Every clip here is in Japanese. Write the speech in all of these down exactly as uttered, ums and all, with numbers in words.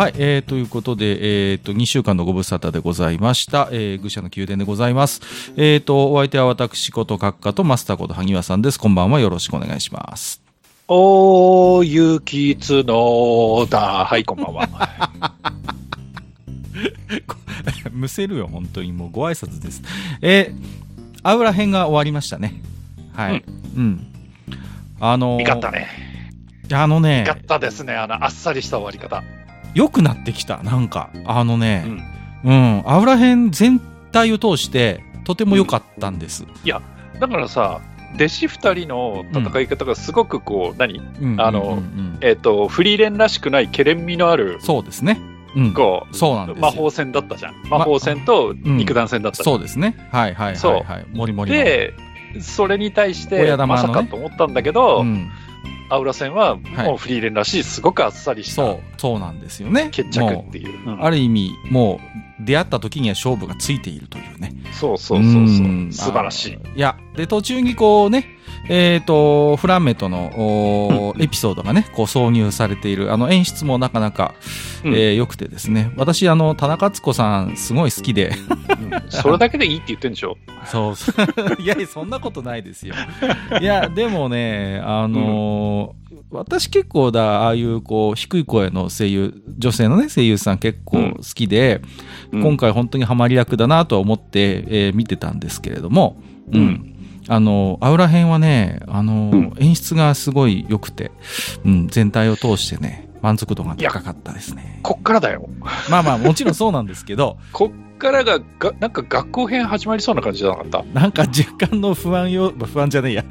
はい、えー、ということで、えー、とにしゅうかんのご無沙汰でございました、えー、愚者の宮殿でございます、えー、とお相手は私こと閣下とマスターこと萩和さんです。こんばんは、よろしくお願いします。おーゆきつのだ、はい、こんばんはむせるよ、本当にもうご挨拶です。えー、アウラ編が終わりましたね。はい、うん、うん、あのー、いかったね。あのね、いかったですね。あのあっさりした終わり方。良くなってきた。なんかあのね、うん、うん、アウラ編全体を通してとても良かったんです。うん、いや、だからさ、弟子ふたりの戦い方がすごくこう、うん、何、あの、えっとフリーレンらしくないケレン味のある。そうですね。うん、こうそうなんです。魔法戦だったじゃん。魔法戦と肉弾戦だったじゃん、まうん、そうですね。はいはいはい、はい、モリモリでそれに対して、ね、まさかと思ったんだけど、うん、アウラ戦はもうフリーレンらしい、はい、すごくあっさりしたそうそうなんですよね。決着っていう、うん、ある意味もう出会った時には勝負がついているというね。そうそうそうそう、うん、素晴らしい。いやで途中にこうね、えー、とフランメとの、うん、エピソードがねこう挿入されているあの演出もなかなか、うん、えー、よくてですね、私あの田中敦子さんすごい好きで、うん、それだけでいいって言ってんでしょそういやそんなことないですよいやでもね、あのーうん、私結構だああいうこう低い声の声優女性のね声優さん結構好きで、うん、今回本当にハマり役だなとは思って、えー、見てたんですけれども、うん、うん、あのアウラ編はね、あの、うん、演出がすごい良くて、うん、全体を通してね満足度が高かったですね。こっからだよまあまあもちろんそうなんですけどこっからががなんか学校編始まりそうな感じじゃなかった？なんか若干の不安よ、不安じゃねえや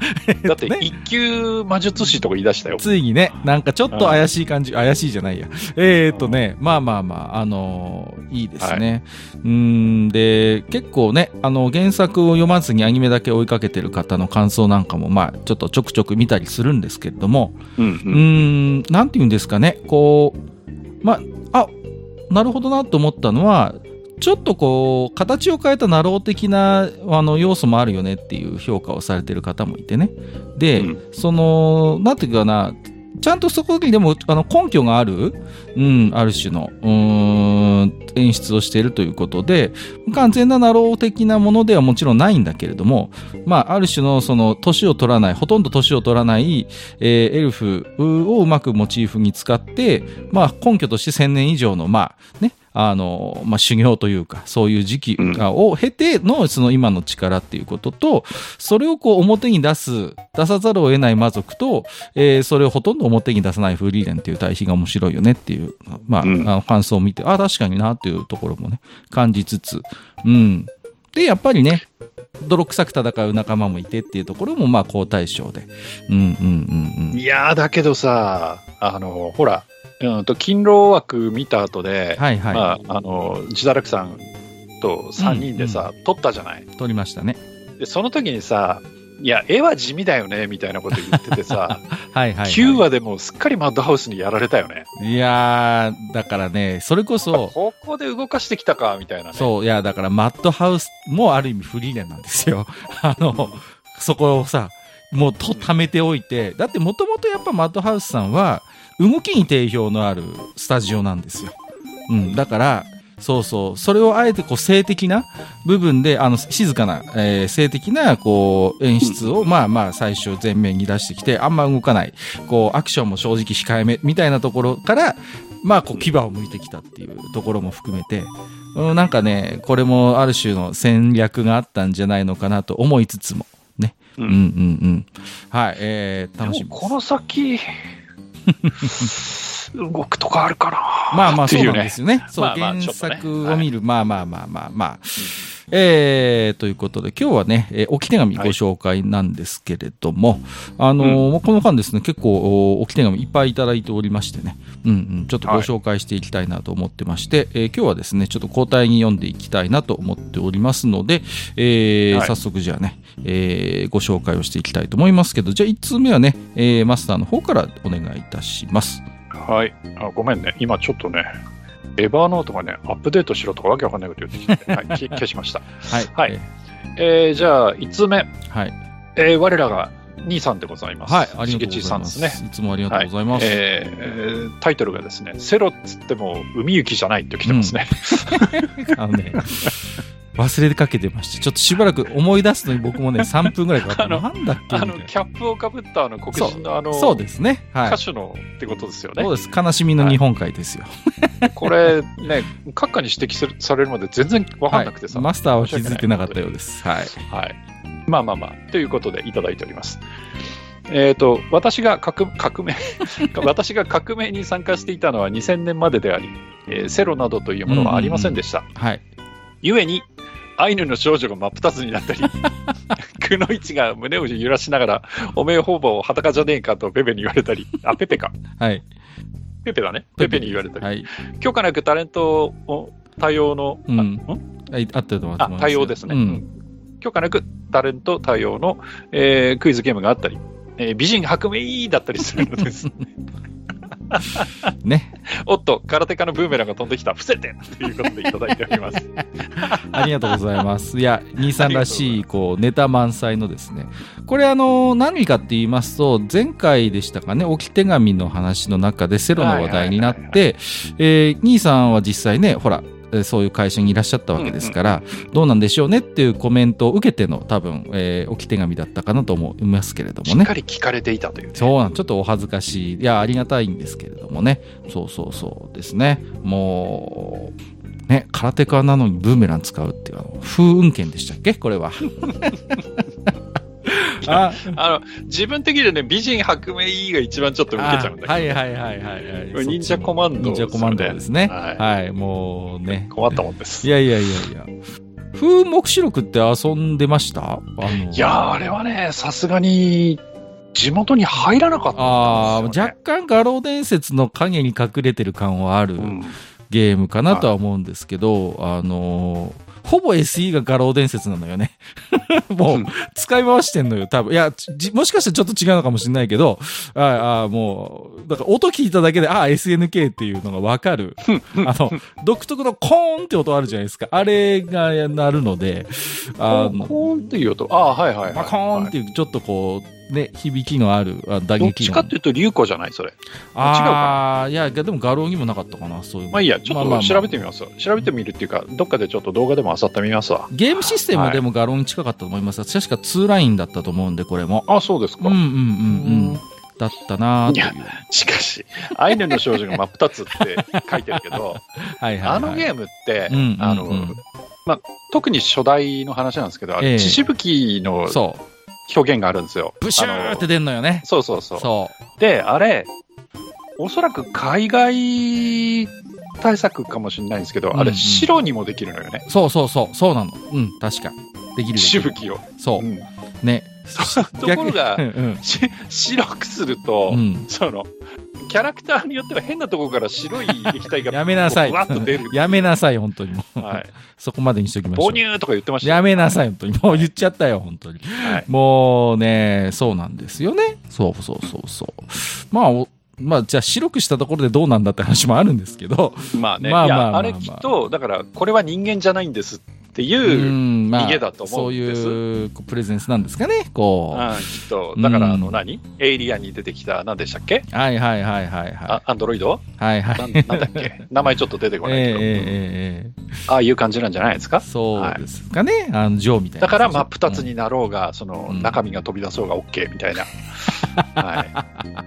だって一級魔術師とか言い出したよついにね。なんかちょっと怪しい感じ、怪しいじゃないや、えーっとね、まあまあまあ、あのー、いいですね、はい、うーんで結構ね、あの原作を読まずにアニメだけ追いかけてる方の感想なんかもまあちょっとちょくちょく見たりするんですけれども、うんうん、うーんなんていうんですかね、こうまあなるほどなと思ったのはちょっとこう形を変えたナロー的なあの要素もあるよねっていう評価をされてる方もいてね。で、うん、そのなんていうかな、ちゃんとそこにでもあの根拠がある、うん、ある種のうーん演出をしているということで、完全なナロー的なものではもちろんないんだけれども、まあある種のその年を取らない、ほとんど年を取らない、えー、エルフをうまくモチーフに使って、まあ根拠としてせんねん以上のまあね。あのまあ、修行というかそういう時期を経て の、 その今の力っていうことと、それをこう表に出す出さざるを得ない魔族と、えー、それをほとんど表に出さないフリーレンっていう対比が面白いよねっていう、まあ、あの感想を見て、あ確かになっていうところもね感じつつ、うん、でやっぱりね泥臭く戦う仲間もいてっていうところもまあ好対照で、うんうんうんうん、いやだけどさ、あのほらうん、と勤労枠見た後で、はいはい、まあ、あの自堕落さんとさんにんでさ、うんうん、撮ったじゃない。撮りましたね。でその時にさ、いや絵は地味だよねみたいなこと言っててさはいはい、はい、きゅうわでもすっかりマッドハウスにやられたよね。いやだからね、それこそここで動かしてきたかみたいな、ね、そういやだからマッドハウスもある意味フリーレンなんですよあのそこをさもうと貯めておいて、だってもともとやっぱマッドハウスさんは動きに定評のあるスタジオなんですよ、うん、だからそうそう、それをあえてこう性的な部分で、あの静かな、えー、性的なこう演出をまあまあ最初前面に出してきて、あんま動かないこうアクションも正直控えめみたいなところからまあこう牙を向いてきたっていうところも含めて、うん、なんかねこれもある種の戦略があったんじゃないのかなと思いつつもね、うんうんうん、はい、えー、楽しみです。でもこの先動くとかあるかな。まあまあそうなんですよね。そう、原作を見る、まあまあまあまあまあ、えー、ということで今日はね、えー、置き手紙ご紹介なんですけれども、はい、あのーうん、この間ですね結構置き手紙いっぱいいただいておりましてね、うんうん、ちょっとご紹介していきたいなと思ってまして、はい、えー、今日はですねちょっと交代に読んでいきたいなと思っておりますので、えーはい、早速じゃあね、えー、ご紹介をしていきたいと思いますけど、じゃあいち通目はね、えー、マスターの方からお願いいたします。はい、あごめんね、今ちょっとねエバーノートがねアップデートしろとかわけわかんないこと言ってきて、はい、消しましたはい、はい、えー、じゃあいっ通目、はい、えー、我らが兄さんでございます。はい、ありがとうございます。しげちさんですね。いつもありがとうございます。はい、えー、タイトルがですね、セロっつっても海行きじゃないって来てますね。うん、あのね、忘れかけてました。ちょっとしばらく思い出すのに僕もね、さんぷんぐらいかかった。なんだっけ、あのキャップをかぶったあの黒人のあの、そうですね、はい、歌手のってことですよね。そうです。悲しみの日本海ですよ。はい、これね、閣下に指摘されるまで全然分かんなくてさ、はい、マスターは気づいてなかったようです。はい。はい。まあまあまあということでいただいております。えーと、私が革命私が革命に参加していたのはにせんねんまでであり、えー、セロなどというものはありませんでした。うんうんうん、はい。故にアイヌの少女が真っ二つになったり、くのいちが胸を揺らしながらおめえ方々裸じゃねえかとペペに言われたり、あペペか。はい。ペペだね。ペペに言われたり、はい、許可なくタレントを対応の、うん、あ、ん？あってると思います。あ、対応ですね。うん。許可なくタレント対応の、えー、クイズゲームがあったり、えー、美人白目だったりするのです、ね、おっと空手家のブーメランが飛んできた伏せてということでいただいておりますありがとうございます。いや兄さんらしいこうネタ満載のですね、これあの何かって言いますと、前回でしたかね、置き手紙の話の中でセロの話題になって、兄さんは実際ね、ほらそういう会社にいらっしゃったわけですから、うんうん、どうなんでしょうねっていうコメントを受けての多分、えー、置き手紙だったかなと思いますけれどもね。しっかり聞かれていたという、ね、そうなん、ちょっとお恥ずかしい、いやありがたいんですけれどもね、そうそうそうですね、もうね空手家なのにブーメラン使うっていう、あの風雲剣でしたっけこれはああの自分的にはね、美人白目が一番ちょっと受けちゃうんだけど、はいはいはいはい、はい、忍者コマンド、忍者コマンドですね、はい、はい、もうね困ったもんです。いやいやいやいや、風目視録って遊んでました？あのいやあれはね、さすがに地元に入らなかったんですよ、ね、あ、若干画廊伝説の影に隠れてる感はある、うん、ゲームかなとは思うんですけど、あ、あのーほぼ エスイー が画廊伝説なのよねもう使い回してんのよ多分。いや、もしかしたらちょっと違うのかもしれないけど、ああ、もうだから音聞いただけで、ああ エスエヌケー っていうのがわかるあの独特のコーンって音あるじゃないですか、あれが鳴るので、あのコーンっていう音、ああはいはい、はい、まあ、コーンっていうちょっとこうね、響きのある打撃の、どっちかっていうと流行じゃないそれ、ああ違うか、いやでも画廊にもなかったかな、そういう。まあいいや、ちょっと調べてみます、まあまあまあ、調べてみるっていうか、どっかでちょっと動画でも漁ってみますわ。ゲームシステムでも画廊に近かったと思います、はい、確かツーラインだったと思うんで、これも、あ、そうですか、うんうんうんうん、だったな。いや、しかしアイヌの少女が真っ二つって書いてるけどはいはい、はい、あのゲームって、うんうんうん、あのまあ、特に初代の話なんですけど、血しぶきの、そう表現があるんですよ。ブシューって出んのよね。そうそうそう。そうで、あれおそらく海外対策かもしれないんですけど、うんうん、あれ白にもできるのよね。そうそうそうそうなの。うん、確かできる。しぶきを。そう、うん、ね。ところが、うん、白くすると、うん、そのキャラクターによっては変なところから白い液体がやめなさい。やめなさい本当にもう、はい、そこまでにしときましょう。母乳とか言ってました、ね。やめなさい本当にもう言っちゃったよ本当に、はい、もうね、そうなんですよね。そうそうそうそう。まあまあ、じゃあ白くしたところでどうなんだって話もあるんですけど。まあね。まあまあまあまあ、いや、あれきっとだからこれは人間じゃないんですっていう逃げだと思うんです。うん、まあ、そういうプレゼンスなんですかね。こう。ああ、きっとだからあの何、うん、エイリアンに出てきた何でしたっけ？はいはいはいはいはい。アンドロイド？はいはい。なんだっけ？名前ちょっと出てこないけど。えーえーえー、ああいう感じなんじゃないですか？そうですかね。はい、あのジョーみたいな。だからまあ二つになろうが、うん、その中身が飛び出そうが OK みたいな。うん、はい。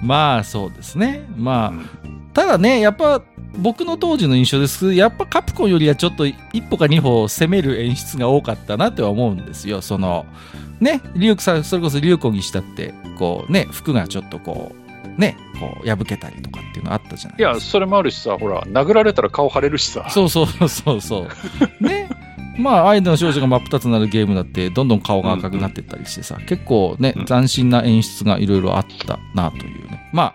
まあそうですね。まあ、うん、ただね、やっぱ僕の当時の印象ですけど、やっぱカプコンよりはちょっと一歩か二歩攻める演出が多かったなとは思うんですよ。そのね、リュウコさん、それこそリュウコにしたってこうね、服がちょっとこうね、こう破けたりとかっていうのあったじゃないですか。いや、それもあるしさ、ほら殴られたら顔腫れるしさ。そうそうそうそうね。まあ、アイドルの少女が真っ二つになるゲームだってどんどん顔が赤くなっていったりしてさ、うんうん、結構ね、うん、斬新な演出がいろいろあったなというね。まあ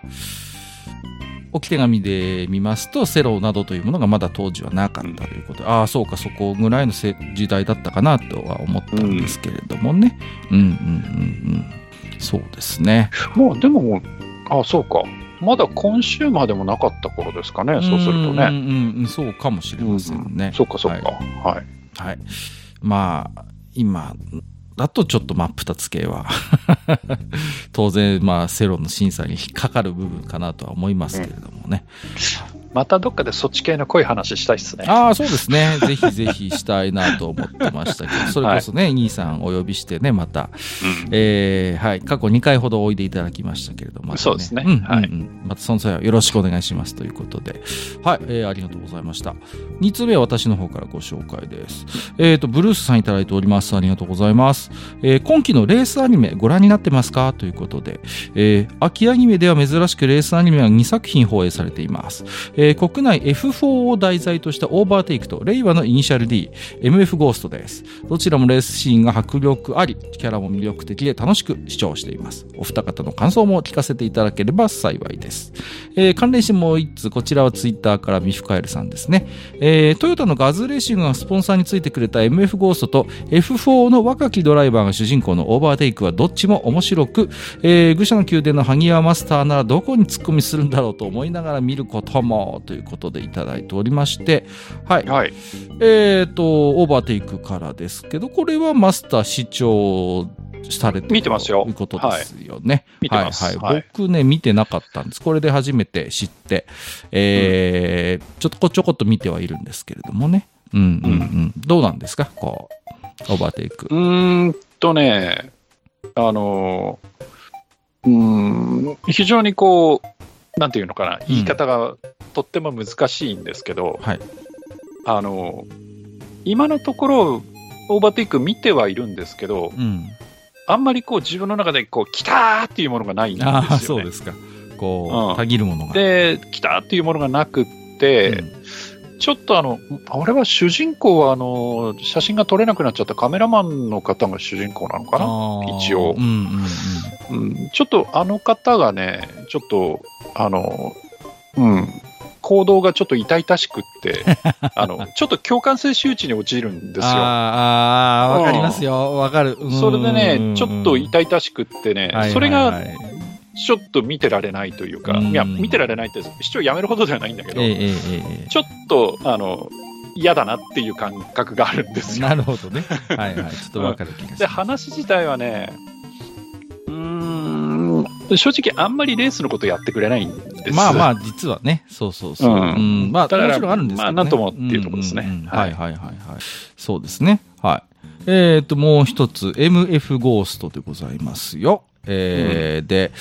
置き手紙で見ますと、セロなどというものがまだ当時はなかったということで、ああそうか、そこぐらいの時代だったかなとは思ったんですけれどもね、うん、うんうんうんうん、そうですね。まあでも、ああそうか、まだコンシューマーでもなかった頃ですかね、そうするとね、うんうん、そうかもしれませんね、うん、そうかそうか、はい、はいはい、まあ今だとちょっと真っ二つ系は当然まあ世論の審査に引っかかる部分かなとは思いますけれどもね、うん、またどっかでそっち系の濃い話したいですね。ああそうですねぜひぜひしたいなと思ってましたけどそれこそね、はい、兄さんお呼びしてねまた、うんえーはい、過去にかいほどおいでいただきましたけれども、またね、そうですね、うんうんうんはい、またその際はよろしくお願いしますということで、はいえー、ありがとうございました。みっつめ通目は私の方からご紹介です、えー、とブルースさんいただいております。ありがとうございます、えー、今期のレースアニメご覧になってますかということで、えー、秋アニメでは珍しくレースアニメはにさく品放映されています、えー、国内 エフフォー を題材としたオーバーテイクと令和のイニシャル D、エムエフ ゴーストです。どちらもレースシーンが迫力ありキャラも魅力的で楽しく視聴しています。お二方の感想も聞かせていただければ幸いです、えー、関連してもう一つこちらはツイッターからミフカエルさんですね、えートヨタのガズレーシングがスポンサーについてくれた エムエフ ゴーストと エフフォー の若きドライバーが主人公のオーバーテイクはどっちも面白く、えー、愚者の宮殿の萩山マスターならどこに突っ込みするんだろうと思いながら見ることもということでいただいておりまして、はいはい、えーとオーバーテイクからですけどこれはマスター視聴されてるということですよね。見てますよ、はいはいはい、僕ね見てなかったんです。これで初めて知って、えーうん、ちょっとちょこっと見てはいるんですけれどもね、うんうんうんうん、どうなんですかこうオーバーテイク。うーんとねあのうーん非常にこうなんていうのかな言い方がとっても難しいんですけど、うんはい、あの今のところオーバーテイク見てはいるんですけど、うんあんまりこう自分の中でこう来たーっていうものがないんですよね。あそうですかこう、うん、たぎるものがで来たーっていうものがなくって、うん、ちょっとあのあれは主人公はあの写真が撮れなくなっちゃったカメラマンの方が主人公なのかな一応、うんうんうんうん、ちょっとあの方がねちょっとあのうん行動がちょっと痛々しくってあのちょっと共感性周知に陥るんですよ。ああ、わかりますよ。わかる。それでねちょっと痛々しくってね、はいはいはい、それがちょっと見てられないというか、いや見てられないって視聴やめるほどではないんだけど、えーえー、ちょっとあの嫌だなっていう感覚があるんですよ。なるほどね。はいはい、ちょっとわかる気がします。で話自体はね。正直あんまりレースのことやってくれないんです。まあまあ実はね、そうそうそう。うんうん、まあもちろんあるんですけどね。まあなんともっていうところですね。うんうんうん、はい、はいはいはいはい。そうですね。はい。えっともう一つ エムエフ ゴーストでございますよ。えーうん、で、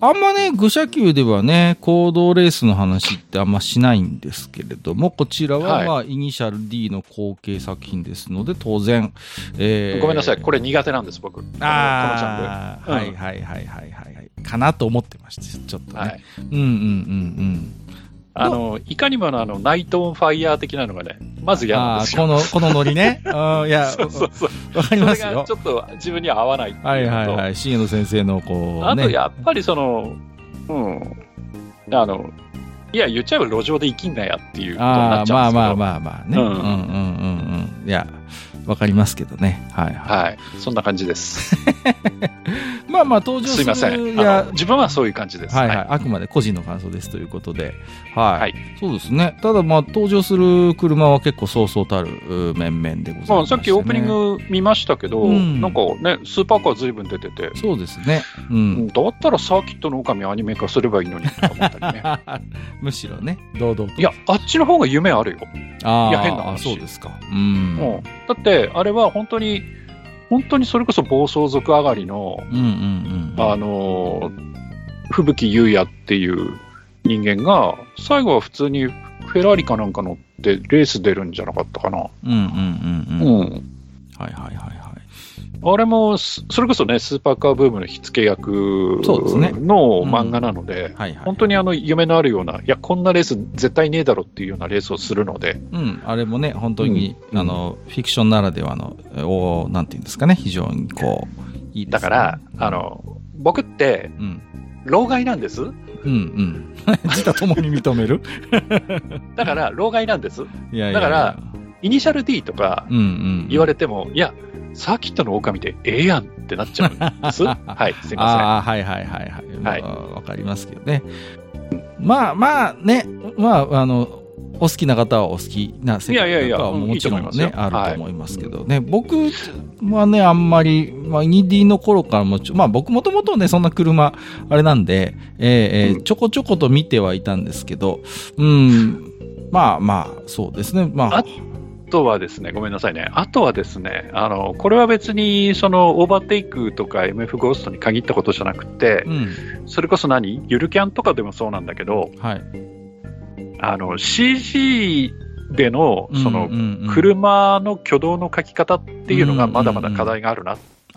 あんまね、愚者級ではね、行動レースの話ってあんましないんですけれども、こちらは、まあ、イニシャル D の後継作品ですので、当然、えー。ごめんなさい、これ苦手なんです、僕。ああ、このジャンル。はいはいはいはいはい。かなと思ってました、ちょっとね。はい、うんうんうんうん。あのいかにも の, あのナイトオンファイヤー的なのがねまず嫌なんですよ。あこのこのノリね。あいやそうそうそうわかりますよ。それがちょっと自分には合わないっていうのと。はいはいはい。新野先生のこう、ね、あとやっぱりそのうんあのいや言っちゃえば路上で生きんなやっていうことになっちゃうんですけど。あまあまあまあまあね。うんうんうんうん、うん、いやわかりますけどね。はいはい、はい、そんな感じです。まあまあ登場するすいませんあの自分はそういう感じです、はいはいはい、あくまで個人の感想ですということで、はいはい、そうですね。ただまあ登場する車は結構そうそうたる面々でございまして、ねまあ、さっきオープニング見ましたけど、うん、なんかねスーパーカーずいぶん出ててそうですね、うん、だったらサーキットの狼アニメ化すればいいのにとか思ったりねむしろね堂々といやあっちの方が夢あるよ。あいや変な話そうですか、うんうん、だってあれは本当に本当にそれこそ暴走族上がりの、うんうんうん、あの吹雪優也っていう人間が最後は普通にフェラーリかなんか乗ってレース出るんじゃなかったかな。うんうんうんうん。うん、はいはいはいはい。あれもそれこそねスーパーカーブームの火付け役の漫画なので、本当にあの夢のあるようないやこんなレース絶対ねえだろっていうようなレースをするので、うん、あれもね本当に、うん、あのフィクションならではのおなんていうんですかね非常にこういいです、ね、だからあの僕って、うん、老害なんです。うんうん。自他ともに認める。だから老害なんです。いやいやいやだからイニシャル D とか言われても、うんうん、いや。サーキットの狼でええやんってなっちゃうんです。はい、すいません。あはいはいはいはい。わ、はいまあ、かりますけどね。まあまあね、まああのお好きな方はお好きな世界とかはもちろんね、いやいやいや、うん、あると思いますけどね、はい、僕はねあんまり、まあ、インディーの頃からもち、まあ、僕もともとねそんな車あれなんで、えーうん、ちょこちょこと見てはいたんですけど、うん、まあまあそうですね、まあ、あとはですねごめんなさいねあとはですねあのこれは別にそのオーバーテイクとか エムエフ ゴーストに限ったことじゃなくて、うん、それこそ何ゆるキャンとかでもそうなんだけど、はい、あの シージー で の, その車の挙動の書き方っていうのがまだまだ課題があるなってい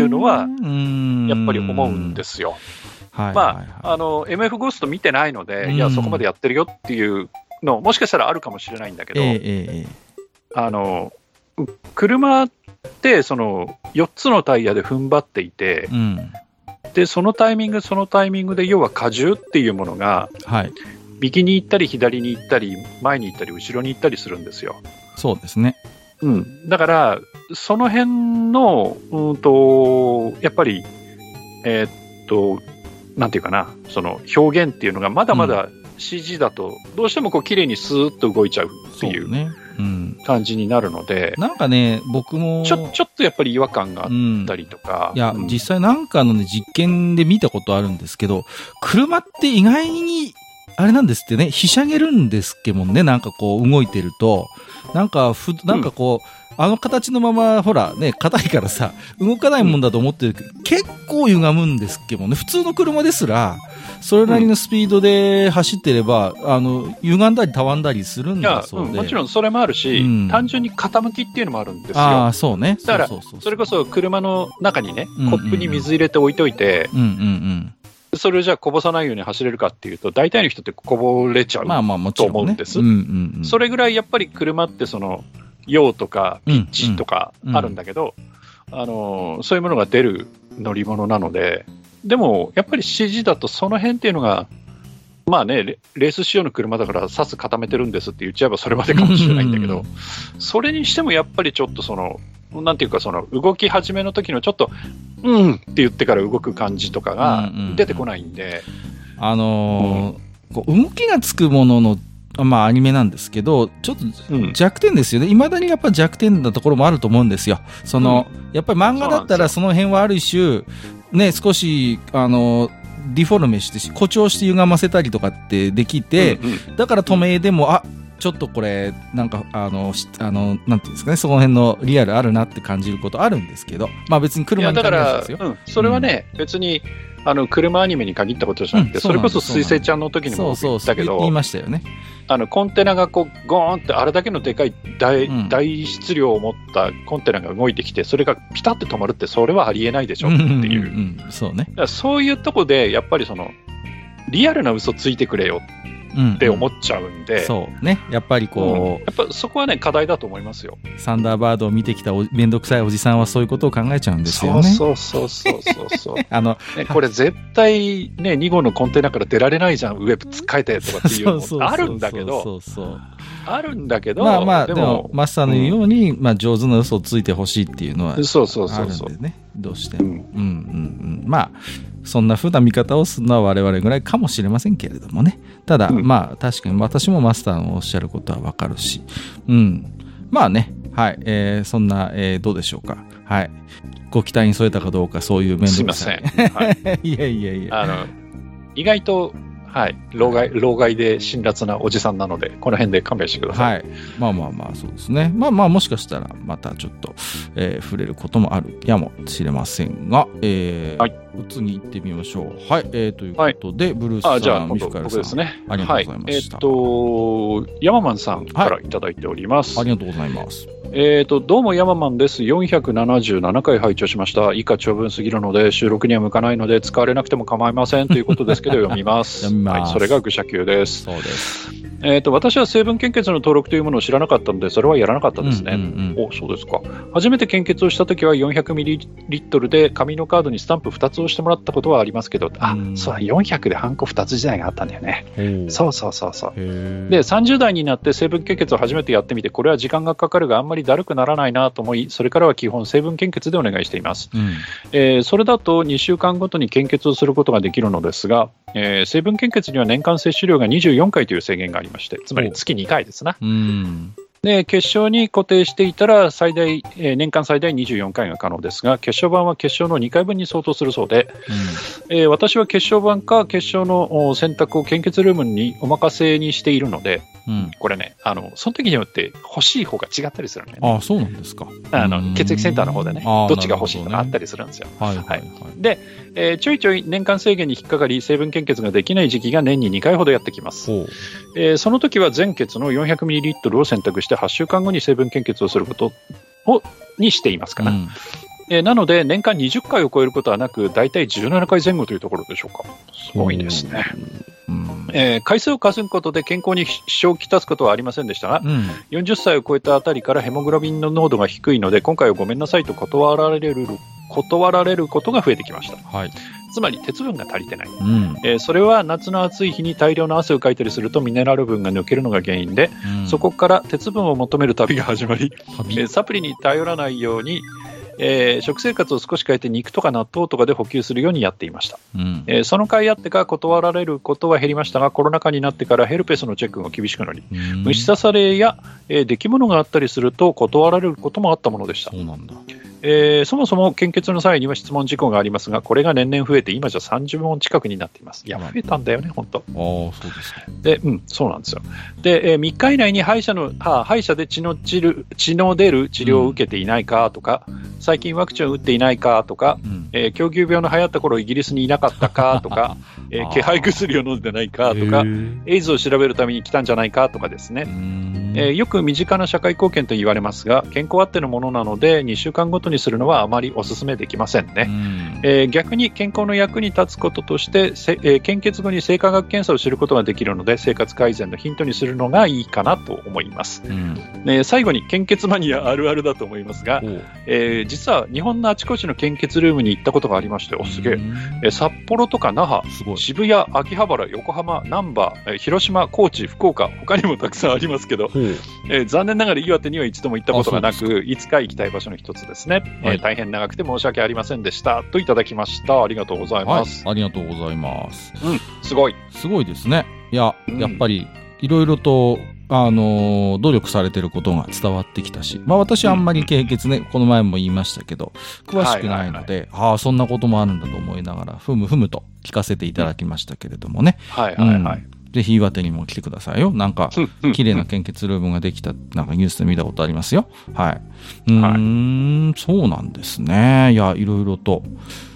うのはやっぱり思うんですよ。まあ、あの エムエフ ゴースト見てないので、いやそこまでやってるよっていうのもしかしたらあるかもしれないんだけど、あの車ってそのよっつのタイヤで踏ん張っていて、うん、でそのタイミングそのタイミングで要は荷重っていうものが、はい、右に行ったり左に行ったり前に行ったり後ろに行ったりするんですよ。そうですね、うん、だからその辺の、うん、とやっぱりえー、っとなんていうかな、その表現っていうのがまだまだ シージー だとどうしてもこう綺麗にスーッと動いちゃうっていう、そうね、うん、感じになるので、なんかね僕もちょ、ちょっとやっぱり違和感があったりとか、うん、いや、うん、実際なんかの、ね、実験で見たことあるんですけど、車って意外にあれなんですってね、ひしゃげるんですけどもね、なんかこう動いてるとなんかふなんかこう、うん、あの形のままほらね硬いからさ動かないもんだと思ってるけど、うん、結構歪むんですけどもね、普通の車ですらそれなりのスピードで走ってれば、うん、あの歪んだりたわんだりするんだそうで、うん、もちろんそれもあるし、うん、単純に傾きっていうのもあるんですよ。あ、そうね、だからそれこそ車の中にね、うんうんうん、コップに水入れて置いといて、うんうんうん、それをじゃあこぼさないように走れるかっていうと大体の人ってこぼれちゃう、まあまあもちろんね、と思うんです、うんうんうん、それぐらいやっぱり車ってその用とかピッチとかあるんだけど、うんうん、あのそういうものが出る乗り物なので、でもやっぱり シージー だとその辺っていうのがまあね、レース仕様の車だからサス固めてるんですって言っちゃえばそれまでかもしれないんだけど、それにしてもやっぱりちょっとそのなんていうか、その動き始めの時のちょっとうんって言ってから動く感じとかが出てこないんで、うんうん、あのーうん、こう動きがつくもののまあアニメなんですけど、ちょっと弱点ですよね、いま、うん、だにやっぱ弱点なところもあると思うんですよ。その、うん、やっぱり漫画だったらその辺はある種ね、少しあのーディフォルメして誇張して歪ませたりとかってできて、うんうん、だから止めでも、あ、ちょっとこれなんかあのあのなんていうんですかね、その辺のリアルあるなって感じることあるんですけど、まあ別に車に限らずですよ。だから、うん、それはね、うん、別にあの車アニメに限ったことじゃなくて、うん、それこそ水星ちゃんの時にも言ったけど、言いましたよね。あのコンテナがこうゴーンってあれだけのでかい 大,、うん、大質量を持ったコンテナが動いてきて、それがピタッて止まるってそれはありえないでしょっていう、うんうんうん、そうね。だからそういうとこでやっぱりそのリアルな嘘ついてくれよって思っちゃうんで、うんうん、そうね、やっぱりこう、うん、やっぱそこはね課題だと思いますよ。サンダーバードを見てきためんどくさいおじさんはそういうことを考えちゃうんですよね。そうそうそうそうそうあの、ね、これ絶対ねに号のコンテナから出られないじゃん、ウェブ使えてとかっていうのあるんだけど、あるんだけど、まあまあでもマスターの言うように、うん、まあ、上手な嘘をついてほしいっていうのはあるんでね、そうそうそうそう、どうしても、うんうんうん、まあそんな風な見方をするのは我々ぐらいかもしれませんけれどもね。ただ、うん、まあ確かに私もマスターのおっしゃることはわかるし、うん、まあね、はい、えー、そんな、えー、どうでしょうか、はい、ご期待に添えたかどうか、そういう面です。すいません、はい、いやいやいや、あの意外と、はい、老害老害で辛辣なおじさんなのでこの辺で勘弁してください、はい、まあまあまあそうですね、まあまあもしかしたらまたちょっと、えー、触れることもあるやもしれませんが、えーはい、次行ってみましょう、はい、えー、ということで、はい、ブルースさん、あ、じゃあミフカエルさん、僕ですね、ありがとうございました、はい、えー、とヤママンさんからいただいております、はい、ありがとうございます。えー、とどうもヤママンです。よんひゃくななじゅうななかい拝聴しました。以下長文すぎるので収録には向かないので使われなくても構いませんということですけど読みます読みます、はい、それが愚者級です。そうです。えー、と私は成分献血の登録というものを知らなかったのでそれはやらなかったですね、うんうんうん、お、そうですか。初めて献血をしたときは よんひゃくミリリットル で紙のカードにスタンプふたつをしてもらったことはありますけど、あ、そうだ、よんひゃくでハンコふたつ時代があったんだよね。そうそうそうそう。でさんじゅう代になって成分献血を初めてやってみて、これは時間がかかるがあんまりりだるくならないなと思い、それからは基本成分献血でお願いしています、うん。えー、それだとにしゅうかんごとに献血をすることができるのですが、えー、成分献血には年間摂取量がにじゅうよんかいという制限がありまして、つまり月にかいですな、うん。で決勝に固定していたら最大、えー、年間最大にじゅうよんかいが可能ですが、決勝版は決勝のにかいぶんに相当するそうで、うん。えー、私は決勝版か決勝の選択を献血ルームにお任せにしているので、うん、これね、あのその時によって欲しい方が違ったりするのね。ああ、そうなんですか。あの血液センターの方でね、どっちが欲しいのがあったりするんですよ、ね。はいはいはい、で、えー、ちょいちょい年間制限に引っかかり成分献血ができない時期が年ににかいほどやってきます。えー、その時は全血の よんひゃくミリリットル を選択してはっしゅうかんごに成分献血をすることをにしていますから、うん。えー、なので年間にじゅっかいを超えることはなく、だいたいじゅうななかいぜん後というところでしょうか。すごいですね、うん。えー、回数を稼ぐことで健康に支障をきたすことはありませんでしたが、うん、よんじゅっさいを超えたあたりからヘモグロビンの濃度が低いので、今回はごめんなさいと断られる断られることが増えてきました。はい、つまり鉄分が足りてない、うん。えー、それは夏の暑い日に大量の汗をかいたりするとミネラル分が抜けるのが原因で、うん、そこから鉄分を求める旅が始まり、えー、サプリに頼らないように、えー、食生活を少し変えて肉とか納豆とかで補給するようにやっていました。うん。えー、その甲斐あってか断られることは減りましたが、コロナ禍になってからヘルペスのチェックが厳しくなり、うん、虫刺されや、えー、出来物があったりすると断られることもあったものでした。そうなんだ。えー、そもそも献血の際には質問事項がありますが、これが年々増えて今じゃさんじゅうもん近くになっています。いや、増えたんだよね、本当。ああ、そうですね。で、うん、そうなんですよ。で、えー、みっか以内に歯医者の、はあ、歯医者で血の散る、血の出る治療を受けていないかとか、うん、最近ワクチンを打っていないかとか、うん、えー、狂牛病の流行った頃イギリスにいなかったかとか、えー、気配薬を飲んでないかとか、エイズを調べるために来たんじゃないかとかですね。うん、えー、よく身近な社会貢献と言われますが、健康あってのものなのでにしゅうかんごとにするのはあまりお勧めできませんね。ん、えー、逆に健康の役に立つこととして、えー、献血後に生化学検査を知ることができるので、生活改善のヒントにするのがいいかなと思います。ね、最後に献血マニアあるあるだと思いますが、えー、実は日本のあちこちの献血ルームに行ったことがありまして、おすげえ、えー、札幌とか那覇、渋谷、秋葉原、横浜、難波、えー、広島、高知、福岡、他にもたくさんありますけど、えー、残念ながら岩手には一度も行ったことがなく、いつか行きたい場所の一つですね。はい、えー、大変長くて申し訳ありませんでしたといただきました。ありがとうございます、はい、ありがとうございます、うん、すごいすごいですね。いや、うん、やっぱりいろいろと、あのー、努力されてることが伝わってきたし、まあ、私あんまり経験ね、うん、この前も言いましたけど詳しくないので、はいはいはい、ああそんなこともあるんだと思いながらふむふむと聞かせていただきましたけれどもね、うん、はいはいはい、うん、ぜひ岩手にも来てくださいよ。なんか綺麗な献血ルームができた、なんかニュースで見たことありますよ。はい。うーん、はい、そうなんですね。いや、いろいろと。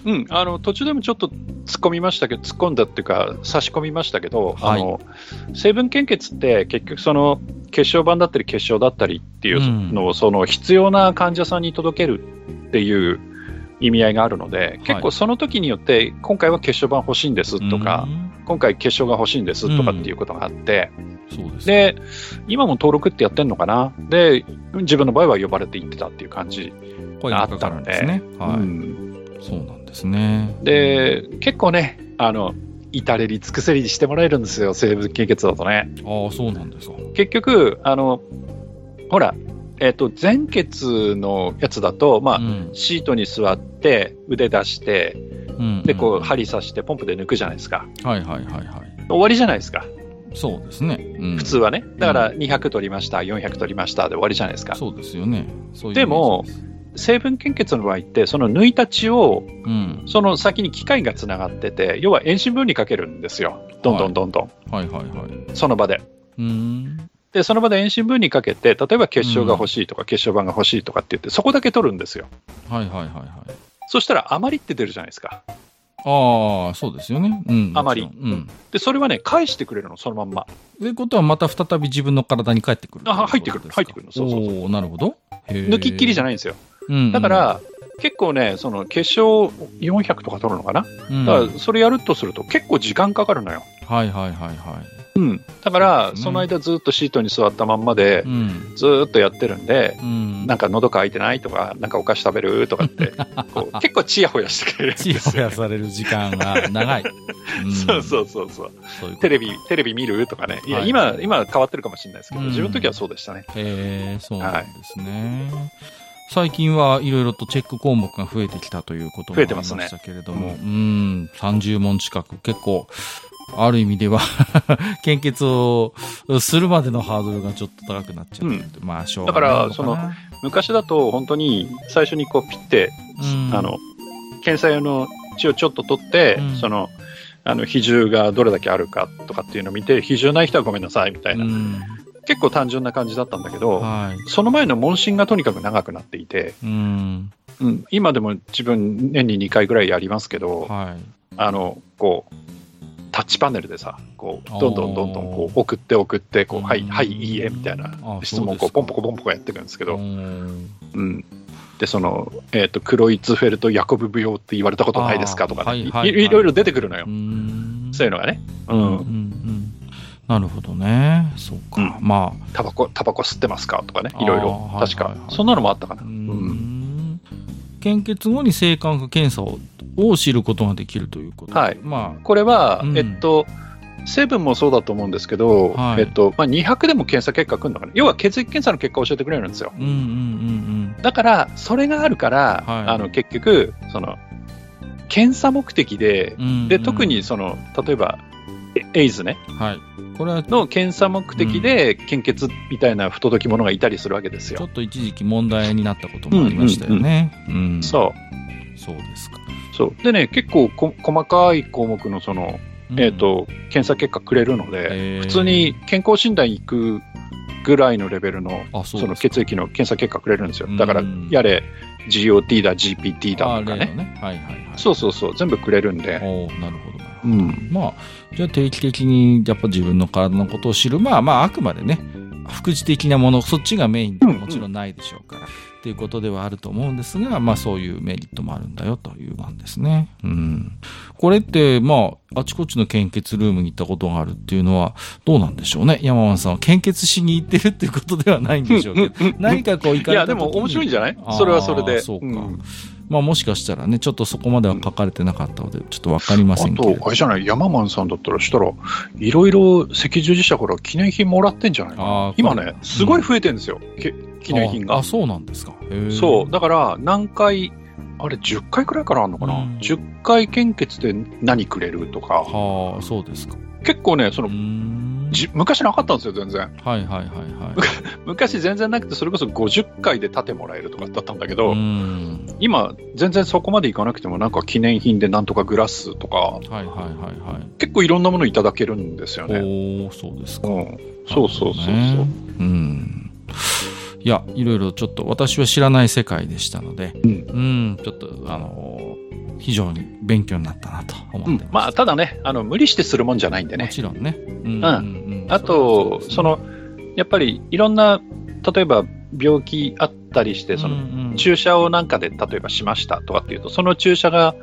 うん、あの途中でもちょっと突っ込みましたけど、突っ込んだっていうか差し込みましたけど、はい、あの成分献血って結局その血小板だったり血小だったりっていうのを、うん、その必要な患者さんに届けるっていう意味合いがあるので、結構その時によって今回は血小板欲しいんですとか、うん、今回決勝が欲しいんですとかっていうことがあって、うん、そうですね。で、今も登録ってやってんのかな。で、自分の場合は呼ばれて行ってたっていう感じがあったので、声がかかるんですね。はい、うん、そうなんですね。で、結構ね、あの至れり尽くせりしてもらえるんですよ、成分献血だとね。ああ、そうなんですか。結局あのほら。えー、と全血のやつだと、まあ、うん、シートに座って腕出して、うんうんうん、でこう針刺してポンプで抜くじゃないですか、はいはいはいはい、終わりじゃないですか。そうですね、うん、普通はね。だからにひゃく取りました、うん、よんひゃく取りましたで終わりじゃないですか。そうですよね。そういうイメージです。でも成分献血の場合ってその抜いた血を、うん、その先に機械がつながってて、要は遠心分離かけるんですよ、どんどんどんどん、はいはいはいはい、その場で、うーん、でその場で遠心分離かけて、例えば結晶が欲しいとか結晶板が欲しいとかって言ってそこだけ取るんですよ、はいはいはいはい、そしたら余りって出るじゃないですか。ああ、そうですよね、うん、余り、うん、でそれはね返してくれるの、そのまんま。ということはまた再び自分の体に返ってくる。あ、入ってくる、入ってくるの。そうそうそう。お、なるほど。へー。抜きっきりじゃないんですよ、うんうん、だから結構ね、その結晶よんひゃくとか取るのかな、うん、だからそれやるとすると結構時間かかるのよ、はいはいはいはい、うん、だから、うん、その間ずっとシートに座ったまんまで、うん、ずっとやってるんで、うん、なんか喉乾いてないとか、なんかお菓子食べるとかってこう結構チヤホヤしてくれるんですよ、ね、チヤホヤされる時間が長い、うん、そうそうそうそう、そういうこと。テレビ、テレビ見るとかね、いや、はい、今、今は変わってるかもしれないですけど、うん、自分の時はそうでしたね。へー、そうなんですね、はい、最近はいろいろとチェック項目が増えてきたということもありましたけれども、ね、うん、うん、さんじゅうもん近く、結構ある意味では献血をするまでのハードルがちょっと高くなっちゃって、うん、まあしょうがないのかな。だからその昔だと本当に最初にこうピッて、うん、あの検査用の血をちょっと取って、うん、そのあの比重がどれだけあるかとかっていうのを見て、比重ない人はごめんなさいみたいな、うん、結構単純な感じだったんだけど、はい、その前の問診がとにかく長くなっていて、うんうん、今でも自分年ににかいぐらいやりますけど、はい、あのこうタッチパネルでさ、こうどんどんどんどんこう送って送ってこう、はい、はい、いいえみたいな質問をこうポンポコポンポコやっていくんですけど、うん、うん、でその、えー、とクロイツフェルト・ヤコブ舞踊って言われたことないですかとか、ね、はいはいはい、いろいろ出てくるのよ、うん、そういうのがね、うん、うんうんうん、なるほどね、そうか、うん、まあタバコ、タバコ吸ってますかとかね、いろいろ確か、はいはいはい、そんなのもあったかな、うん、うん、献血後に性感覚検査をを知ることができるということ、はい、まあ、これは、うん、えっと、成分もそうだと思うんですけど、はい、えっとまあ、にひゃくでも検査結果来るのかな、要は血液検査の結果を教えてくれるんですよ、うんうんうんうん、だからそれがあるから、はい、あの結局その検査目的 で,、うんうん、で特にその例えばエイズね、はい、これはの検査目的で献血みたいな不届き者がいたりするわけですよ、うん、ちょっと一時期問題になったこともありましたよね、うんうんうんうん、そうそうですか、そうでね、結構こ細かい項目 の, その、うん、えー、と検査結果くれるので、普通に健康診断行くぐらいのレベル の, その血液の検査結果くれるんですよ、うん、だからやれ ジーオーティー だ ジーピーティー だとかね、はいはいはい、そうそうそう、全部くれるんで、お、なるほど、うん、まあじゃあ定期的にやっぱ自分の体のことを知る、まあまああくまでね副次的なもの、そっちがメインでももちろんないでしょうから、うんうん、っていうことではあると思うんですが、まあそういうメリットもあるんだよというなんですね、うん、これってまああちこちの献血ルームに行ったことがあるっていうのはどうなんでしょうね、山本さんは献血しに行ってるっていうことではないんでしょうけど、うんうんうん、何かこう行かれた時に、いやでも面白いんじゃない、それはそれで、そうか、うん、まあ、もしかしたらね、ちょっとそこまでは書かれてなかったのでちょっと分かりませんけど、あとあれじゃない、ヤママンさんだったらしたらいろいろ赤十字社から記念品もらってんじゃないの、今ねすごい増えてるんですよ、うん、記念品が、ああそうなんですか、へ、そうだから何回あれじゅっかいくらいからあるのかな、うん、じゅっかい献血で何くれるとか、はあ、そうですか、結構ねその昔なかったんですよ全然、はいはいはいはい、昔全然なくて、それこそごじゅっかいで盾もらえるとかだったんだけど、うん、今全然そこまでいかなくてもなんか記念品でなんとかグラスとか、はいはいはいはい、結構いろんなものいただけるんですよね、お、そうですか、うん、そうそうそうそう、うん、いやいろいろちょっと私は知らない世界でしたので、うん、うん、ちょっとあのー非常に勉強になったなと思ってます、うん、まあ、ただね、あの無理してするもんじゃないんでね、もちろんね、うんうんうん、あとそのやっぱりいろんな例えば病気あったりして、その注射をなんかで例えばしましたとかっていうと、その注射が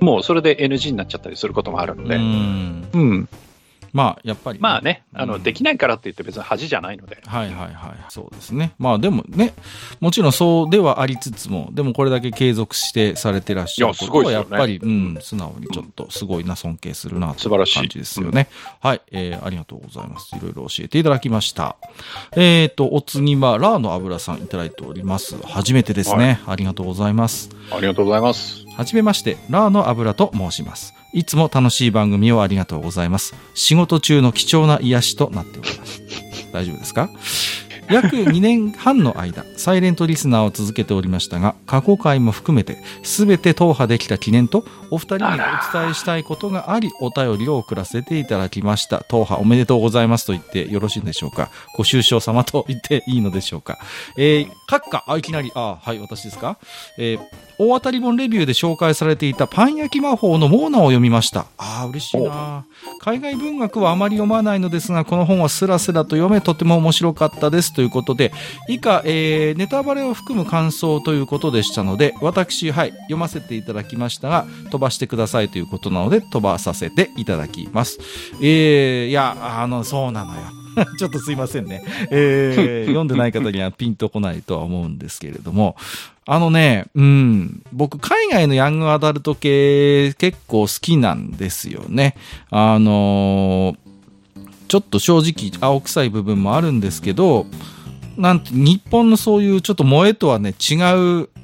もうそれで エヌジー になっちゃったりすることもあるので、うん、うん、まあやっぱり、まあね、あの、うん、できないからって言って別に恥じゃないので、はいはいはい、そうですね、まあでもね、もちろんそうではありつつも、でもこれだけ継続してされてらっしゃることはやっぱり、いや、すごいですよね、うん、素直にちょっとすごいな、尊敬するなという感じですよね、うん、はい、えー、ありがとうございます、いろいろ教えていただきました。えーとお次はラーの油さんいただいております、初めてですね、はい、ありがとうございます、ありがとうございます、はじめまして、ラーの油と申します、いつも楽しい番組をありがとうございます。仕事中の貴重な癒しとなっております大丈夫ですか約にねんはんの間サイレントリスナーを続けておりましたが、過去回も含めて全て踏破できた記念とお二人にお伝えしたいことがあり、お便りを送らせていただきました。踏破おめでとうございますと言ってよろしいんでしょうか、ご愁傷様と言っていいのでしょうか、えー、かっかあいきなり、あ、はい、私ですか、えー、大当たり本レビューで紹介されていたパン焼き魔法のモーナを読みました。ああ、嬉しいな。海外文学はあまり読まないのですが、この本はスラスラと読め、とても面白かったですということで、以下、えー、ネタバレを含む感想ということでしたので、私、はい、読ませていただきましたが、飛ばしてくださいということなので、飛ばさせていただきます。えー、いや、あの、そうなのよ。ちょっとすいませんね、えー、読んでない方にはピンとこないとは思うんですけれども、あのね、うん、僕海外のヤングアダルト系結構好きなんですよね。あのー、ちょっと正直青臭い部分もあるんですけど、なんて日本のそういうちょっと萌えとはね違う、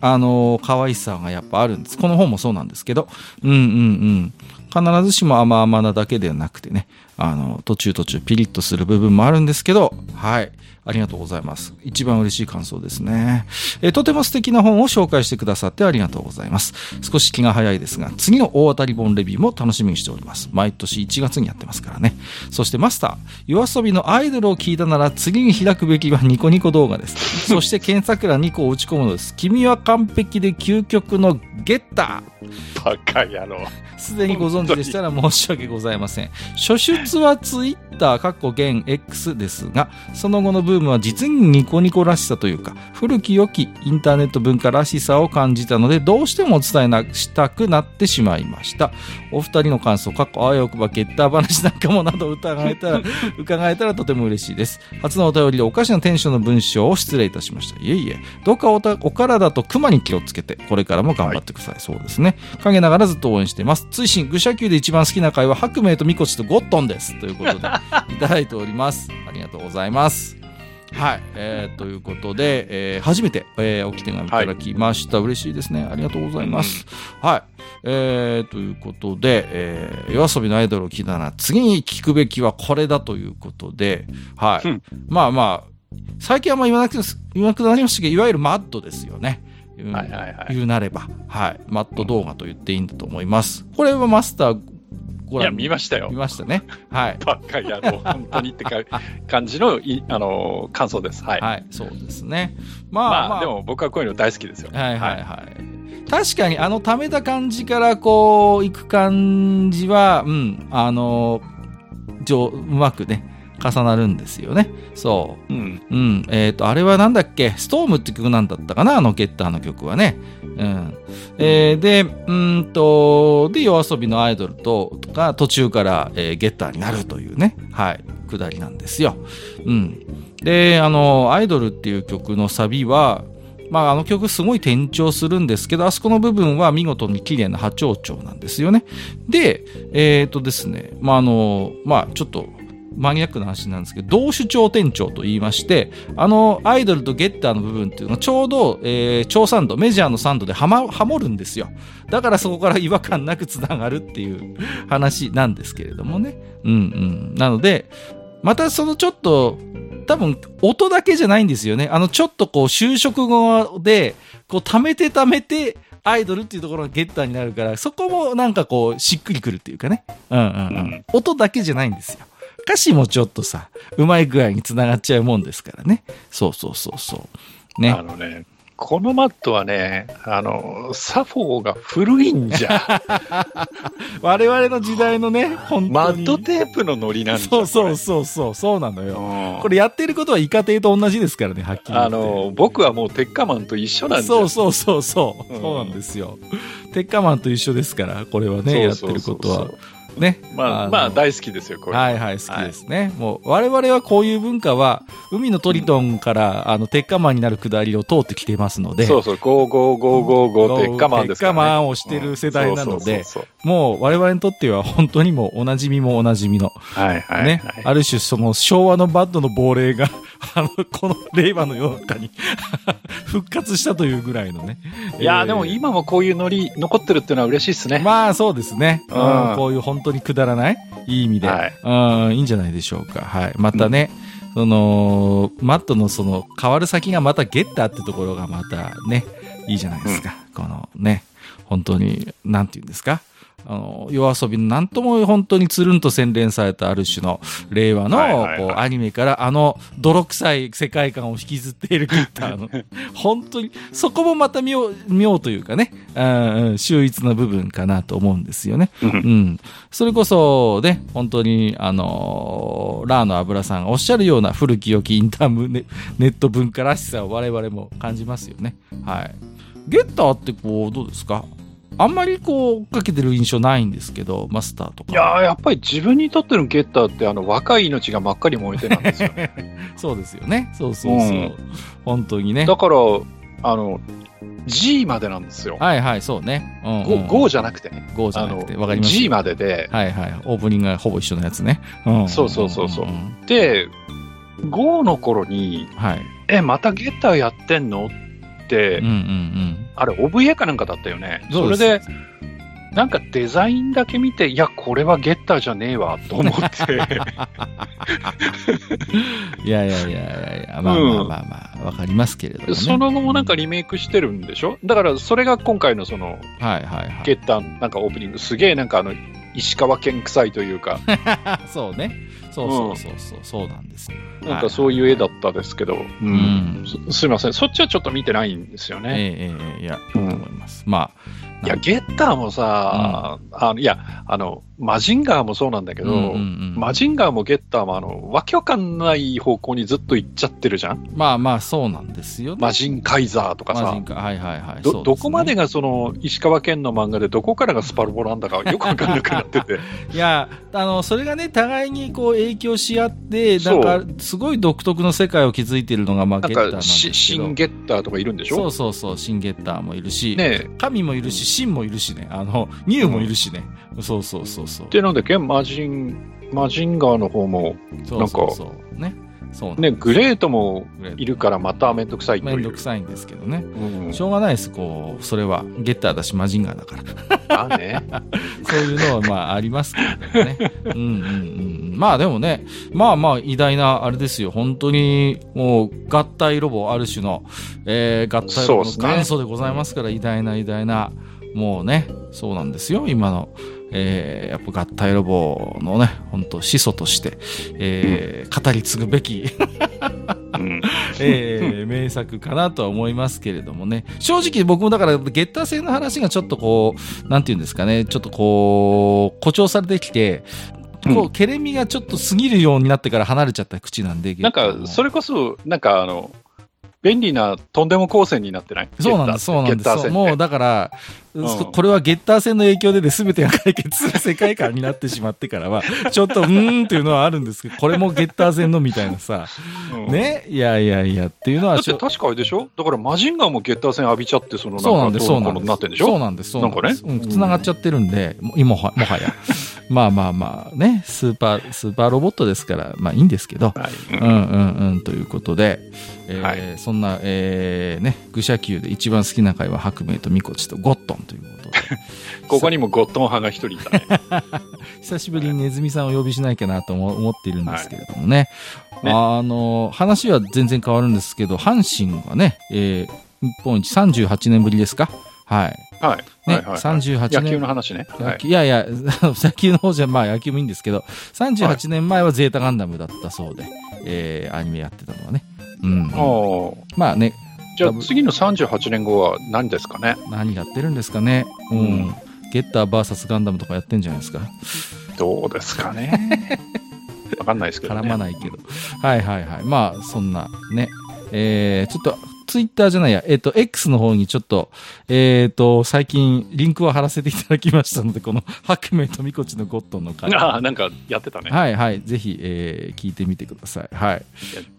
あのー、可愛さがやっぱあるんです。この本もそうなんですけど、うんうんうん。必ずしも甘々なだけではなくてね、あの途中途中ピリッとする部分もあるんですけど、はい、ありがとうございます。一番嬉しい感想ですね。えとても素敵な本を紹介してくださってありがとうございます。少し気が早いですが、次の大当たり本レビューも楽しみにしております。毎年いちがつにやってますからね。そしてマスター、YOASOBIのアイドルを聞いたなら次に開くべきはニコニコ動画です。そして検索欄にこう打ち込むのです。君は完璧で究極のゲッター。バカ野郎。すでにご存知でしたら申し訳ございません。初出はツイッターかっこ現 X ですが、その後のブームは実にニコニコらしさというか、古き良きインターネット文化らしさを感じたので、どうしてもお伝えなしたくなってしまいました。お二人の感想かっこあわよくばゲッター話なんかもなど伺えたら伺えたらとても嬉しいです。初のお便りでおかしなテンションの文章を失礼いたしました。いえいえ、どうか お, たお体とクマに気をつけてこれからも頑張ってください。はい、そうですね。陰ながらずっと応援しています。追伸ぐしゃで一番好きな回は白明とみこちとゴットンですということでいただいております。ありがとうございます。はい、えー、ということで、えー、初めて、えー、おき手紙いただきました、はい、嬉しいですね。ありがとうございます、うん、はい、えー、ということで、えー、YOASOBIのアイドルを聞いたら次に聞くべきはこれだということで、はい、うん、まあまあ最近はあんま言わなく言わなくなりましたけど、いわゆるマッドですよね。うん、はいはいはい、言うなれば、はい、マット動画と言っていいんだと思います。これはマスターご覧、いや見ましたよ。見ましたね。はい。ばっかりやろう本当にってか感じのいあの感想です。はい。はい、そうですね。まあ、まあまあ、でも僕はこういうの大好きですよ。はいはいはい。はい、確かにあのためた感じからこういく感じは、うん、あの上うまくね。重なるんですよね。そう。うん。うん。えっと、あれはなんだっけ？ストームって曲なんだったかな？あのゲッターの曲はね。うん。えー、で、うんと、で、YOASOBIのアイドルとか途中から、えー、ゲッターになるというね。はい。くだりなんですよ。うん。で、あの、アイドルっていう曲のサビは、まあ、あの曲すごい転調するんですけど、あそこの部分は見事に綺麗な波長調なんですよね。で、えっとですね、まあ、あの、まあ、ちょっと、マニアックな話なんですけど、同主調転調と言いまして、あのアイドルとゲッターの部分っていうのはちょうど、えー、超さんど、メジャーのさんどでハマ、ハモるんですよ。だからそこから違和感なくつながるっていう話なんですけれどもね。うんうん。なので、またそのちょっと、多分音だけじゃないんですよね。あのちょっとこう就職後で、こう溜めて溜めて、アイドルっていうところがゲッターになるから、そこもなんかこうしっくりくるっていうかね。うんうんうん。音だけじゃないんですよ。歌詞もちょっとさ、うまい具合につながっちゃうもんですからね。そうそうそうそう。ね。あのね、このマットはね、あの、サフォーが古いんじゃ。我々の時代のね、本当に。マットテープのノリなんだ。そうそうそうそう、そうなのよ。これやってることはイカ亭と同じですからね、はっきり言って。あの、僕はもう鉄火マンと一緒なんですよ。そうそうそうそう、そうなんですよ。鉄火マンと一緒ですから、これはね、やってることは。ね、まあ、あまあ大好きですよこれ。はいはい好きですね、はい、もう我々はこういう文化は海のトリトンから、うん、あの鉄火マンになる下りを通ってきていますので、そうそうゴーゴーゴーゴーゴー鉄火マンですからね。鉄火マンをしてる世代なので、もう我々にとっては本当にもうおなじみもおなじみの、はいはいはい、ね、ある種その昭和のバッドの亡霊があのこの令和の世の中に復活したというぐらいのね。いや、えー、でも今もこういうノリ残ってるっていうのは嬉しいですね。まあそうですね、うんうん、こういう本当にくだらないいい意味で、はい、うんいいんじゃないでしょうか。はい、またね、うん、そのマットのその変わる先がまたゲッターってところがまたねいいじゃないですか、うん、このね本当になんていうんですか、あのYOASOBIのなんとも本当につるんと洗練されたある種の令和の、はいはいはい、こうアニメからあの泥臭い世界観を引きずっているギターの本当にそこもまた妙、妙というかね、うん、秀逸な部分かなと思うんですよね、うん、それこそね本当にあのー、ラーの油さんがおっしゃるような古き良きインターム ネ, ネット文化らしさを我々も感じますよね、はい、ゲッターってこうどうですか、あんまりこう追っかけてる印象ないんですけど、マスターとか。いやーやっぱり自分にとってのゲッターってあの若い命がばっかり燃えてなんですよね。そうですよね。そうそうそう。うん、本当にね。だからあの G までなんですよ。はいはいそうね。うんうん、ゴー じゃなくてね。ゴーじゃなくてわかります。G までで。はいはい。オープニングがほぼ一緒のやつね。うん、そうそうそうそう。うん、で ゴー の頃に、はい、えまたゲッターやってんのって。うんうんうん。あれ オーブイエー かなんかだったよね。それでなんかデザインだけ見ていやこれはゲッターじゃねえわと思っていやいやいやいやまあまあまあまあわかりますけれども、ね、その後もなんかリメイクしてるんでしょ。だからそれが今回のそのゲッターなんかオープニングすげえなんかあの石川県臭いというかそうねそうそうそうそう、うん、そうなんです、ね、なんかそういう絵だったですけど、はいはいはいうん、す, すいませんそっちはちょっと見てないんですよね、えーえー、いや、うん、と思いますまあいやゲッターもさ、うん、あのいやあのマジンガーもそうなんだけど、うんうんうん、マジンガーもゲッターもあのわけわかんない方向にずっと行っちゃってるじゃん。まあまあそうなんですよ、ね、マジンカイザーとかさ、マジンカはいはいはい ど,、ね、どこまでがその石川県の漫画でどこからがスパルボなんだかよくわかんなくなってていやあのそれがね互いにこう影響し合ってなんかすごい独特の世界を築いているのがまあゲッターなんですけど、シンゲッターとかいるんでしょ。そうそうそうシンゲッターもいるし、ね、神もいるしシンもいるしねあのニューもいるしね、うん、そうそうそうってなんだっけマジンマジンガーの方もなんかねグレートもいるからまためんどくさいというめんどくさいんですけどね、うん、しょうがないですこうそれはゲッターだしマジンガーだからだ、ね、そういうのはまあありますけどねうんうんうんまあでもねまあまあ偉大なあれですよ本当にもう合体ロボある種の、えー、合体ロボの元祖でございますから偉大な偉大なもうねそうなんですよ今のえー、やっぱ合体ロボのね本当始祖として、えーうん、語り継ぐべき、うんえー、名作かなとは思いますけれどもね。正直僕もだからゲッター性の話がちょっとこうなんていうんですかねちょっとこう誇張されてきてこうケレミがちょっと過ぎるようになってから離れちゃった口なんで、うん、なんかそれこそなんかあの便利なとんでも光線になってない。そうなんです、そうなんです。そうもうだから、うん、これはゲッター線の影響でですべてが解決する世界観になってしまってからはちょっとうーんっていうのはあるんですけど、これもゲッター線のみたいなさ、うん、ね、いやいやいやっていうのはだって確かあれでしょ。だからマジンガーもゲッター線浴びちゃってそのなんかどうのものになってんでしょ。そうなんです、そうなんです。なんかね、うん、繋がっちゃってるんで、今もはや。まあまあまあねスーパースーパーロボットですからまあいいんですけど、はい、うんうんうんということで、えーはい、そんな、えー、ね愚者級で一番好きな回は白明とミコチとゴットンということでここにもゴットン派が一人いたね久しぶりにネズミさんをお呼びしないかなと思っているんですけれどもね、はい、ねあの話は全然変わるんですけど阪神がね、えー、日本一さんじゅうはちねんぶりですかはいはいね、はいはいはい、さんじゅうはちねん野球の話ね、はい、いやいや野球の方じゃまあ野球もいいんですけどさんじゅうはちねんまえはゼータガンダムだったそうで、はいえー、アニメやってたのはね、うんうん、まあねじゃあ次のさんじゅうはちねんごは何ですかね何やってるんですかね、うんうん、ゲッター ブイエス ガンダムとかやってんじゃないですかどうですかね分かんないですけどね絡まないけどはいはいはいまあそんなね、えー、ちょっとツイッターじゃないや、えっと、X の方にちょっと、えっと、最近、リンクを貼らせていただきましたので、この、白明とみこちのゴットンの回。ああ、なんかやってたね。はいはい、ぜひ、えー、聞いてみてください。はい。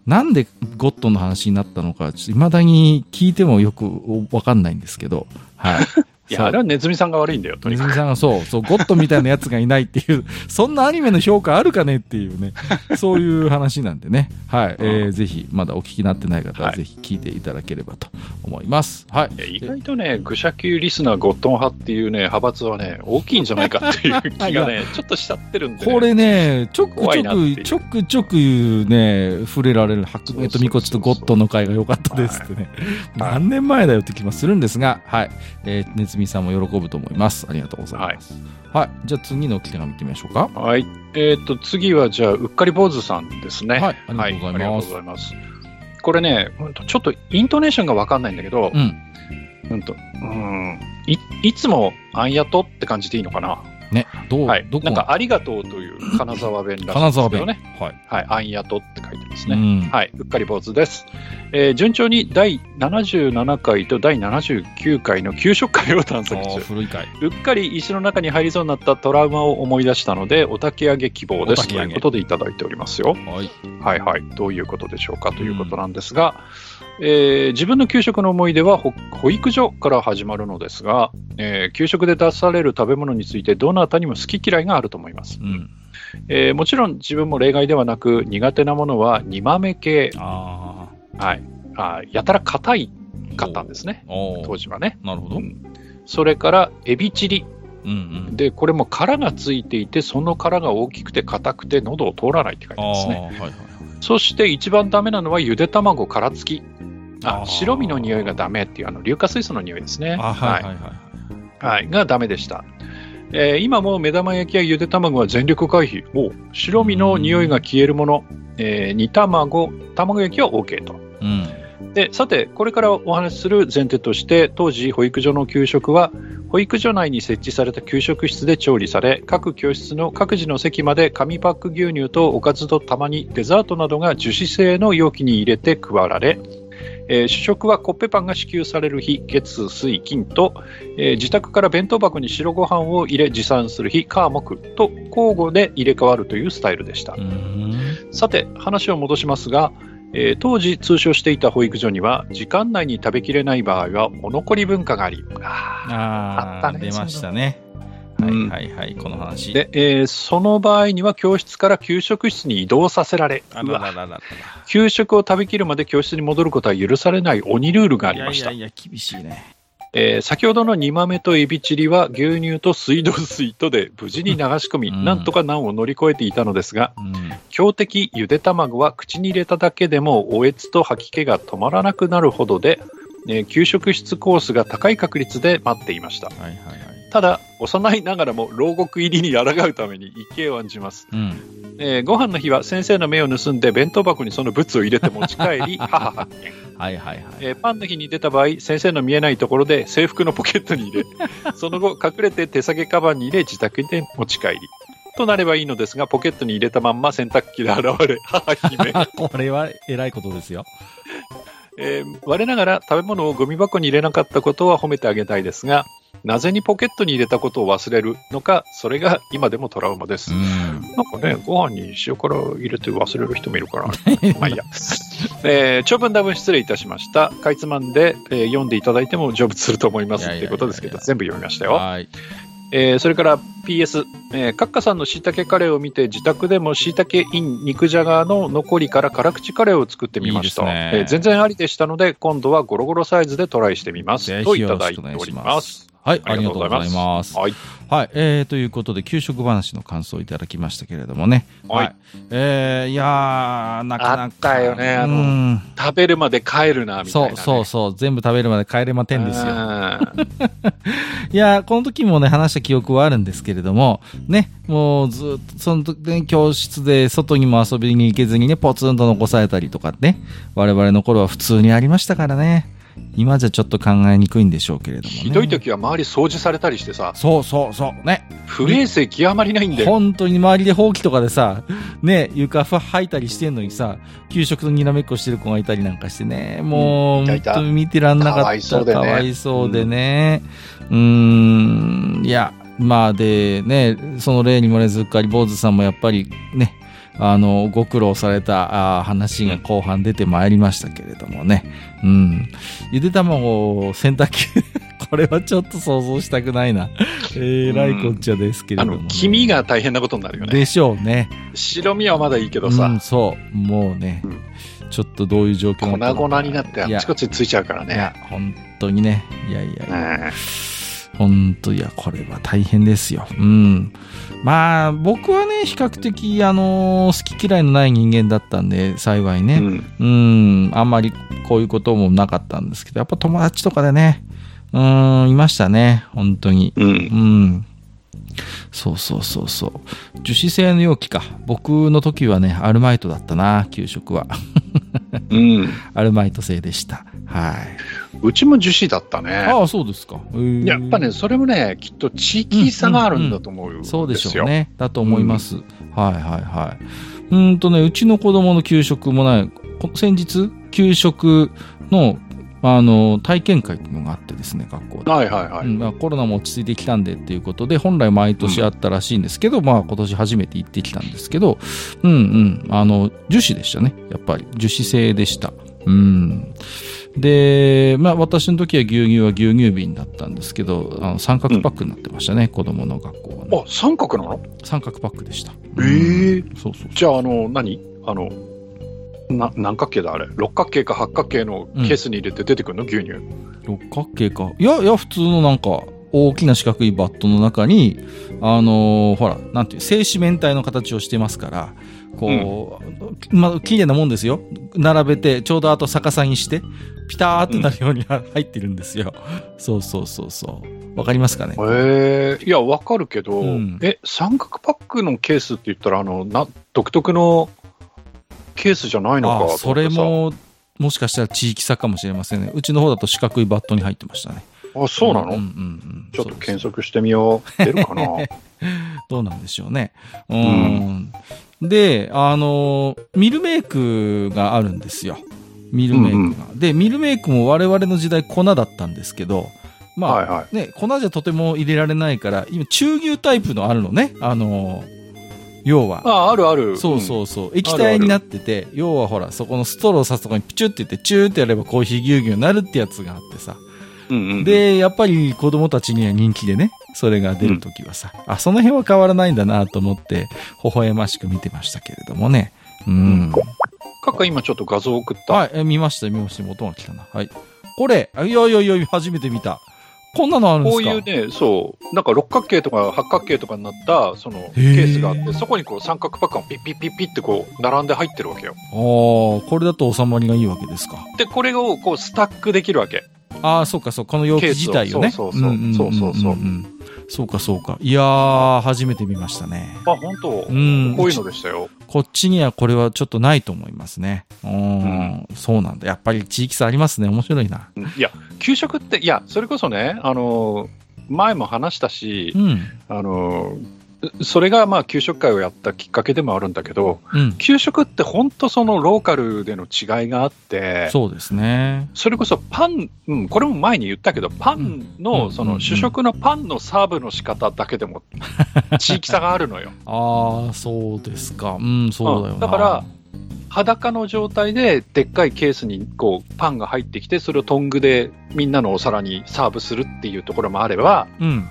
なんでゴットンの話になったのか、ちょっと未だに聞いてもよくわかんないんですけど、はい。いやあれはネズミさんが悪いんだよとにかくネズミさんがそうそうゴッドみたいなやつがいないっていうそんなアニメの評価あるかねっていうねそういう話なんでねはい、えー、ぜひまだお聞きになってない方はぜひ聞いていただければと思います、はいはい、意外とね愚者級リスナーゴッドン派っていうね派閥はね大きいんじゃないかっていう気がねちょっとしちゃってるんで、ね、これねちょくちょくちょくちょくね触れられる白明とみこちとゴッドンの会が良かったですってねそうそうそうそう何年前だよって気もするんですがはい、えー、ネズミすみさんも喜ぶと思います。ありがとうございます。はい、はい、じゃあ次のお手紙見てみましょうか。はい、えー、と次はじゃあうっかり坊主さんですね。はい、ありがとうございます、はい、ありがとうございます。これねちょっとイントネーションが分かんないんだけど、うんうんとうん、い, いつもあんやとって感じでいいのかなね、どう、はい、どこなんかありがとうという金沢弁らしいですよね。はい、はい、あんやとって書いてますね。うん、はい、うっかり坊主です、えー。順調にだいななじゅうななかいとだいななじゅうきゅうかいの給食会を探索中。古い回。うっかり石の中に入りそうになったトラウマを思い出したのでお焚き上げ希望ですということでいただいておりますよ。はい、はい、はい、どういうことでしょうかということなんですが。うんえー、自分の給食の思い出は 保, 保育所から始まるのですが、えー、給食で出される食べ物についてどなたにも好き嫌いがあると思います、うんえー、もちろん自分も例外ではなく苦手なものは煮豆系あ、はい、あやたら硬いかったんですね当時はね。なるほど、うん、それからエビチリ、うんうん、でこれも殻がついていてその殻が大きくて硬くて喉を通らないって書いてますね。あ、はいはい、そして一番ダメなのはゆで卵殻付きああ白身の匂いがダメっていうあの硫化水素の匂いですね。あ、はいはいはいはい、がダメでした、えー、今も目玉焼きやゆで卵は全力回避。お白身の匂いが消えるもの、えー、煮卵卵焼きは OK と、うん、でさてこれからお話しする前提として当時保育所の給食は保育所内に設置された給食室で調理され各教室の各自の席まで紙パック牛乳とおかずとたまにデザートなどが樹脂製の容器に入れて配られえー、主食はコッペパンが支給される日月水金と、えー、自宅から弁当箱に白ご飯を入れ持参する日火木と交互で入れ替わるというスタイルでした。さて話を戻しますが、えー、当時通所していた保育所には時間内に食べきれない場合はお残り文化があり あ, あったね出ましたね。はいはいはい、この話で、えー、その場合には教室から給食室に移動させられららららら給食を食べきるまで教室に戻ることは許されない鬼ルールがありました。いやいやいや厳しいね、えー、先ほどの煮豆とエビチリは牛乳と水道水とで無事に流し込み、うん、なんとか難を乗り越えていたのですが、うん、強敵ゆで卵は口に入れただけでもおえつと吐き気が止まらなくなるほどで、えー、給食室コースが高い確率で待っていました。はいはいはい、ただ幼いながらも牢獄入りに抗うために一計を案じます、うんえー、ご飯の日は先生の目を盗んで弁当箱にその物を入れて持ち帰り母発見はいはいはい、えー、パンの日に出た場合先生の見えないところで制服のポケットに入れその後隠れて手提げカバンに入れ自宅で持ち帰りとなればいいのですがポケットに入れたまんま洗濯機で現れ母姫これはえらいことですよ。えー、我ながら食べ物をゴミ箱に入れなかったことは褒めてあげたいですがなぜにポケットに入れたことを忘れるのかそれが今でもトラウマです。うんなんかねご飯に塩辛入れて忘れる人もいるからまあいいや、えー、長文多文失礼いたしました。かいつまんで、えー、読んでいただいても成仏すると思いますということですけど全部読みましたよ。はいえー、それから ピーエス、えー、カッカさんのしいたけカレーを見て自宅でもしいたけ in 肉じゃがの残りから辛口カレーを作ってみました。いい、ねえー、全然ありでしたので今度はゴロゴロサイズでトライしてみますといただいております。はい、ありがとうございます。はい、はい、えー、ということで給食話の感想をいただきましたけれどもね。はい、はい、えー、いやーなかなかあったよね。あの、うん、食べるまで帰るなみたいな、ね。そうそうそう全部食べるまで帰れませんですよ。いやーこの時もね話した記憶はあるんですけれどもねもうずっとその時、ね、教室で外にも遊びに行けずにねポツンと残されたりとかね我々の頃は普通にありましたからね。今じゃちょっと考えにくいんでしょうけれどもね。ひどい時は周り掃除されたりしてさ。そうそうそうね。不衛生極まりないんだよ。本当に周りでほうきとかでさ、ね床吐いたりしてんのにさ、給食とにらめっこしてる子がいたりなんかしてね、もう、うん、本当に見てらんなかった。かわいそうでね。かわいそうでね。うん、うーんいやまあでねその例にもねずっかり坊主さんもやっぱりね。あのご苦労された話が後半出てまいりましたけれどもね、うん、ゆで卵を洗濯機これはちょっと想像したくないなえらいこっちゃですけれども、ねうん、あの黄身が大変なことになるよね。でしょうね。白身はまだいいけどさ、うん、そうもうね、うん、ちょっとどういう状況なのか粉々になってあっちこっちついちゃうからね。いや本当にねいやいやいや、うん本当いやこれは大変ですよ。うんまあ僕はね比較的あの好き嫌いのない人間だったんで幸いね、うん、うんあんまりこういうこともなかったんですけどやっぱ友達とかでねうーん、いましたね、本当に。うん。うん。そうそうそうそう。樹脂製の容器か。僕の時はね、アルマイトだったな、給食は。うん。アルマイト製でした。はい。うちも樹脂だったね。ああ、そうですか。やっぱね、それもね、きっと地域差があるんだと思うよ、うんうんうん。そうでしょうね。だと思います。うん、はいはいはい。うーんとね、うちの子供の給食もない。先日給食のあの体験会っていうのがあってですね、学校で、はいはいはい、うん、まあ、コロナも落ち着いてきたんでっていうことで、本来毎年あったらしいんですけど、うん、まあ、今年初めて行ってきたんですけど、うんうん、あの樹脂でしたね、やっぱり樹脂製でした。うん、で、まあ、私の時は牛乳は牛乳瓶だったんですけど、あの三角パックになってましたね、うん、子供の学校は、ね。あ、三角なの？三角パックでした。えー、うん、そうそうそう。じゃあ、あの何あのな何角形だあれ、六角形か八角形のケースに入れて出てくるの、うん、牛乳。六角形か、いやいや、普通のなんか大きな四角いバットの中に、あのー、ほら、なんていう、正四面体の形をしてますから、こう、うん、まあ、綺麗なもんですよ。並べてちょうどあと逆さにしてピターってなるように入ってるんですよ、うん、そうそうそうそう、わかりますかね。えー、いや、わかるけど、うん、え三角パックのケースって言ったら、あのな独特のケースじゃないのか。ああ、それももしかしたら地域差かもしれませんね。うちの方だと四角いバットに入ってましたね。あ、そうなの、うんうんうん、ちょっと検索してみよう。出るかなどうなんでしょうね。うん、うん、で、あのミルメイクがあるんですよ、ミルメイクが、うんうん、でミルメイクも我々の時代粉だったんですけど、まあ、はいはい、ね、粉じゃとても入れられないから、今注入タイプのあるのね、あの要は、あ、あるある、そうそうそう、うん、液体になってて、あるある、要はほら、そこのストローを刺すとこにピチュって言ってチューってやればコーヒー牛乳になるってやつがあってさ、うんうんうん、でやっぱり子供たちには人気でね、それが出るときはさ、うん、あ、その辺は変わらないんだなと思って微笑ましく見てましたけれどもね。うん。かっか、今ちょっと画像送った。はい、え、見ました見ました、元が来たな。はい。これ、いやいやいや、初めて見た。こんなのあるんですか。こういうね、そう、なんか六角形とか八角形とかになったそのケースがあって、そこにこう三角パックがピッピッピッピッってこう並んで入ってるわけよ。ああ、これだと収まりがいいわけですか。で、これをこうスタックできるわけ。ああ、そうかそう、この容器自体をね。そうそうそうそうそう。そうかそうか。いやー、初めて見ましたね。あ、本当。うん、こういうのでしたよ。こっちにはこれはちょっとないと思いますね。うん、そうなんだ。やっぱり地域差ありますね。面白いな。いや、給食って、いや、それこそね、あの前も話したし、うん、あのそれがまあ給食会をやったきっかけでもあるんだけど、うん、給食って本当そのローカルでの違いがあって、そうですね。それこそパン、うん、これも前に言ったけど、パンの、うん、その主食のパンのサーブの仕方だけでも地域差があるのよ。ああ、そうですか。うん、そうだよな。うん、だから裸の状態ででっかいケースにこうパンが入ってきて、それをトングでみんなのお皿にサーブするっていうところもあれば。うん、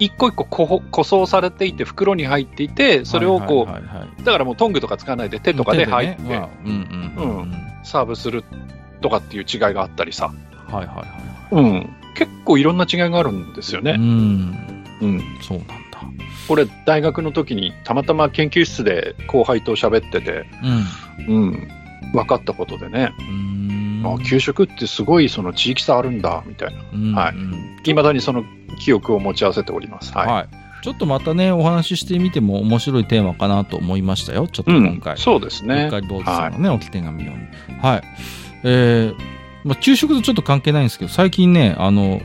一個一個個装されていて袋に入っていて、それをこう、はいはいはいはい、だからもうトングとか使わないで手とかで入って、ね、うんうんうんうん、サーブするとかっていう違いがあったりさ、はいはいはいはい、うん、結構いろんな違いがあるんですよね。うん、うん、そうなんだ。これ大学の時にたまたま研究室で後輩と喋ってて、うんうん、分かったことでね、うーん、あ、給食ってすごいその地域差あるんだみたいな、うんうん、はい、未だにその記憶を持ち合わせております、はいはい、ちょっとまたね、お話ししてみても面白いテーマかなと思いましたよ、ちょっと今回、うん、そうですね、北海道さんのね、はい、置き手紙用に、はい、えー、まあ、給食とちょっと関係ないんですけど、最近ね、あの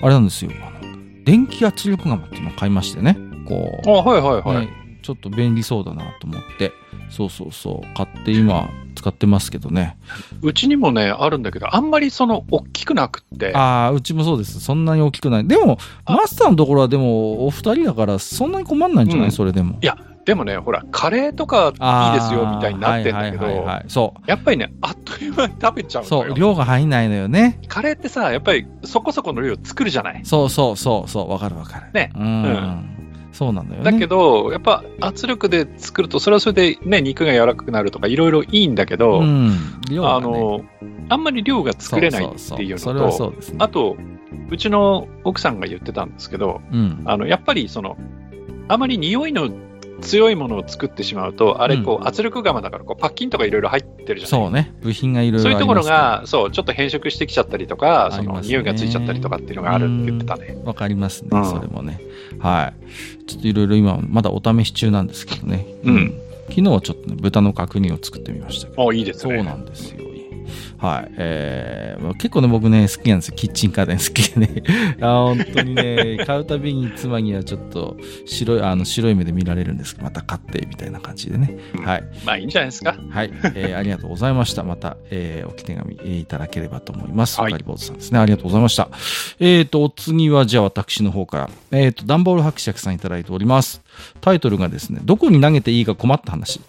あれなんですよ、あの電気圧力釜っていうのを買いましてね、こう、あ、はいはいはい、ね、ちょっと便利そうだなと思って、そうそうそう買って今使ってますけどね。うちにもねあるんだけど、あんまりその大きくなくって。ああ、うちもそうです。そんなに大きくない。でもマスターのところはでもお二人だからそんなに困んないんじゃない、うん、それでも。いや、でもね、ほらカレーとかいいですよみたいになってんだけど、はいはいはいはい、そうやっぱりね、あっという間に食べちゃうのよ。そう、量が入んないのよね。カレーってさ、やっぱりそこそこの量作るじゃない。そうそうそうそう、わかるわかるね。うん、うんそうなんだよね。だけどやっぱ圧力で作るとそれはそれで、ね、肉が柔らかくなるとかいろいろいいんだけど、うん量がね、あのあんまり量が作れないっていうのと、あとうちの奥さんが言ってたんですけど、うん、あのやっぱりそのあまり匂いの強いものを作ってしまうと、あれこう、うん、圧力釜だからこうパッキンとかいろいろ入ってるじゃない。そうね、部品がいろいろ、そういうところがそうちょっと変色してきちゃったりとか、その匂いがついちゃったりとかっていうのがあるって言ってたね。わかりますね、うん、それもね、はい、ちょっといろいろ今まだお試し中なんですけどね、うん、昨日ちょっと、ね、豚の角煮を作ってみましたけど。あ、いいですね。そうなんですよ。はい、えー、結構ね僕ね好きなんですよ、キッチン家電好きでねあ、本当にね買うたびに妻にはちょっと白い、あの白い目で見られるんですけど、また買ってみたいな感じでね、はい、まあいいんじゃないですか。はい、えー、ありがとうございました。また、えー、おき手紙いただければと思います。はい、ガリボーズさんですね、ありがとうございました。えーとお次はじゃあ私の方から、えーとダンボール伯爵さんいただいております。タイトルがですね、どこに投げていいか困った話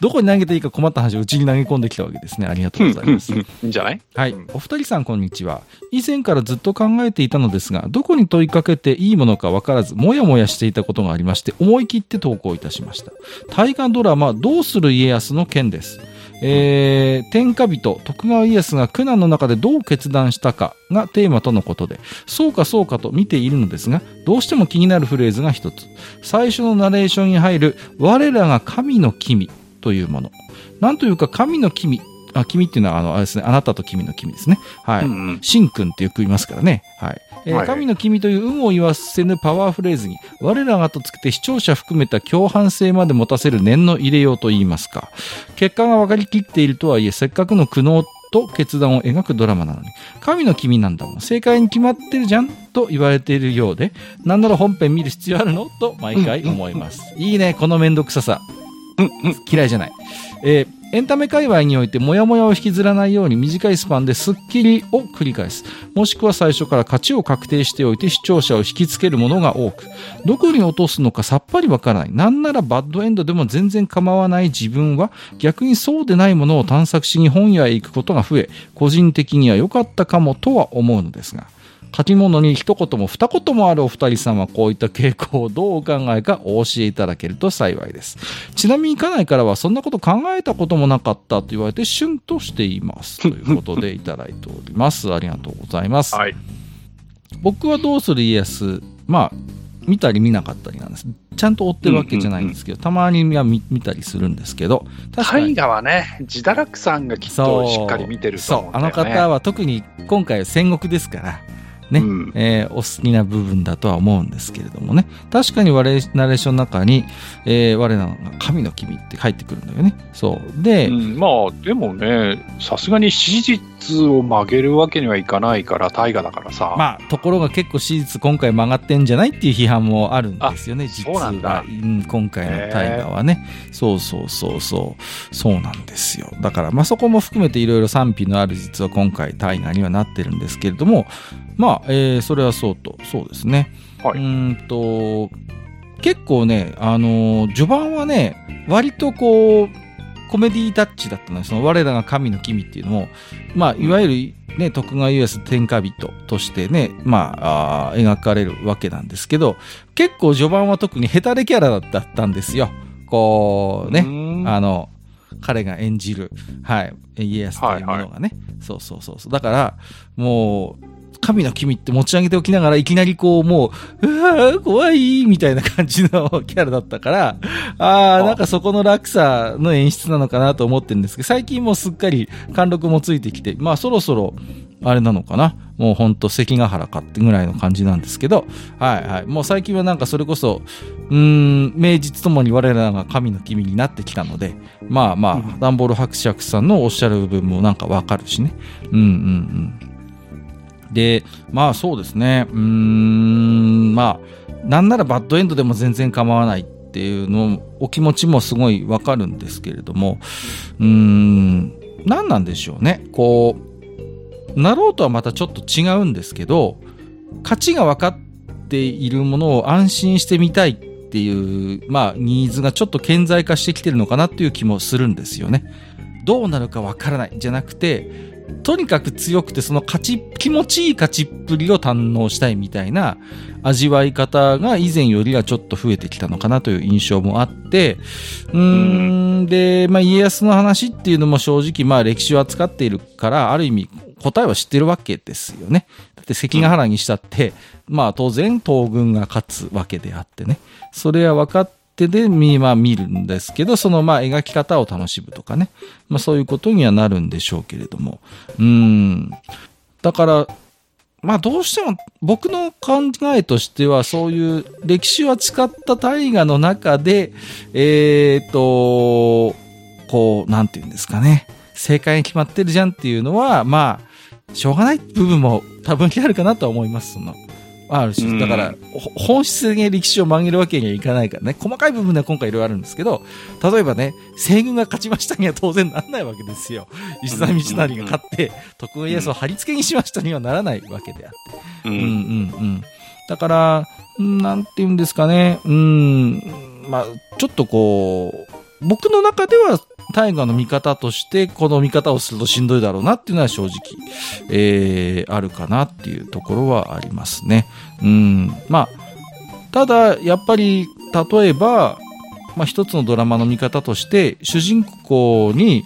どこに投げていいか困った話をうちに投げ込んできたわけですね。ありがとうございます。いいんじゃない？はい。お二人さんこんにちは。以前からずっと考えていたのですが、どこに問いかけていいものか分からずもやもやしていたことがありまして、思い切って投稿いたしました。大河ドラマどうする家康の件です。えー、天下人徳川家康が苦難の中でどう決断したかがテーマとのことで、そうかそうかと見ているのですが、どうしても気になるフレーズが一つ。最初のナレーションに入る我らが神の君というもの、なんというか神の君、あ、君っていうのは あの、あれですね、あなたと君の君ですね。はい。神君ってよく言いますからね。はい。えー、神の君という有無を言わせぬパワーフレーズに、我らがとつけて視聴者含めた共犯性まで持たせる念の入れようと言いますか。結果が分かりきっているとはいえ、せっかくの苦悩と決断を描くドラマなのに、神の君なんだもん、正解に決まってるじゃんと言われているようで、なんなら本編見る必要あるのと毎回思います。いいね、このめんどくささ。嫌いじゃない。えーエンタメ界隈においてモヤモヤを引きずらないように、短いスパンでスッキリを繰り返す、もしくは最初から勝ちを確定しておいて視聴者を引きつけるものが多く、どこに落とすのかさっぱりわからない、なんならバッドエンドでも全然構わない自分は、逆にそうでないものを探索しに本屋へ行くことが増え、個人的には良かったかもとは思うのですが、書き物に一言も二言もあるお二人さんはこういった傾向をどうお考えかお教えいただけると幸いです。ちなみに家内からはそんなこと考えたこともなかったと言われてシュンとしていますということでいただいておりますありがとうございます、はい、僕はどうする家康、まあ見たり見なかったりなんです。ちゃんと追ってるわけじゃないんですけど、うんうんうん、たまには 見, 見たりするんですけど、確かに大河はね、自堕落さんがきっとしっかり見てると思うんだよね。そう、あの方は特に今回は戦国ですからね、うん、えー、お好きな部分だとは思うんですけれどもね。確かにナレーションの中に、えー、我らが神の君って入ってくるんだよね。そうで、うん、まあでもね、さすがに史実を曲げるわけにはいかないから、大河だからさ、まあところが結構史実今回曲がってんじゃないっていう批判もあるんですよね。実はそうなんだ、うん、今回の大河はね、そうそうそうそうそうなんですよ。だからまあそこも含めていろいろ賛否のある、実は今回大河にはなってるんですけれども、まあ、えー、それはそうと、そうですね、はい、うんと結構ね、あのー、序盤はね割とこうコメディータッチだったので、その我らが神の君っていうのも、まあ、いわゆる、ね、徳川家康天下人としてね、まあ、あ描かれるわけなんですけど、結構序盤は特にヘタレキャラだったんですよ。こうね、あの彼が演じる、はい、家康というものがね、はいはい、そうそうそうそう、だからもう神の君って持ち上げておきながら、いきなりこうもう、うわー怖いみたいな感じのキャラだったから、あーなんかそこの落差の演出なのかなと思ってるんですけど、最近もうすっかり貫禄もついてきて、まあそろそろあれなのかな、もうほんと関ヶ原かってぐらいの感じなんですけど、はいはい、もう最近はなんかそれこそ、うーん、名実ともに我らが神の君になってきたので、まあまあダンボール伯爵さんのおっしゃる部分もなんかわかるしね、うんうんうん。で、まあそうですね、うーん、まあなんならバッドエンドでも全然構わないっていうのお気持ちもすごいわかるんですけれども、うーん、何なんでしょうね、こうなろうとはまたちょっと違うんですけど、価値が分かっているものを安心して見たいっていう、まあ、ニーズがちょっと顕在化してきてるのかなっていう気もするんですよね。どうなるか分からないじゃなくて、とにかく強くて、その勝ち、気持ちいい勝ちっぷりを堪能したいみたいな味わい方が以前よりはちょっと増えてきたのかなという印象もあって、うーん、で、まあ家康の話っていうのも正直、まあ歴史を扱っているから、ある意味答えは知ってるわけですよね。だって関ヶ原にしたって、まあ当然東軍が勝つわけであってね。それは分かって、手で見、まあ、見るんですけど、そのまあ描き方を楽しむとかね、まあ、そういうことにはなるんでしょうけれども、うーん、だからまあどうしても僕の考えとしては、そういう歴史を使った大河の中で、えっと、こう、なんていうんですかね、正解に決まってるじゃんっていうのは、まあ、しょうがない部分も多分にあるかなとは思います。そのある種だから本質的に歴史を曲げるわけにはいかないからね、細かい部分では今回いろいろあるんですけど、例えばね、西軍が勝ちましたには当然ならないわけですよ。石田三成が勝って徳川家康を貼り付けにしましたにはならないわけであって、うんうんうん、だからなんていうんですかね、うん、まあちょっとこう僕の中では大河の見方としてこの見方をするとしんどいだろうなっていうのは正直、えー、あるかなっていうところはありますね。うん、まあただやっぱり例えば、まあ、一つのドラマの見方として主人公に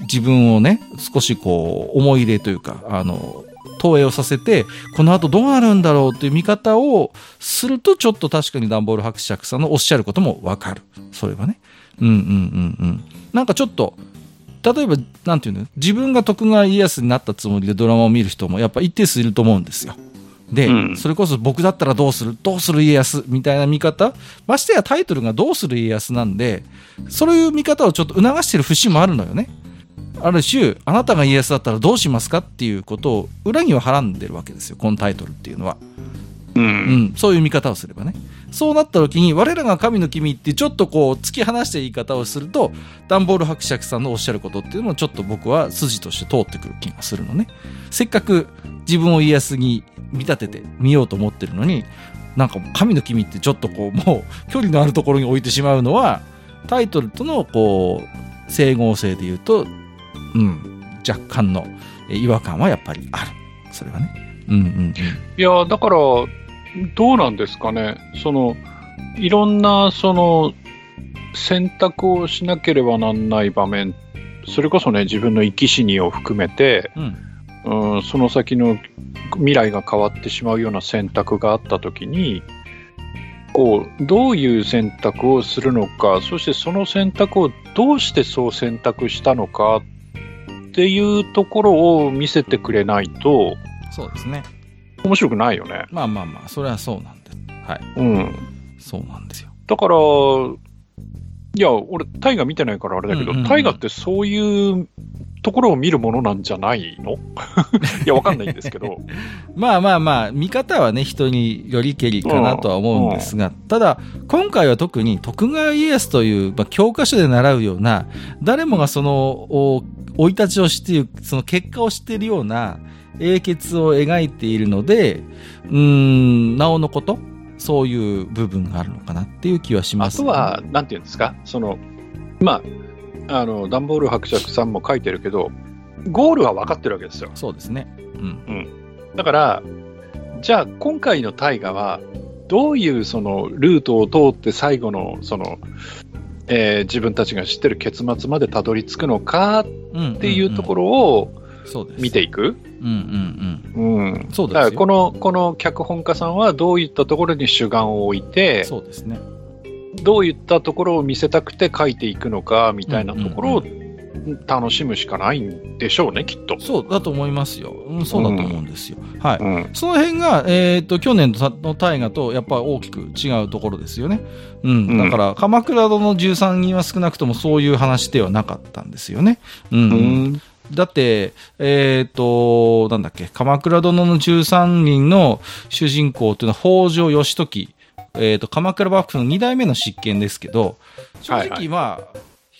自分をね少しこう思い入れというかあの投影をさせてこの後どうなるんだろうという見方をするとちょっと確かにダンボール伯爵さんのおっしゃることもわかる。それはね。うんうんうんうん。なんかちょっと例えばなんていうの、自分が徳川家康になったつもりでドラマを見る人もやっぱ一定数いると思うんですよ。で、うん、それこそ僕だったらどうするどうする家康みたいな見方、ましてやタイトルがどうする家康なんで、そういう見方をちょっと促してる節もあるのよね。ある種あなたが家康だったらどうしますかっていうことを裏にははらんでるわけですよ、このタイトルっていうのは。うんうん、そういう見方をすればね、そうなった時に我らが神の君ってちょっとこう突き放した言い方をするとダンボール伯爵さんのおっしゃることっていうのもちょっと僕は筋として通ってくる気がするのね。せっかく自分を家康に見立てて見ようと思ってるのに、なんか神の君ってちょっとこうもう距離のあるところに置いてしまうのは、タイトルとのこう整合性でいうと、うん、若干の違和感はやっぱりある。それはね、うんうんうん、いやだからどうなんですかね、そのいろんなその選択をしなければなんない場面、それこそね自分の生き死にを含めて、うんうん、その先の未来が変わってしまうような選択があったときにこうどういう選択をするのか、そしてその選択をどうしてそう選択したのかっていうところを見せてくれないと、そうですね、面白くないよね。まあまあまあ、それはそうなんです。はい。うん。そうなんですよ。だから、いや、俺、大河見てないからあれだけど、大河ってそういうところを見るものなんじゃないの？いや、わかんないんですけど。まあまあまあ、見方はね、人によりけりかなとは思うんですが、うんうん、ただ、今回は特に徳川家康という、まあ、教科書で習うような、誰もがその、生い立ちを知っている、その結果を知っているような、英傑を描いているので、うーん、なおのことそういう部分があるのかなっていう気はします、ね。あとはなんていうんですか、そのまああのダンボール伯爵さんも書いてるけど、ゴールは分かってるわけですよ。そうですね。うんうん。だからじゃあ今回の大河はどういうそのルートを通って最後のその、えー、自分たちが知ってる結末までたどり着くのかっていうところを、うんうんうん、そうです、見ていく。うんうんうん。うん。そうですよ。だからこの、この脚本家さんはどういったところに主眼を置いて、そうですね。どういったところを見せたくて書いていくのかみたいなところを楽しむしかないんでしょうね、うんうんうん、きっと。そうだと思いますよ。うん、そうだと思うんですよ。うん、はい、うん。その辺がえっと去年の大河とやっぱ大きく違うところですよね。うん。うん、だから鎌倉殿のじゅうさんにんは少なくともそういう話ではなかったんですよね。うん。うん、だって、えっと、なんだっけ、鎌倉殿のじゅうさんにんの主人公というのは北条義時、えっと、鎌倉幕府のにだいめの執権ですけど、正直まあ、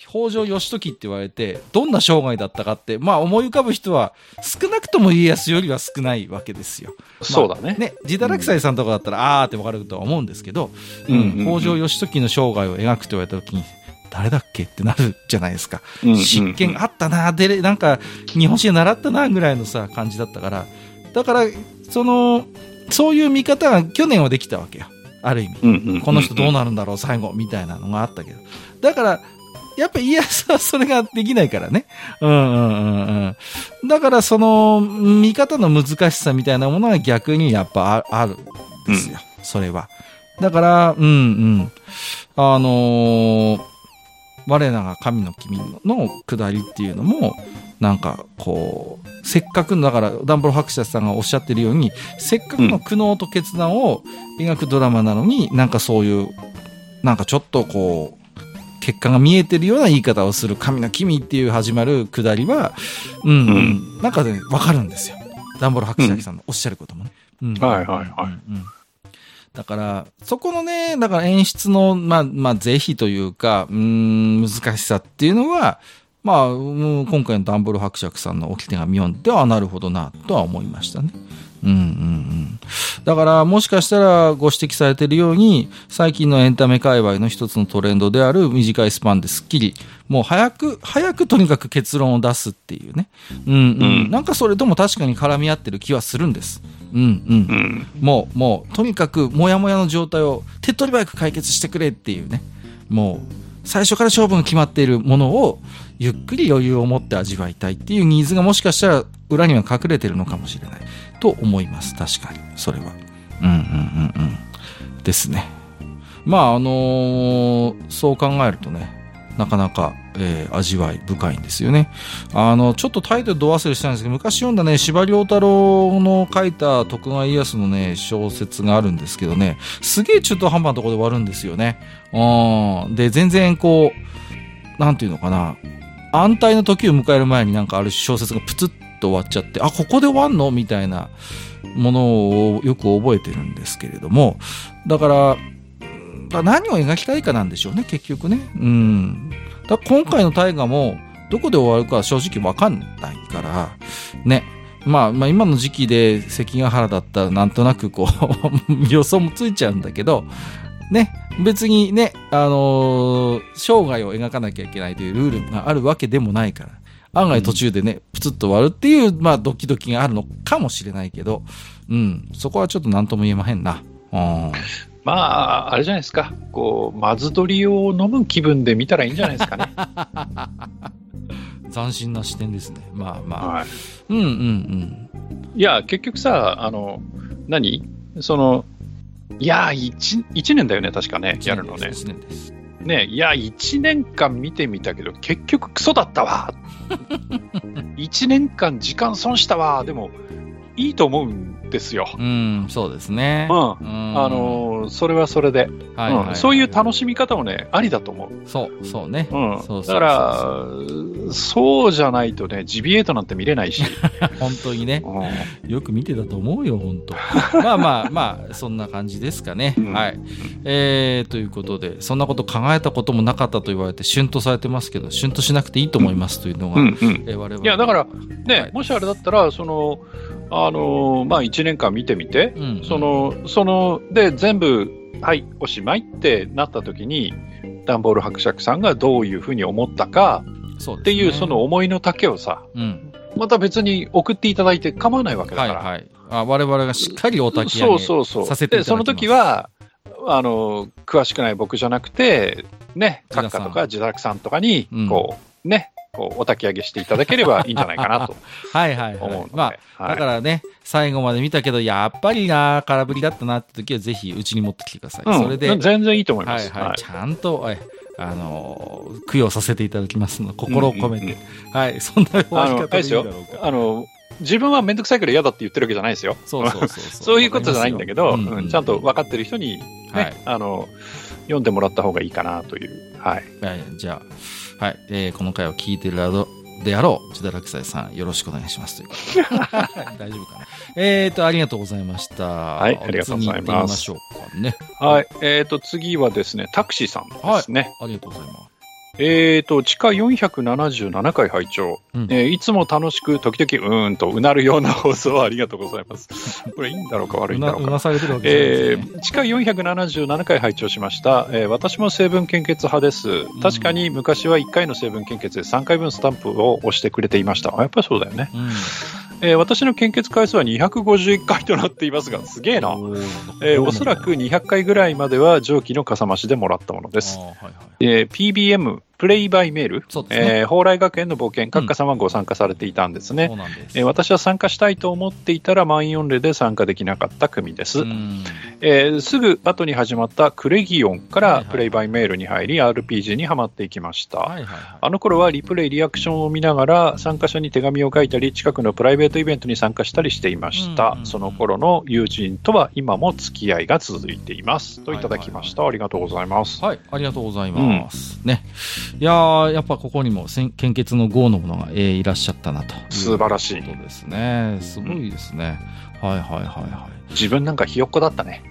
北条義時って言われて、どんな生涯だったかって、まあ思い浮かぶ人は少なくとも家康よりは少ないわけですよ。そうだね。ね、自堕落斎さんとかだったら、あーってわかるとは思うんですけど、うん、北条義時の生涯を描くと言われたときに、誰だっけってなるじゃないですか。執権、うんうん、あったな、で、なんか、日本史で習ったな、ぐらいのさ、感じだったから。だから、その、そういう見方が去年はできたわけよ。ある意味。うんうんうん、この人どうなるんだろう、最後、みたいなのがあったけど。だから、やっぱ家康はそれができないからね。うんうんうんうん。だから、その、見方の難しさみたいなものが逆にやっぱあるんですよ。うん、それは。だから、うんうん。あのー、我らが神の君の下りっていうのもなんかこうせっかくのだからダンボロ伯爵さんがおっしゃってるようにせっかくの苦悩と決断を描くドラマなのに、うん、なんかそういうなんかちょっとこう結果が見えてるような言い方をする神の君っていう始まる下りは、うんうん、なんかね分かるんですよダンボロ伯爵さんのおっしゃることもね、うんうん、はいはいはい、うんだからそこのねだから演出のまあまあ是非というかうーん難しさっていうのはまあ今回のダンボロ伯爵さんの置き手紙読んではなるほどなとは思いましたね。うんうんうん。だからもしかしたらご指摘されているように最近のエンタメ界隈の一つのトレンドである短いスパンですっきりもう早く早くとにかく結論を出すっていうね。うんうん。うん、なんかそれとも確かに絡み合ってる気はするんです。うんうん、うん、もうもうとにかくモヤモヤの状態を手っ取り早く解決してくれっていうねもう最初から勝負が決まっているものをゆっくり余裕を持って味わいたいっていうニーズがもしかしたら裏には隠れてるのかもしれないと思います確かにそれはうんうんうんうんですねまああのー、そう考えるとねなかなか、えー、味わい深いんですよね。あのちょっとタイトルど忘れしたんですけど昔読んだね司馬遼太郎の書いた徳川家康のね小説があるんですけどねすげえ中途半端なところで終わるんですよね。うんで全然こうなんていうのかな安泰の時を迎える前になんかある小説がプツッと終わっちゃってあここで終わんのみたいなものをよく覚えてるんですけれどもだから何を描きたいかなんでしょうね結局ね、うん、だから今回の大河もどこで終わるか正直分かんないからね、まあ、まあ今の時期で関ヶ原だったらなんとなくこう予想もついちゃうんだけどね別にね、あのー、生涯を描かなきゃいけないというルールがあるわけでもないから案外途中でね、うん、プツッと終わるっていう、まあ、ドキドキがあるのかもしれないけど、うん、そこはちょっと何とも言えまへんな。うんまああれじゃないですかこうマズドリを飲む気分で見たらいいんじゃないですかね斬新な視点ですねまあまあ、はい、うんうんうんいや結局さあの何そのいや 1, いちねんだよね確かねやるのねいちねんですねいやいちねんかん見てみたけど結局クソだったわいちねんかん時間損したわでもいいと思うんですよ。うん、そうですね。うん、あのそれはそれで、はいはいはいうん、そういう楽しみ方もねありだと思う。そう、そうね。うん、そうそうそうそうだからそうじゃないとねジビエートなんて見れないし。本当にね、うん。よく見てたと思うよ本当。まあまあまあそんな感じですかね。うん、はい、えー。ということでそんなこと考えたこともなかったと言われてシュンとされてますけどシュンとしなくていいと思いますというのが、うんうんうんえー、我々。いやだからね、はい、もしあれだったらそのあのーまあ、いちねんかん見てみて、うんうん、そのそので全部はいおしまいってなった時にダンボール伯爵さんがどういうふうに思ったかっていうその思いの丈をさ、うん、また別に送っていただいて構わないわけだから、はいはい、あ我々がしっかりお焚き上げさせていただきます。でその時はあの詳しくない僕じゃなくてね閣下とか自宅さんとかにこう、うん、ねこうお焚き上げしていただければいいんじゃないかなとはいはい、はい、思うので、まあはい、だからね最後まで見たけどやっぱりな空振りだったなって時はぜひうちに持ってきてください、うん、それで全然いいと思います、はいはいはい、ちゃんと、はいあのー、供養させていただきますので心を込めて、うんうんうん、はいそんな終わり方でいいだろうかあの自分はめんどくさいから嫌だって言ってるわけじゃないですよそうそうそうそうそういうことじゃないんだけど、うんうんうん、ちゃんと分かってる人に、ねはい、あの読んでもらった方がいいかなというはい、はい、じゃあはいえー、この回を聞いているであろう千田楽斎さんよろしくお願いしますという大丈夫かなえーとありがとうございましたはいありがとうございます次行ってみましょうかねはいえーと次はですねタクシーさんですね、はい、ありがとうございますえーと地下よんひゃくななじゅうななかい拝聴、うんえー、いつも楽しく時々うーんとうなるような放送ありがとうございますこれいいんだろうか悪いんだろうか地下よんひゃくななじゅうななかい拝聴しました、えー、私も成分献血派です確かに昔はいっかいの成分献血でさんかいぶんスタンプを押してくれていましたあやっぱりそうだよね、うんえー、私の献血回数はにひゃくごじゅういっかいとなっていますがすげえなお、えー、おそらくにひゃっかいぐらいまでは蒸気のかさ増しでもらったものです、はいはいえー、ピービーエムプレイバイメール、そうですね、えー、蓬莱学園の冒険、閣下様ご参加されていたんですね、うん、そうなんです。えー、私は参加したいと思っていたら満員御礼で参加できなかった組です、うん、えー、すぐ後に始まったクレギオンからプレイバイメールに入り、はいはい、アールピージー にはまっていきました、はいはいはい、あの頃はリプレイリアクションを見ながら参加者に手紙を書いたり近くのプライベートイベントに参加したりしていました、うんうんうん、その頃の友人とは今も付き合いが続いていますといただきました、はいはいはい、ありがとうございます、はい、ありがとうございます、うん、ね、いや、やっぱここにも献血の号のものが、えー、いらっしゃったなという素晴らしいことですね、すごいですね、うん、はいはいはいはい、自分なんかひよっこだったね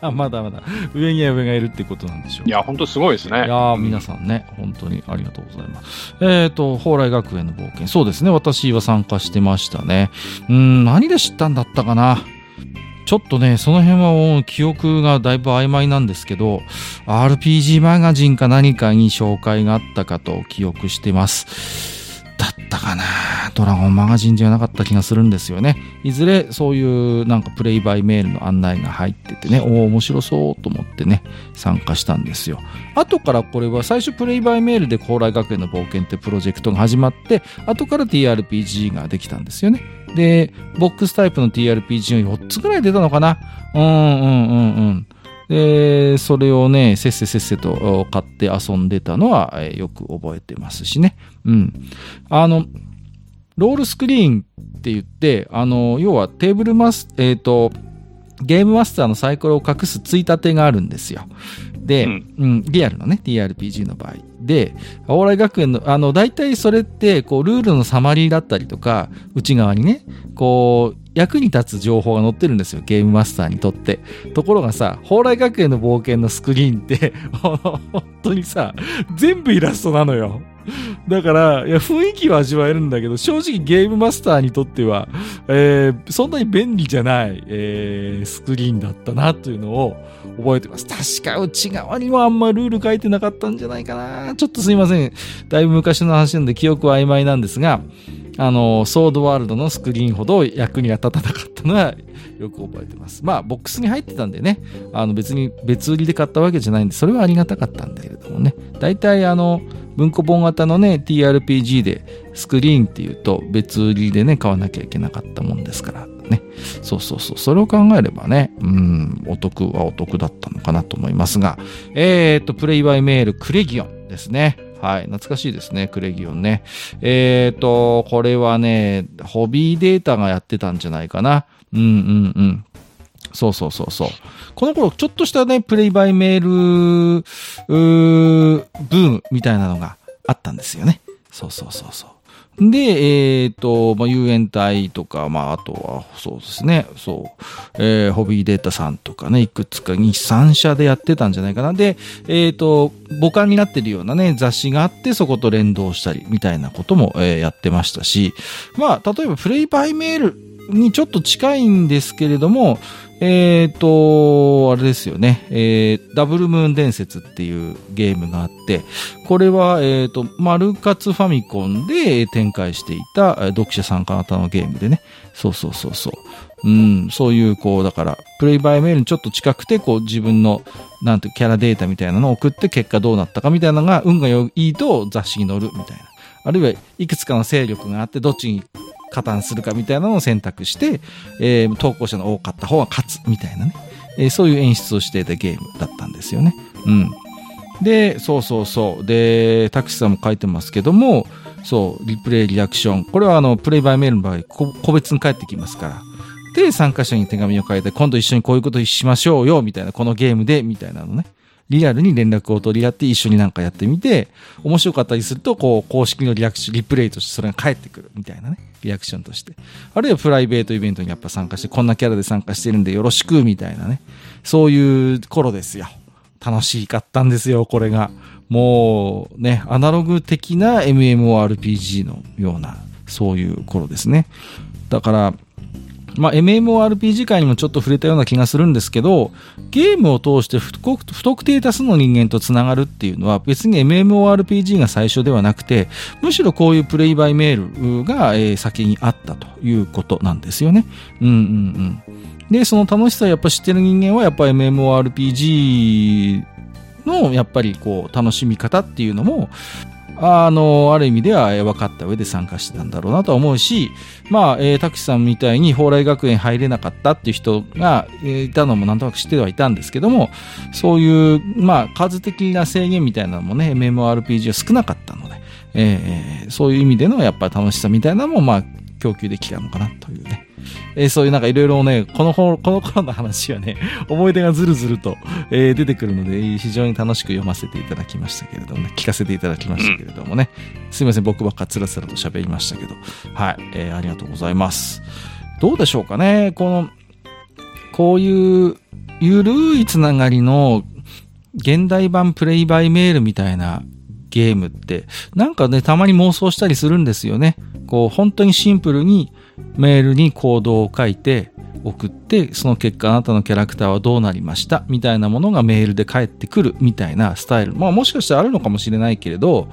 まだまだ上には上がいるってことなんでしょう。いや本当すごいですね。いや皆さんね、うん、本当にありがとうございます。えっ、ー、と蓬莱学園の冒険、そうですね、私は参加してましたね。うーん、何で知ったんだったかな。ちょっとねその辺はもう記憶がだいぶ曖昧なんですけど アールピージー マガジンか何かに紹介があったかと記憶してます。だったかな、ドラゴンマガジンじゃなかった気がするんですよね。いずれそういうなんかプレイバイメールの案内が入っててね、お面白そうと思ってね参加したんですよ。後からこれは最初プレイバイメールで高麗学園の冒険ってプロジェクトが始まって後から ティーアールピージー ができたんですよね。でボックスタイプの ティーアールピージー がよっつぐらい出たのかな、うんうんうんうんでそれをねせっせせっせと買って遊んでたのはよく覚えてますしね、うん、あのロールスクリーンって言ってあの要はテーブルマス、えーと、ゲームマスターのサイコロを隠すついたてがあるんですよ。で、うんうん、リアルのね ティーアールピージー の場合で蓬莱学園のあの大体それってこうルールのサマリーだったりとか内側にねこう役に立つ情報が載ってるんですよ、ゲームマスターにとって。ところがさ蓬莱学園の冒険のスクリーンって本当にさ全部イラストなのよ。だからいや雰囲気は味わえるんだけど正直ゲームマスターにとっては、えー、そんなに便利じゃない、えー、スクリーンだったなというのを覚えてます。確か内側にもあんまルール書いてなかったんじゃないかな。ちょっとすいません、だいぶ昔の話なんで記憶は曖昧なんですがあのソードワールドのスクリーンほど役に立たなかったのはよく覚えてます。まあボックスに入ってたんでねあの別に別売りで買ったわけじゃないんでそれはありがたかったんだけれどもね、だいたいあの文庫本型のね ティーアールピージー でスクリーンっていうと別売りでね買わなきゃいけなかったもんですからね、そうそうそう、それを考えればねうんお得はお得だったのかなと思いますが、えっとプレイバイメールクレギオンですね。はい、懐かしいですねクレギオンね。えっとこれはねホビーデータがやってたんじゃないかな。うんうんうんそうそうそうそう。この頃ちょっとしたねプレイバイメールうーブームみたいなのがあったんですよね。そうそうそうそう。でえっとまあ遊園隊とかまああとはそうですねそう、えー、ホビーデータさんとかねいくつかにさん社でやってたんじゃないかな。でえっと母艦になってるようなね雑誌があってそこと連動したりみたいなことも、えー、やってましたし、まあ例えばプレイバイメールにちょっと近いんですけれども、えっと、あれですよね、えー、ダブルムーン伝説っていうゲームがあって、これは、えっと、マルカツファミコンで展開していた読者参加型のゲームでね、そうそうそうそう。うん、そういうこうだからプレイバイメールにちょっと近くてこう自分のなんてキャラデータみたいなのを送って結果どうなったかみたいなのが運が良いと雑誌に載るみたいな、あるいはいくつかの勢力があってどっちに加担するかみたいなのを選択して、えー、投稿者の多かった方が勝つみたいなね、えー、そういう演出をしていたゲームだったんですよね。うん。で、そうそうそう。で、タクシーさんも書いてますけども、そう、リプレイリアクション。これはあの、プレイバイメールの場合、個別に返ってきますから。で、参加者に手紙を書いて、今度一緒にこういうことしましょうよ、みたいな、このゲームで、みたいなのね。リアルに連絡を取り合って一緒になんかやってみて面白かったりするとこう公式のリアクションリプレイとしてそれが返ってくるみたいなねリアクションとして、あるいはプライベートイベントにやっぱ参加してこんなキャラで参加してるんでよろしくみたいなね、そういう頃ですよ。楽しかったんですよこれが。もうねアナログ的な エムエムオーアールピージー のようなそういう頃ですね。だからまあ、エムエムオーアールピージー 界にもちょっと触れたような気がするんですけど、ゲームを通して不特定多数の人間とつながるっていうのは別に エムエムオーアールピージー が最初ではなくて、むしろこういうプレイバイメールが先にあったということなんですよね。うんうんうん。で、その楽しさをやっぱ知ってる人間はやっぱ エムエムオーアールピージーのやっぱりこう楽しみ方っていうのもあの、ある意味では分かった上で参加してたんだろうなとは思うし、まあ、えー、タクシさんみたいに蓬莱学園入れなかったっていう人がいたのもなんとなく知ってはいたんですけども、そういう、まあ、数的な制限みたいなのもね、エムエムオーアールピージー は少なかったので、えー、そういう意味でのやっぱ楽しさみたいなのも、まあ、供給できたのかなというね。えー、そういうなんかいろいろね、この頃、この頃の話はね、思い出がずるずると、えー、出てくるので、非常に楽しく読ませていただきましたけれどもね、聞かせていただきましたけれどもね、すいません、僕ばっかつらつらと喋りましたけど、はい、えー、ありがとうございます。どうでしょうかね、この、こういうゆるいつながりの現代版プレイバイメールみたいなゲームって、なんかね、たまに妄想したりするんですよね。こう、本当にシンプルに、メールにコードを書いて送って、その結果あなたのキャラクターはどうなりましたみたいなものがメールで返ってくるみたいなスタイル、まあもしかしたらあるのかもしれないけれど、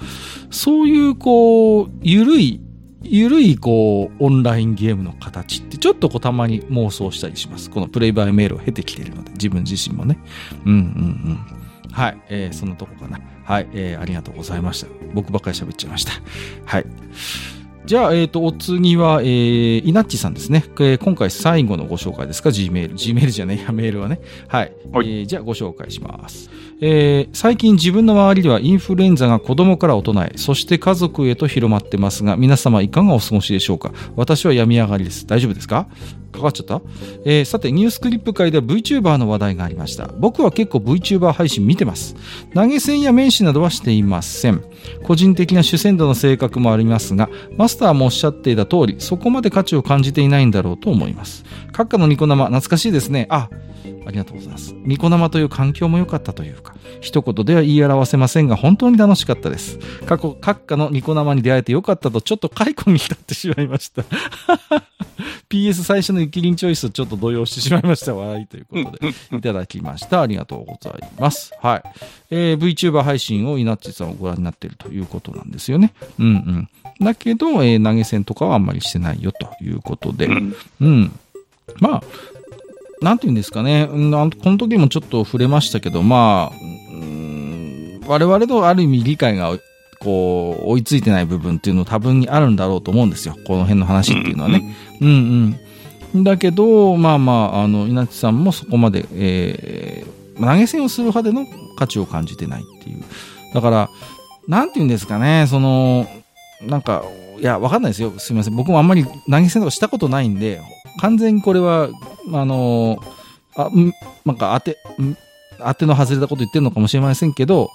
そういうこうゆるいゆるいこうオンラインゲームの形ってちょっとこうたまに妄想したりします。このプレイバイメールを経てきているので、自分自身もね、うんうんうん、はい、えー、そんなとこかな。はい、えー、ありがとうございました。僕ばっかり喋っちゃいました。はい、じゃあ、えっと、お次は、えー、イナッチさんですね。えー、今回最後のご紹介ですか ?G メール。G メールじゃねえや、メールはね。はい。はい、えー、じゃあご紹介します、えー。最近自分の周りではインフルエンザが子供から大人へ、そして家族へと広まってますが、皆様いかがお過ごしでしょうか?私は病み上がりです。大丈夫ですか?かかっちゃった、えー、さてニュースクリップ界では VTuber の話題がありました。僕は結構 VTuber 配信見てます。投げ銭や面試などはしていません。個人的な主戦度の性格もありますが、マスターもおっしゃっていた通り、そこまで価値を感じていないんだろうと思います。閣下のニコ生懐かしいですね。あ、ありがとうございます。ニコ生という環境も良かったというか、一言では言い表せませんが本当に楽しかったです。過去閣下のニコ生に出会えて良かったとちょっと解雇に至ってしまいましたピーエス 最初のゆきりんチョイスちょっと動揺してしまいました笑いということでいただきました。ありがとうございます。はい、えー、VTuber 配信をイナッチさんをご覧になっているということなんですよね。うんうん。だけど、えー、投げ銭とかはあんまりしてないよということで、うん、まあなんていうんですかね、うん、この時もちょっと触れましたけど、まあ、うん、我々のある意味理解がこう追いついてない部分っていうの多分にあるんだろうと思うんですよ、この辺の話っていうのはね。うんうん。だけど、まあまあ、あの、稲地さんもそこまで、えー、投げ銭をする派での価値を感じてないっていう。だから、なんて言うんですかね、その、なんか、いや、わかんないですよ。すみません。僕もあんまり投げ銭とかしたことないんで、完全にこれは、あの、あ、なんか当て、当ての外れたこと言ってるのかもしれませんけど、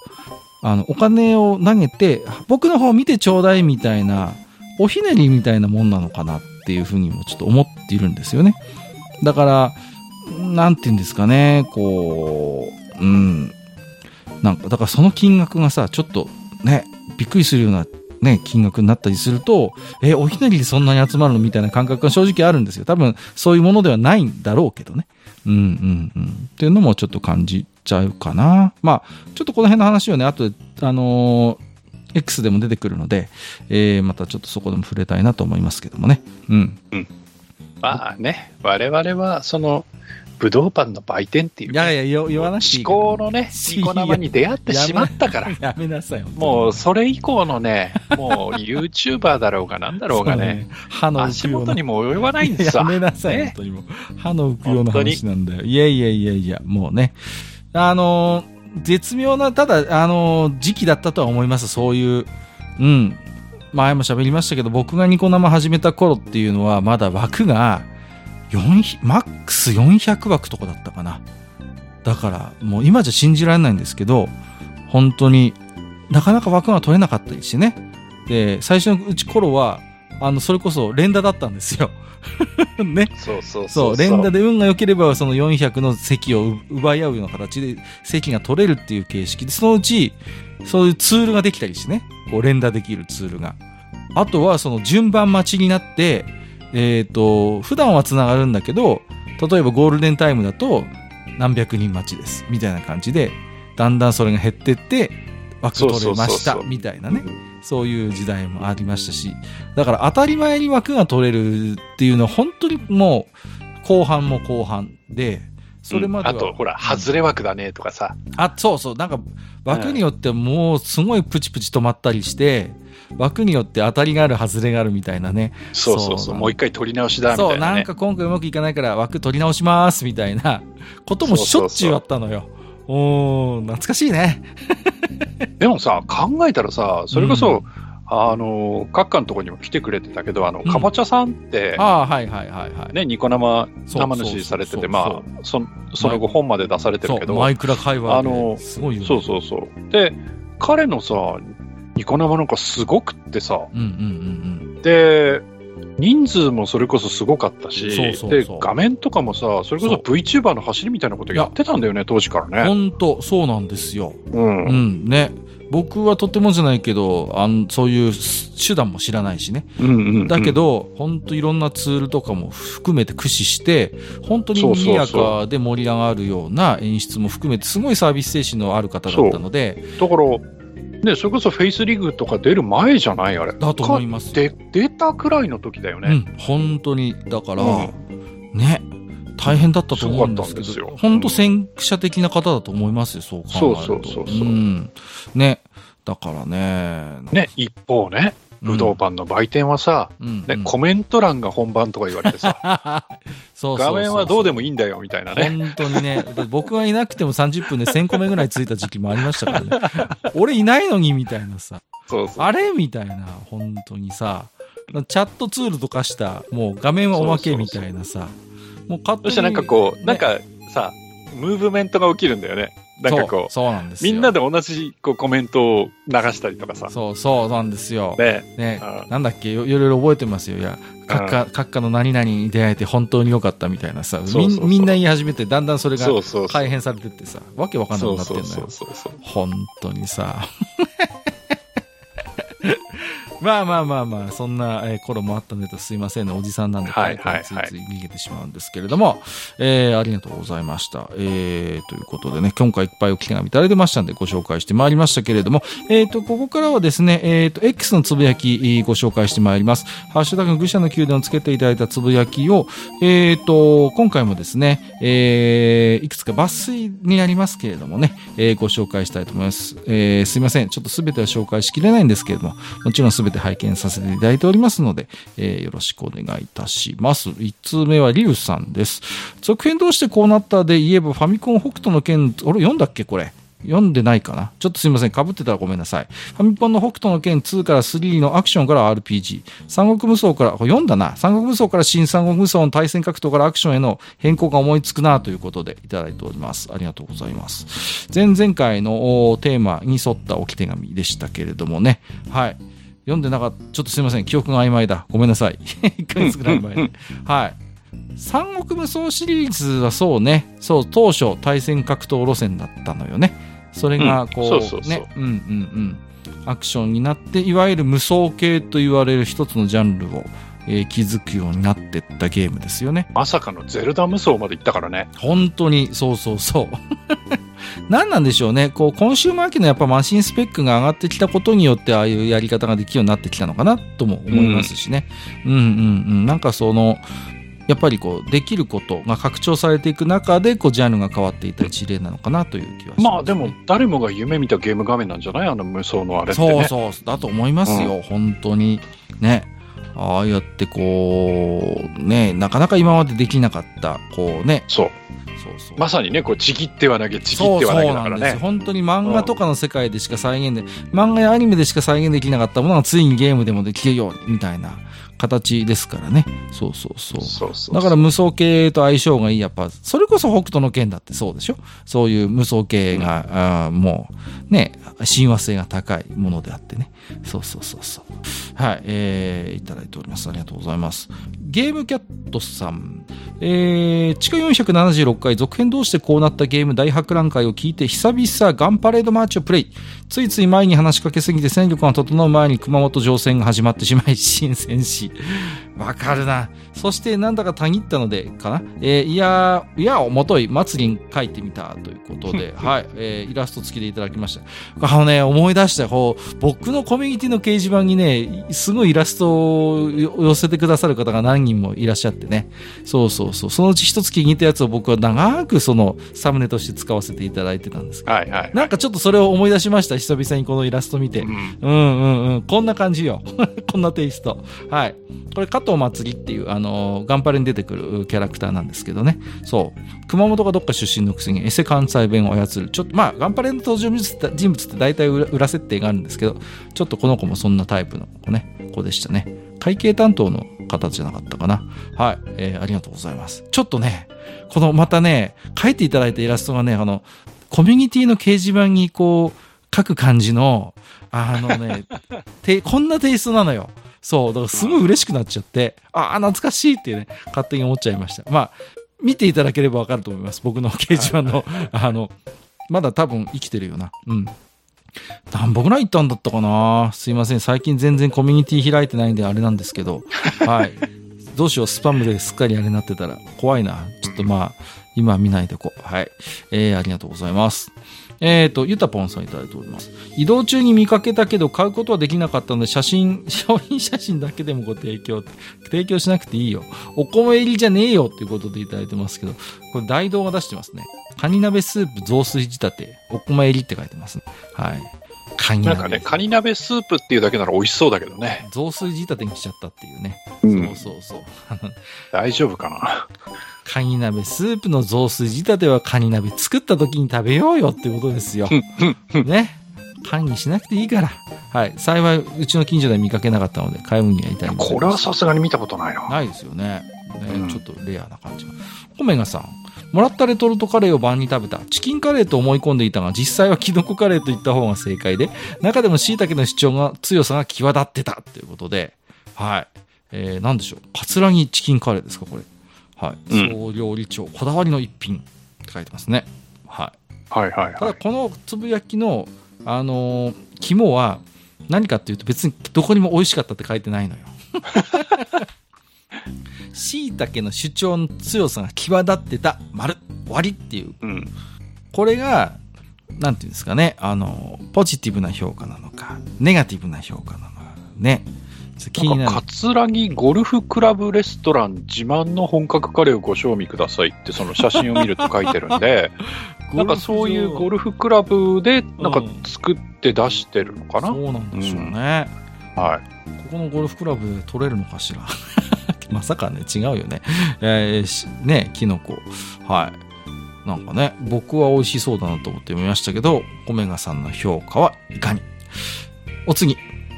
あの、お金を投げて、僕の方見てちょうだいみたいな、おひねりみたいなもんなのかなっていうふうにもちょっと思っているんですよね。だから、なんていうんですかね、こう、うん。なんか、だからその金額がさ、ちょっとね、びっくりするようなね、金額になったりすると、え、おひねりでそんなに集まるのみたいな感覚が正直あるんですよ。多分、そういうものではないんだろうけどね。うんうんうん。っていうのもちょっと感じちゃうかな。まあちょっとこの辺の話をね、あとであのー、X でも出てくるので、えー、またちょっとそこでも触れたいなと思いますけどもね。うん。うん、まあね、我々はその武道館の売店っていう、ね、いやいや言わなくていい、思考のねニコ生に出会ってしまったから。やめなさい。もうそれ以降のね、もう YouTuber だろうがなんだろうがね、歯の足元にも及ばないんですわ。やめなさい、ね、本当にもう歯の浮くような話なんだよ。いやいやいやいや、もうね。あの絶妙な、ただあの時期だったとは思います。そういう、うん、前も喋りましたけど、僕がニコ生始めた頃っていうのはまだ枠がマックスよんひゃくわくとかだったかな。だからもう今じゃ信じられないんですけど、本当になかなか枠が取れなかったりしてね。で、最初のうち頃はあのそれこそ連打だったんですよね、そうそうそうそう、連打で運が良ければそのよんひゃくの席を奪い合うような形で席が取れるっていう形式で、そのうちそういうツールができたりしてね、こう連打できるツールが、あとはその順番待ちになって、えっと普段はつながるんだけど、例えばゴールデンタイムだと何百人待ちですみたいな感じで、だんだんそれが減ってって枠取れましたみたいなね。そういう時代もありましたし、だから当たり前に枠が取れるっていうのは本当にもう後半も後半で、それまでは、うん、あとほら外れ枠だねとかさ、うん、あそうそう、なんか枠によってもうすごいプチプチ止まったりして、うん、枠によって当たりがある外れがあるみたいなね、そうそうそう、そうもう一回取り直しだみたいな、ね、そうなんか今回うまくいかないから枠取り直しますみたいなこともしょっちゅうあったのよ。そうそうそう、おー懐かしいねでもさ考えたらさそれこそ、うん、あのカッカのとこにも来てくれてたけど、あのかぼちゃさんってニコ生生主されてて、まあ、そ, その後本まで出されてるけど、マイクラ会話ですごいよね。そうそうそうで彼のさニコ生なんかすごくってさ、うんうんうんうん、で人数もそれこそすごかったし、そうそうそうで画面とかもさそれこそ VTuber の走りみたいなことやってたんだよね当時からね。本当そうなんですよ、うんうんね、僕はとてもじゃないけどあのそういう手段も知らないしね、うんうんうん、だけど本当いろんなツールとかも含めて駆使して本当に賑やかで盛り上がるような演出も含めてすごいサービス精神のある方だったので、だからでそれこそフェイスリーグとか出る前じゃないあれだと思います。で出たくらいの時だよね、うん、本当にだから、うん、ね大変だったと思うんですけど、すよ本当先駆者的な方だと思いますよ、そう考えると。そうそうそうそう、うん、ねだからねね一方ね武道館の売店はさ、うんねうん、コメント欄が本番とか言われてさそうそうそうそう画面はどうでもいいんだよみたいなね。本当にね僕はいなくてもさんじゅっぷんでせんこめぐらいついた時期もありましたからね俺いないのにみたいなさ、そうそうあれみたいな、本当にさチャットツールとかしたもう画面はおまけみたいなさ、もう勝手にそしてなんかこう、ね、なんかさムーブメントが起きるんだよね。なんかこう、そう、そうなんですよ。みんなで同じこうコメントを流したりとかさ。そうそうなんですよ。ねね、なんだっけいろいろ覚えてますよ。いや、閣下、閣下の何々に出会えて本当に良かったみたいなさ、そうそうそう み, みんな言い始めてだんだんそれが改変されてってさ、そうそうそうわけわかんなくなってんのよ。そうそうそうそう本当にさ。まあまあまあまあそんな頃もあったのですいませんねおじさんなんでタイトルついつい逃げてしまうんですけれども、えありがとうございました。えということでね今回いっぱいお手紙いただいてましたんでご紹介してまいりましたけれども、えとここからはですねえと X のつぶやきご紹介してまいります。ハッシュタグ愚者の宮殿をつけていただいたつぶやきをえと今回もですねえいくつか抜粋になりますけれどもねえご紹介したいと思います。えすいませんちょっと全ては紹介しきれないんですけれども、もちろん全て拝見させていただいておりますので、えー、よろしくお願いいたします。ひとつめはリュウさんです。続編どうしてこうなったで言えばファミコン北斗の剣、俺読んだっけこれ読んでないかな、ちょっとすいません被ってたらごめんなさい。ファミコンの北斗の剣にからさんのアクションから アールピージー、 三国無双から読んだな、三国無双から新三国無双の対戦格闘からアクションへの変更が思いつくなということでいただいております。ありがとうございます。前々回のテーマに沿った置き手紙でしたけれどもね、はい読んでなかった、ちょっとすいません記憶が曖昧だごめんなさいいっかげつぐらい前ではい三国無双シリーズはそうねそう当初対戦格闘路線だったのよね。それがこうねうんうんうんアクションになっていわゆる無双系と言われる一つのジャンルを、えー、築くようになってったゲームですよね。まさかのゼルダ無双までいったからね本当にそうそうそう何なんでしょうねこうコンシューマー機のやっぱマシンスペックが上がってきたことによってああいうやり方ができるようになってきたのかなとも思いますしね、うん、うんうんうんなんかそのやっぱりこうできることが拡張されていく中でこうジャンルが変わっていた一例なのかなという気はします、ね、まあでも誰もが夢見たゲーム画面なんじゃないあの無双のあれってねそうそうだと思いますよ、うん、本当にねああやってこうねなかなか今までできなかったこうねそうそうそうまさにねこうちぎっては投げちぎっては投げだからねそうそうなんです本当に漫画とかの世界でしか再現で、うん、漫画やアニメでしか再現できなかったものがついにゲームでもできるようにみたいな形ですからねそうそうそうそうそうだから無双系と相性がいいやっぱそれこそ北斗の拳だってそうでしょそういう無双系が、うん、あもうね親和性が高いものであってねそうそうそうそうはい、えー、いただいておりますありがとうございます。ゲームキャットさん、えー、地下よんひゃくななじゅうろっかい続編どうしてこうなったゲーム大博覧会を聞いて久々ガンパレードマーチをプレイついつい前に話しかけすぎて戦力が整う前に熊本情勢が始まってしまい新鮮しわかるな。そしてなんだかたぎったのでかな、えー、いやいやおもといまつりん書いてみたということではい、えー、イラスト付きでいただきました。あのね、思い出した、こう僕のコミュニティの掲示板にね、すごいイラストを寄せてくださる方が何人もいらっしゃってね、そうそうそう、そのうち一つ気に入ったやつを僕は長くそのサムネとして使わせていただいてたんですけど、はいはいはい、なんかちょっとそれを思い出しました、久々にこのイラスト見て、うん、うんうんうん、こんな感じよこんなテイスト、はい、これ加藤祭りっていう、あのー、ガンパレに出てくるキャラクターなんですけどね、そう熊本がどっか出身のくせにエセ関西弁を操る、ちょっとまあガンパレの登場人物って大体 裏, 裏設定があるんですけど、ちょっとこの子もそんなタイプの子ね、子でしたね。会計担当の方じゃなかったかな。はい、えー、ありがとうございます。ちょっとね、このまたね、書いていただいたイラストがね、あのコミュニティの掲示板にこう書く感じのあのねて、こんなテイストなのよ。そう、だからすごい嬉しくなっちゃって、ああ懐かしいってね、勝手に思っちゃいました。まあ見ていただければわかると思います。僕の掲示板のあのまだ多分生きてるよな。うん。何本ぐらい行ったんだったかな。すいません、最近全然コミュニティ開いてないんであれなんですけど、はい。どうしよう、スパムですっかりあれになってたら怖いな。ちょっとまあ今は見ないでこう。はい。えー、ありがとうございます。えーと、ゆたぽんさんいただいております。移動中に見かけたけど買うことはできなかったので、写真、商品写真だけでもご提供、提供しなくていいよ。お米入りじゃねえよっていうことでいただいてますけど、これ大道が出してますね。カニ鍋スープ雑炊仕立て、お米入りって書いてますね。はい。カニ鍋。なんかね、カニ鍋スープっていうだけなら美味しそうだけどね。雑炊仕立てにしちゃったっていうね。うん、そうそうそう。大丈夫かな。カニ鍋スープの雑炊仕立てはカニ鍋作った時に食べようよってことですよ。ね。缶にしなくていいから。はい。幸い、うちの近所で見かけなかったので、買うには至りません。これはさすがに見たことないな。ないですよね。ね、うん、ちょっとレアな感じ。コメガさん。もらったレトルトカレーを晩に食べた。チキンカレーと思い込んでいたが、実際はキノコカレーと言った方が正解で、中でも椎茸の主張が強さが際立ってたということで、はい。えー、なんでしょう。カツラギチキンカレーですか、これ。はい。総料理長、こだわりの一品って書いてますね。はい。はいはいはい。ただ、このつぶやきの、あのー、肝は何かっていうと、別にどこにも美味しかったって書いてないのよ。しいたけの主張の強さが際立ってた丸終わりっていう、うん、これがなんていうんですかね、あのポジティブな評価なのかネガティブな評価なのかね、気になる。カツラギゴルフクラブレストラン自慢の本格カレーをご賞味くださいってその写真を見ると書いてるんでなんかそういうゴルフクラブでなんか作って出してるのかな、うん、そうなんでしょうね、うん、はい。ここのゴルフクラブで取れるのかしらまさかね、違うよね。えー、ね、キノコ。はい。なんかね、僕は美味しそうだなと思ってみましたけど、コメガさんの評価はいかに。お次、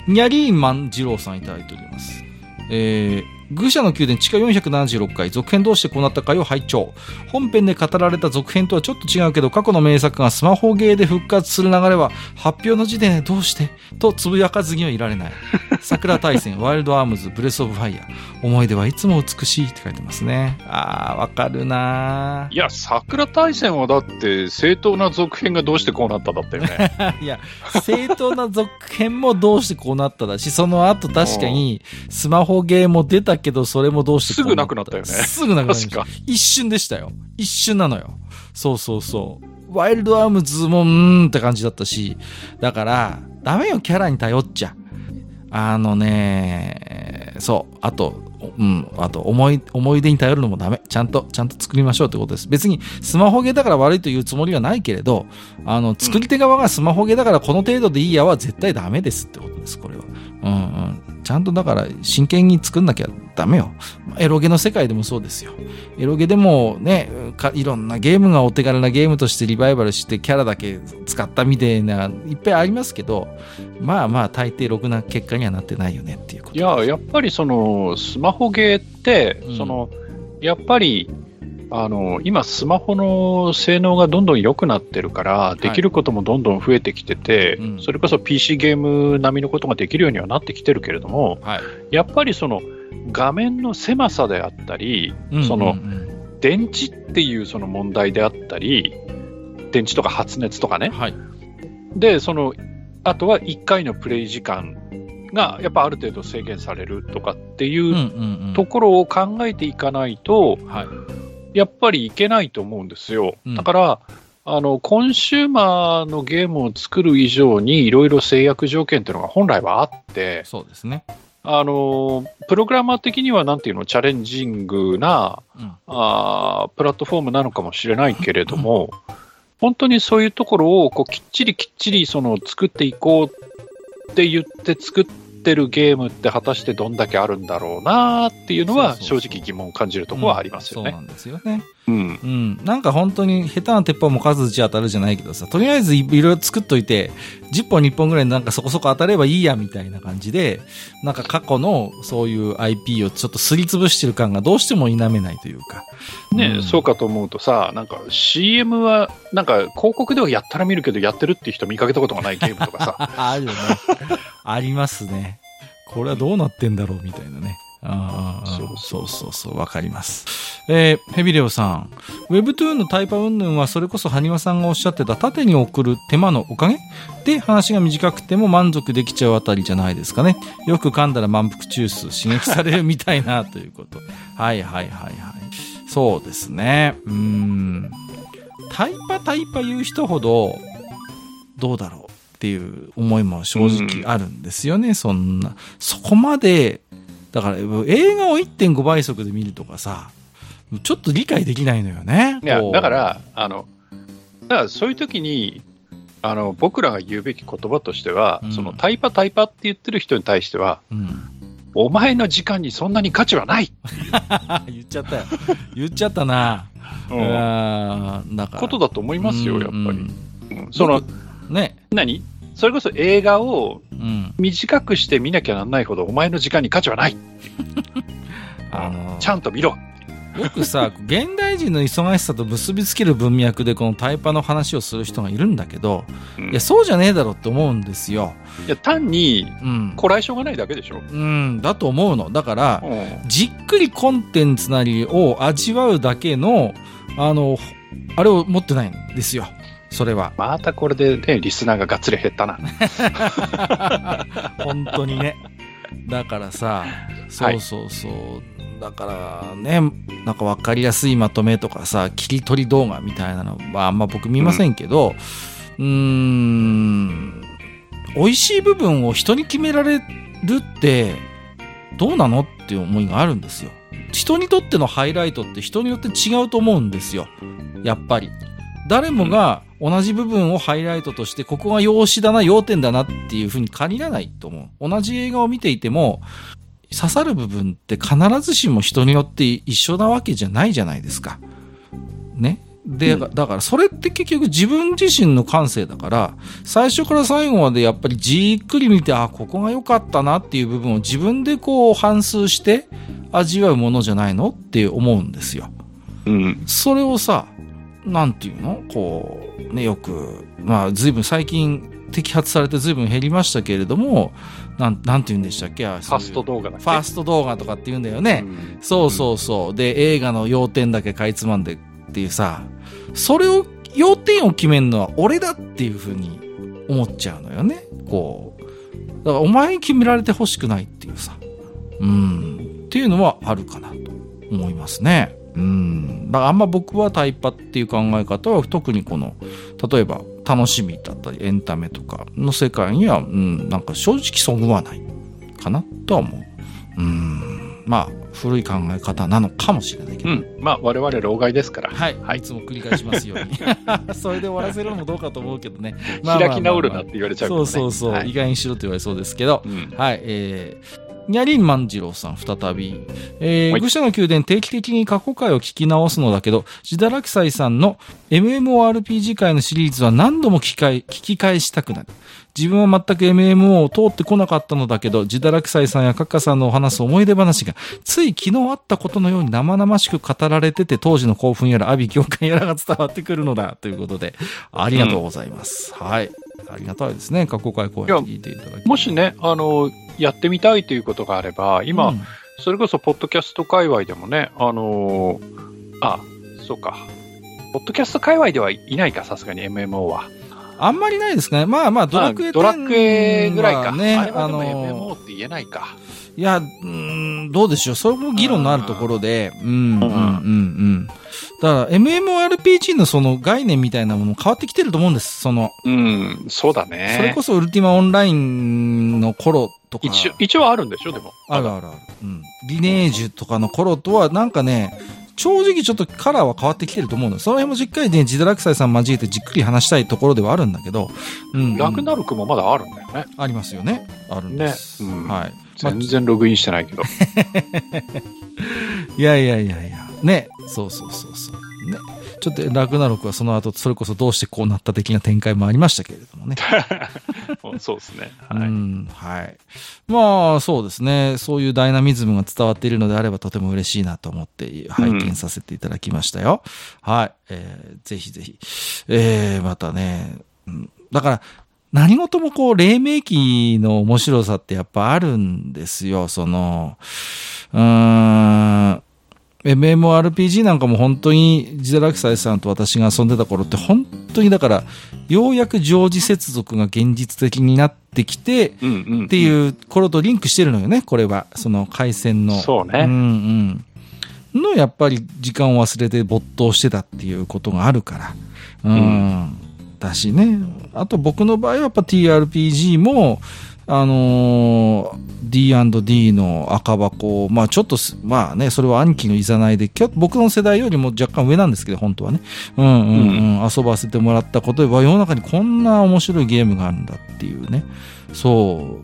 ニャリーマン二郎さんいただいております。えー愚者の宮殿地下よんひゃくななじゅうろっかい、続編どうしてこうなったかを拝聴。本編で語られた続編とはちょっと違うけど、過去の名作がスマホゲーで復活する流れは発表の時点でどうしてとつぶやかずにはいられない。桜大戦、ワイルドアームズ、ブレスオブファイア、思い出はいつも美しいって書いてますね。あー、わかるなー。いや、桜大戦はだって正当な続編がどうしてこうなっただったよね。いや、正当な続編もどうしてこうなっただし、その後確かにスマホゲーも出たけど、それもどうしてすぐなくなったよね。すぐなくなった。一瞬でしたよ。一瞬なのよ。そうそうそう。ワイルドアームズもうーんって感じだったし、だからダメよ、キャラに頼っちゃ。あのね、そう。あと、うん、あと思い思い出に頼るのもダメ。ちゃんとちゃんと作りましょうってことです。別にスマホゲーだから悪いというつもりはないけれど、あの作り手側がスマホゲーだからこの程度でいいやは絶対ダメですってことです。これは。うんうん。ちゃんとだから真剣に作んなきゃダメよ。エロゲの世界でもそうですよ。エロゲでもね、いろんなゲームがお手軽なゲームとしてリバイバルしてキャラだけ使ったみたいないっぱいありますけど、まあまあ大抵ろくな結果にはなってないよねっていうことです。いや、やっぱりそのスマホゲーって、うん、そのやっぱりあの今スマホの性能がどんどん良くなってるから、はい、できることもどんどん増えてきてて、うん、それこそ ピーシー ゲーム並みのことができるようにはなってきてるけれども、はい、やっぱりその画面の狭さであったり、うんうんうん、その電池っていうその問題であったり、電池とか発熱とかね、はい、でそのあとはいっかいのプレイ時間がやっぱある程度制限されるとかっていうところを考えていかないと、うんうんうん、はい、やっぱりいけないと思うんですよ。だから、うん、あのコンシューマーのゲームを作る以上にいろいろ制約条件っていうのが本来はあって、そうですね。あのプログラマー的にはなんていうのチャレンジングな、うん、あプラットフォームなのかもしれないけれども、うん、本当にそういうところをこうきっちりきっちりその作っていこうって言って作ってるゲームって果たしてどんだけあるんだろうなっていうのは正直疑問を感じるところはありますよね。そうなんですよね。うんうん、なんか本当に下手な鉄砲も数打ち当たるじゃないけどさ、とりあえずいろいろ作っといてじゅっぽんにっぽんぐらいなんかそこそこ当たればいいやみたいな感じで、なんか過去のそういう アイピー をちょっとすりつぶしてる感がどうしても否めないというか、ね、うん、そうかと思うとさ、なんか シーエム はなんか広告ではやったら見るけどやってるっていう人見かけたことがないゲームとかさあるよねありますね。これはどうなってんだろうみたいなね。ああ、そうそうそう、わかります。えー、ヘビレオさん、Webtoon のタイパ云々はそれこそ埴輪さんがおっしゃってた縦に送る手間のおかげで話が短くても満足できちゃうあたりじゃないですかね。よく噛んだら満腹中枢刺激されるみたいなということ。はいはいはいはい。そうですね。うーん。タイパタイパ言う人ほどどうだろうっていう思いも正直あるんですよね。うん、そんなそこまで。だから映画を いってんご 倍速で見るとかさ、ちょっと理解できないのよね。いや、だからあのだからそういう時にあの僕らが言うべき言葉としては、うん、そのタイパタイパって言ってる人に対しては、うん、お前の時間にそんなに価値はない言っちゃったよ言っちゃったな、うん、あだからことだと思いますよ、やっぱり、うんうん、そのね、何それこそ映画を短くして見なきゃなんないほどお前の時間に価値はないあのちゃんと見ろよくさ現代人の忙しさと結びつける文脈でこのタイパの話をする人がいるんだけど、うん、いやそうじゃねえだろって思うんですよ。いや単にこらえしょうがないだけでしょ、うんうん、だと思うの。だから、うん、じっくりコンテンツなりを味わうだけのあのあれを持ってないんですよ。それはまたこれでねリスナーがガッツリ減ったな本当にね。だからさ、そうそうそう、はい、だからね、なんか分かりやすいまとめとかさ切り取り動画みたいなのはあんま僕見ませんけど、うん、うーん美味しい部分を人に決められるってどうなのっていう思いがあるんですよ。人にとってのハイライトって人によって違うと思うんですよ。やっぱり誰もが同じ部分をハイライトとしてここが要旨だな要点だなっていうふうに限らないと思う。同じ映画を見ていても刺さる部分って必ずしも人によって一緒なわけじゃないじゃないですかね。で、うん、だからそれって結局自分自身の感性だから最初から最後までやっぱりじっくり見てあここが良かったなっていう部分を自分でこう反芻して味わうものじゃないのって思うんですよ、うん、それをさなんていうのこうねよくまあ随分最近摘発されて随分減りましたけれどもなんなんていうんでしたっけファースト動画だっけファースト動画とかって言うんだよね、うん、そうそうそうで映画の要点だけかいつまんでっていうさそれを要点を決めるのは俺だっていうふうに思っちゃうのよね。こうだからお前に決められてほしくないっていうさうんっていうのはあるかなと思いますね。うん、だからあんま僕はタイパっていう考え方は特にこの例えば楽しみだったりエンタメとかの世界には、うん、なんか正直そぐわないかなとは思う。うんまあ古い考え方なのかもしれないけど、うん、まあ我々老害ですから、はいはい、いつも繰り返しますようにそれで終わらせるのもどうかと思うけどねまあまあまあ、まあ、開き直るなって言われちゃうからね。そうそうそう、はい、意外にしろって言われそうですけど、うん、はいえーにゃりんまんじろうさん再び、えー、愚者の宮殿定期的に過去回を聞き直すのだけどジダラクサイさんの エムエムオーアールピージー 回のシリーズは何度も聞き返、聞き返したくなる。自分は全く エムエムオー を通ってこなかったのだけどジダラクサイさんやカッカさんのお話す思い出話がつい昨日あったことのように生々しく語られてて当時の興奮やら阿鼻叫喚やらが伝わってくるのだということでありがとうございます、うん、はいありがたいですね。過去回公演聞いていただきます。もしねあのやってみたいということがあれば今、うん、それこそポッドキャスト界隈でもねあのあそうかポッドキャスト界隈ではいないかさすがに エムエムオー はあんまりないですかね。まあまあ、ドラクエテンは、ね、ドラクエぐらいか。あれはでも エムエムオー って言えないか。いや、うん、どうでしょう。それも議論のあるところで、うん、うん、うん、うん。だから、エムエムオーアールピージー のその概念みたいなもの変わってきてると思うんです、その。うん、そうだね。それこそウルティマオンラインの頃とか。一応、一応あるんでしょ、でも。あるあるある。うん。リネージュとかの頃とは、なんかね、正直ちょっとカラーは変わってきてると思うので、その辺もしっかりね、ジドラクサイさん交えてじっくり話したいところではあるんだけど、うん。ラグナルクもまだあるんだよね。ありますよね。あるんです。ね、うん、はい。全然ログインしてないけど。いやいやいやいや。ね。そうそうそうそう。ね。ちょっとラグナロクはその後、それこそどうしてこうなった的な展開もありましたけれどもね。そうですね。はい、うん。はい。まあ、そうですね。そういうダイナミズムが伝わっているのであればとても嬉しいなと思って拝見させていただきましたよ。うん、はい、えー。ぜひぜひ。えー、またね、うん。だから、何事もこう、黎明期の面白さってやっぱあるんですよ。その、うーん。エムエムオーアールピージー なんかも本当にジドラクサイさんと私が遊んでた頃って本当にだからようやく常時接続が現実的になってきてっていう頃とリンクしてるのよね、これは。その回線の。そうね。うんうん。のやっぱり時間を忘れて没頭してたっていうことがあるから。うん。うん、だしね。あと僕の場合はやっぱ ティーアールピージー もあのー、ディーアンドディー の赤箱を、まあちょっと、まあね、それは兄貴のいざないで、僕の世代よりも若干上なんですけど、本当はね。うんうんうん。うん、遊ばせてもらったことでは、世の中にこんな面白いゲームがあるんだっていうね。そ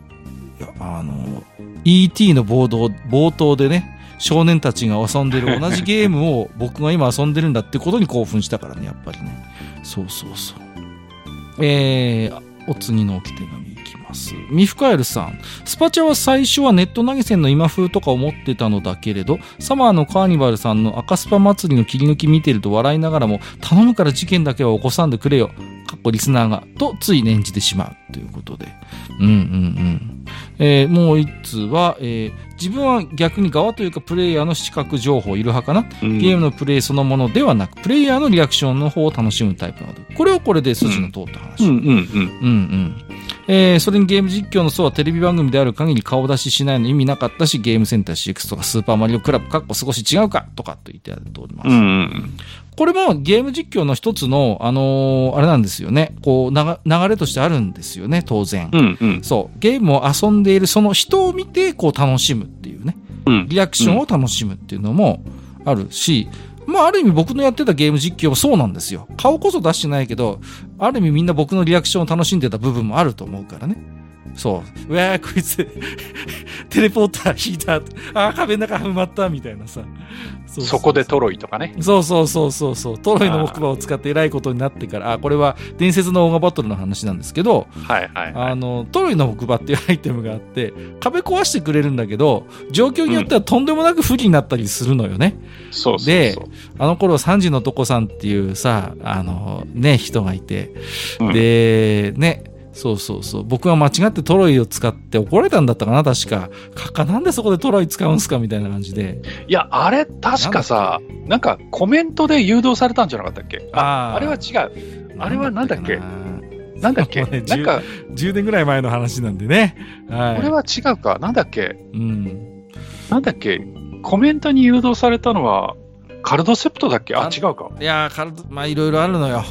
う。あの、イーティー の冒頭、冒頭でね、少年たちが遊んでる同じゲームを僕が今遊んでるんだってことに興奮したからね、やっぱりね。そうそうそう。えー、お次のおき手紙。ミフカエルさん、スパチャは最初はネット投げ銭の今風とか思ってたのだけれど、サマーのカーニバルさんの赤スパ祭りの切り抜き見てると笑いながらも、頼むから事件だけは起こさんでくれよかっこリスナーがとつい念じてしまうということで、うんうんうん、えー、もう一通は、えー、自分は逆に側というかプレイヤーの視覚情報いる派かな、ゲームのプレイそのものではなくプレイヤーのリアクションの方を楽しむタイプなど、これはこれで筋の通った話、うん、うんうんうんうんうん、えー、それにゲーム実況の層はテレビ番組である限り顔出ししないの意味なかったし、ゲームセンター シックス とかスーパーマリオクラブかっこ少し違うかとかと言ってやっております、うんうん、これもゲーム実況の一つの、あのー、あれなんですよね、こう流れとしてあるんですよね、当然、うんうん、そうゲームを遊んでいるその人を見てこう楽しむっていうね、うん、リアクションを楽しむっていうのもあるし、まあある意味僕のやってたゲーム実況もそうなんですよ。顔こそ出してないけど、ある意味みんな僕のリアクションを楽しんでた部分もあると思うからね。そう。うわーこいつ、テレポーター引いた。あー壁の中はまったみたいなさ。そうそうそう。そこでトロイとかね。そうそうそうそうそう。トロイの木馬を使って偉いことになってから、あーこれは伝説のオーガバトルの話なんですけど、はいはい、はい。あの、トロイの木馬っていうアイテムがあって、壁壊してくれるんだけど、状況によってはとんでもなく不利になったりするのよね。うん、そうそうそう。で、あの頃さんじのとこさんっていうさ、あの、ね、人がいて、うん、で、ね、そうそうそう。僕は間違ってトロイを使って怒られたんだったかな、確か。かっか、なんでそこでトロイ使うんすかみたいな感じで。いや、あれ、確かさ、なん、なんかコメントで誘導されたんじゃなかったっけ？ああ、あれは違う。あれはなんだっけ？なんだっけ、ね、なんかじゅうねんぐらい前の話なんでね。はい、これは違うか。なんだっけ、うん、なんだっけコメントに誘導されたのは、カルドセプトだっけ？あ、違うか。いやー、カルド、まあ、いろいろあるのよ。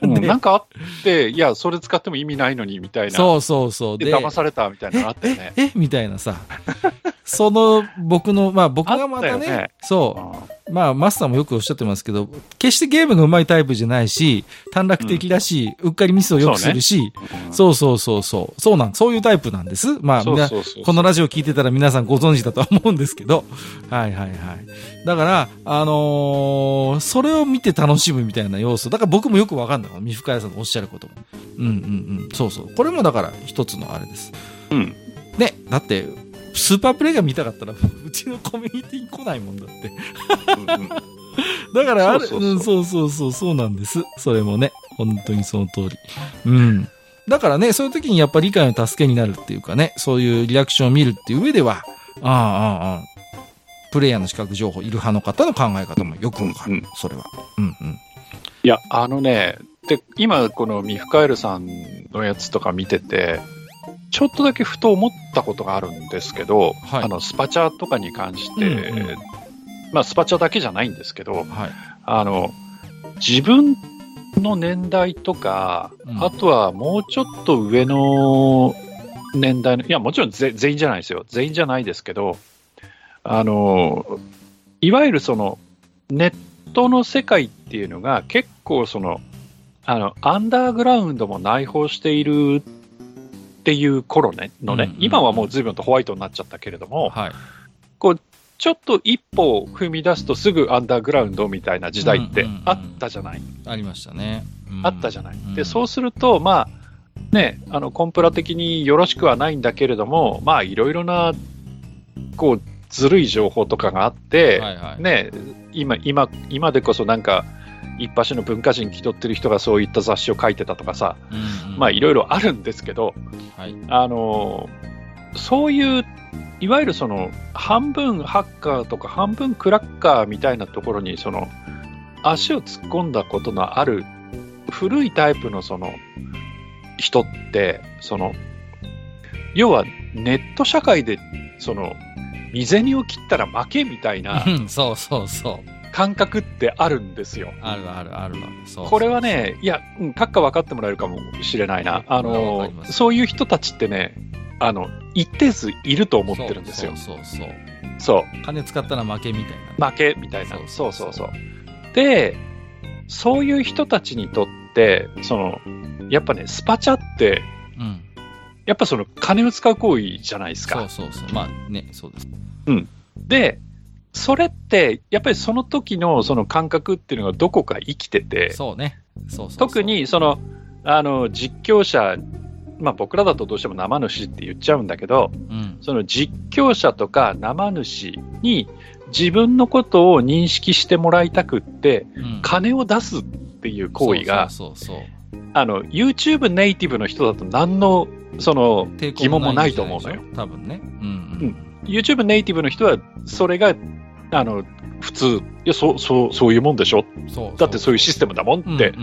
うん、なんかあって、いや、それ使っても意味ないのに、みたいな。そうそうそう。で、騙されたみたいなのあってね。え？え？え？みたいなさ。その、僕の、まあ、僕がまたね、ね、そう。まあ、マスターもよくおっしゃってますけど、決してゲームが上手いタイプじゃないし、短絡的だし、うん、うっかりミスをよくするし、そうそうそうそう。そうなん、そういうタイプなんです。まあ、みんな、このラジオ聞いてたら皆さんご存知だとは思うんですけど、はいはいはい。だから、あのー、それを見て楽しむみたいな要素だから僕もよく分かんないの、三深谷さんのおっしゃることも、うんうんうん、そうそう、これもだから一つのあれです、うん、ね、だってスーパープレイが見たかったらうちのコミュニティに来ないもんだってうん、うん、だからある、そうそうそう、うん、そうそうそうそうなんです。それもね本当にその通り、うん、だからねそういう時にやっぱり理解の助けになるっていうかね、そういうリアクションを見るっていう上ではああああプレイヤーの視覚情報いる派の方の考え方もよくわかる、うんうん、それは、うんうん、いやあのねで今このミフカエルさんのやつとか見ててちょっとだけふと思ったことがあるんですけど、はい、あのスパチャとかに関して、うんうんまあ、スパチャだけじゃないんですけど、はい、あの自分の年代とか、うん、あとはもうちょっと上の年代のいやもちろん全員じゃないですよ全員じゃないですけどあのいわゆるそのネットの世界っていうのが結構そのあのアンダーグラウンドも内包しているっていう頃ねのね、うんうんうん、今はもう随分とホワイトになっちゃったけれども、はい、こうちょっと一歩を踏み出すとすぐアンダーグラウンドみたいな時代ってあったじゃない、うんうんうん、ありましたね、うん、あったじゃないでそうするとまあね、あのコンプラ的によろしくはないんだけれどもまあいろいろなこうずるい情報とかがあって、はいはいね、今, 今, 今でこそなんか一発の文化人気取ってる人がそういった雑誌を書いてたとかさ、うんうん、まあいろいろあるんですけど、はい、あのそういういわゆるその半分ハッカーとか半分クラッカーみたいなところにその足を突っ込んだことのある古いタイプのその人ってその要はネット社会でその身銭を切ったら負けみたいなそうそうそう感覚ってあるんですよ。あるあるある。そうそうそうこれはねいや閣下分かってもらえるかもしれないなあのそういう人たちってねあの一定数いると思ってるんですよ。そうそうそうそう金使ったら負けみたいな負けみたいなそうそうそうでそういう人たちにとってそのやっぱねスパチャって、うん、やっぱその金を使う行為じゃないですか。そうそうそうまあねそうです。うんでそれってやっぱりその時のその感覚っていうのがどこか生きててそうねそうそうそう特にそのあの実況者まあ僕らだとどうしても生主って言っちゃうんだけど、うん、その実況者とか生主に自分のことを認識してもらいたくって、うん、金を出すっていう行為がそうそうそうそうあの YouTube ネイティブの人だと何 の, その疑問もないと思うのよ多分ね、うんうん、YouTube ネイティブの人はそれがあの普通いや そ, そ, そういうもんでしょそうそうだってそういうシステムだもんって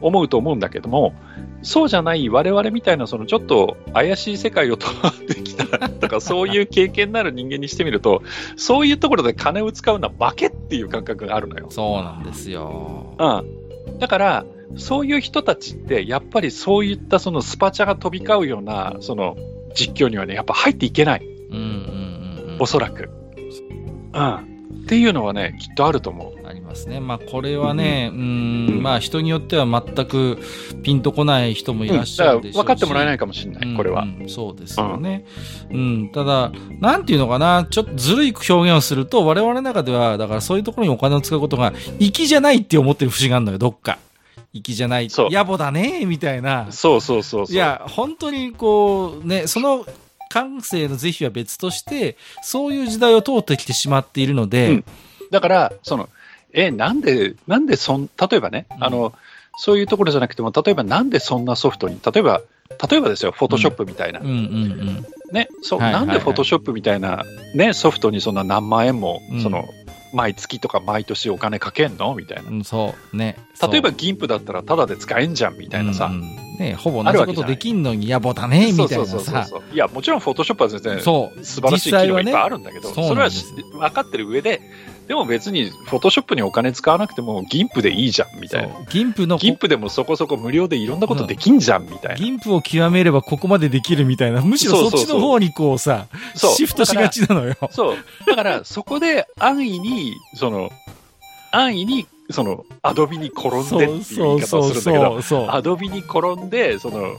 思うと思うんだけども、うんうんうん、そうじゃない我々みたいなそのちょっと怪しい世界を通ってきたとかそういう経験のある人間にしてみるとそういうところで金を使うのは負けっていう感覚があるのよ。そうなんですよ、うん、だからそういう人たちってやっぱりそういったそのスパチャが飛び交うようなその実況にはねやっぱ入っていけない、うんうんうん、おそらく、うん、っていうのはねきっとあると思う。ありますね。まあこれはね、うんうんまあ、人によっては全くピンとこない人もいらっしゃるでしょうし、うん、だから分かってもらえないかもしれない、うん、これは、うん、そうですよね、うんうん、ただなんていうのかなちょっとずるい表現をすると我々の中ではだからそういうところにお金を使うことが粋じゃないって思ってる節があるのよどっか。粋じゃない野暮だねみたいなそうそうそうそういや本当にこうねその感性の是非は別としてそういう時代を通ってきてしまっているので、うん、だからそのえなんでなんでそん例えばね、うん、あのそういうところじゃなくても例えばなんでそんなソフトに例えば例えばですよフォトショップみたいなねそうなんでフォトショップみたいなねソフトにそんな何万円も、うん、その毎月とか毎年お金かけんのみたいな、うんそうね、そう例えば銀プだったらタダで使えんじゃんみたいなさ、うんうんね、ほぼ同じことできんのに野暮だねみたいなさ。いやもちろんフォトショップは全然素晴らしい機能がいっぱいあるんだけど そ,、ね、それは分かってる上ででも別にフォトショップにお金使わなくても銀プでいいじゃんみたいな銀プの銀プでもそこそこ無料でいろんなことできんじゃんみたいな、うん、銀プを極めればここまでできるみたいなむしろそっちの方にこうさそうそうそうシフトしがちなのよ。そうだからそこで安易にその安易にそのアドビに転んでっていう言い方をするんだけどそうそうそうそうアドビに転んでその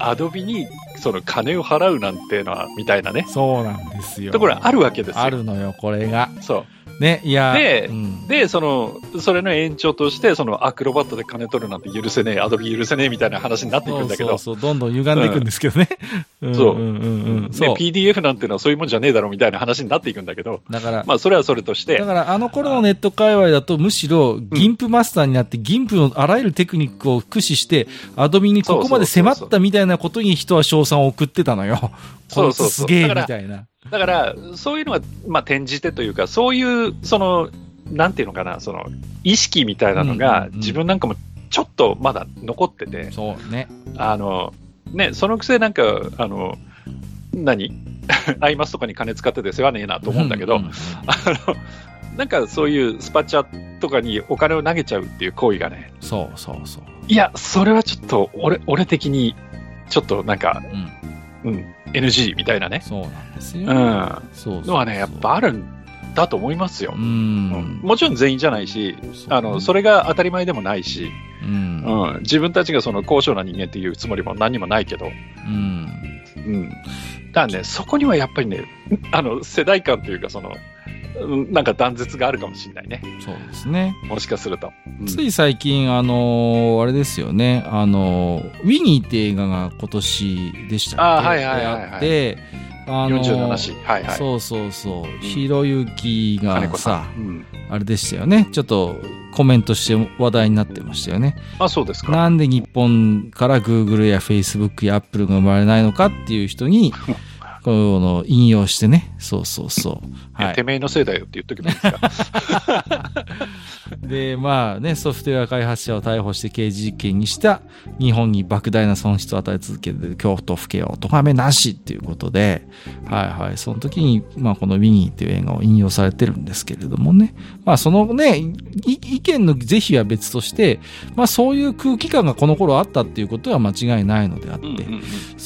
アドビにその金を払うなんてのはみたいなねそうなんですよところがあるわけですよ。あるのよこれがそうね、いやで、うん、でそのそれの延長としてそのアクロバットで金取るなんて許せねえアドビ許せねえみたいな話になっていくんだけどそうそうそうどんどん歪んでいくんですけどね、うん、そう、うんうんうんうん、そう ピーディーエフ なんてのはそういうもんじゃねえだろみたいな話になっていくんだけどだから、まあ、それはそれとしてだからあの頃のネット界隈だとむしろ銀プマスターになって、うん、銀プのあらゆるテクニックを駆使してアドビにここまで迫ったみたいなことに人は称賛を送ってたのよ。そうそうそうこいつすげえみたいなだからそういうのが、まあ、転じてというかそういうそのなんていうのかなその意識みたいなのが自分なんかもちょっとまだ残ってて、そうね、あのね、そのくせなんかあの何アイマスとかに金使ってて世話ねえなと思うんだけど、うんうんうん、あのなんかそういうスパチャとかにお金を投げちゃうっていう行為がね、そうそうそう、いやそれはちょっと 俺, 俺的にちょっとなんか、うんうん、エヌジー みたいなね、そうなんですよ、うん、そうそうそう、のはねやっぱあるんだと思いますよ、うん、うん、もちろん全員じゃないし、 そうそう、あのそれが当たり前でもないし、うんうん、自分たちがその高尚な人間っていうつもりも何にもないけど、うんうん、だからねそこにはやっぱりねあの世代間というかそのなんか断絶があるかもしれないね。そうですね。もしかすると、うん、つい最近あのー、あれですよね、あのー、ウィニーって映画が今年でしたっけ、ああはいはいはいはい、で、あのー、よんじゅうななし、はいはい、そうそうそう、うん、ひろゆきがさ、うん、あれでしたよね、ちょっとコメントして話題になってましたよね。あ、そうですか。なんで日本から Google や Facebook や Apple が生まれないのかっていう人にこの引用してね、そうそうそう、はい、てめえのせいだよって言っとけばいいですかでまあね、ソフトウェア開発者を逮捕して刑事事件にした日本に莫大な損失を与え続けている京都府警をお咎めなしっていうことで、はいはい、その時に、まあ、このウィニーっていう映画を引用されてるんですけれどもね、まあそのね意見の是非は別として、まあ、そういう空気感がこの頃あったっていうことは間違いないのであって、うんうんうん、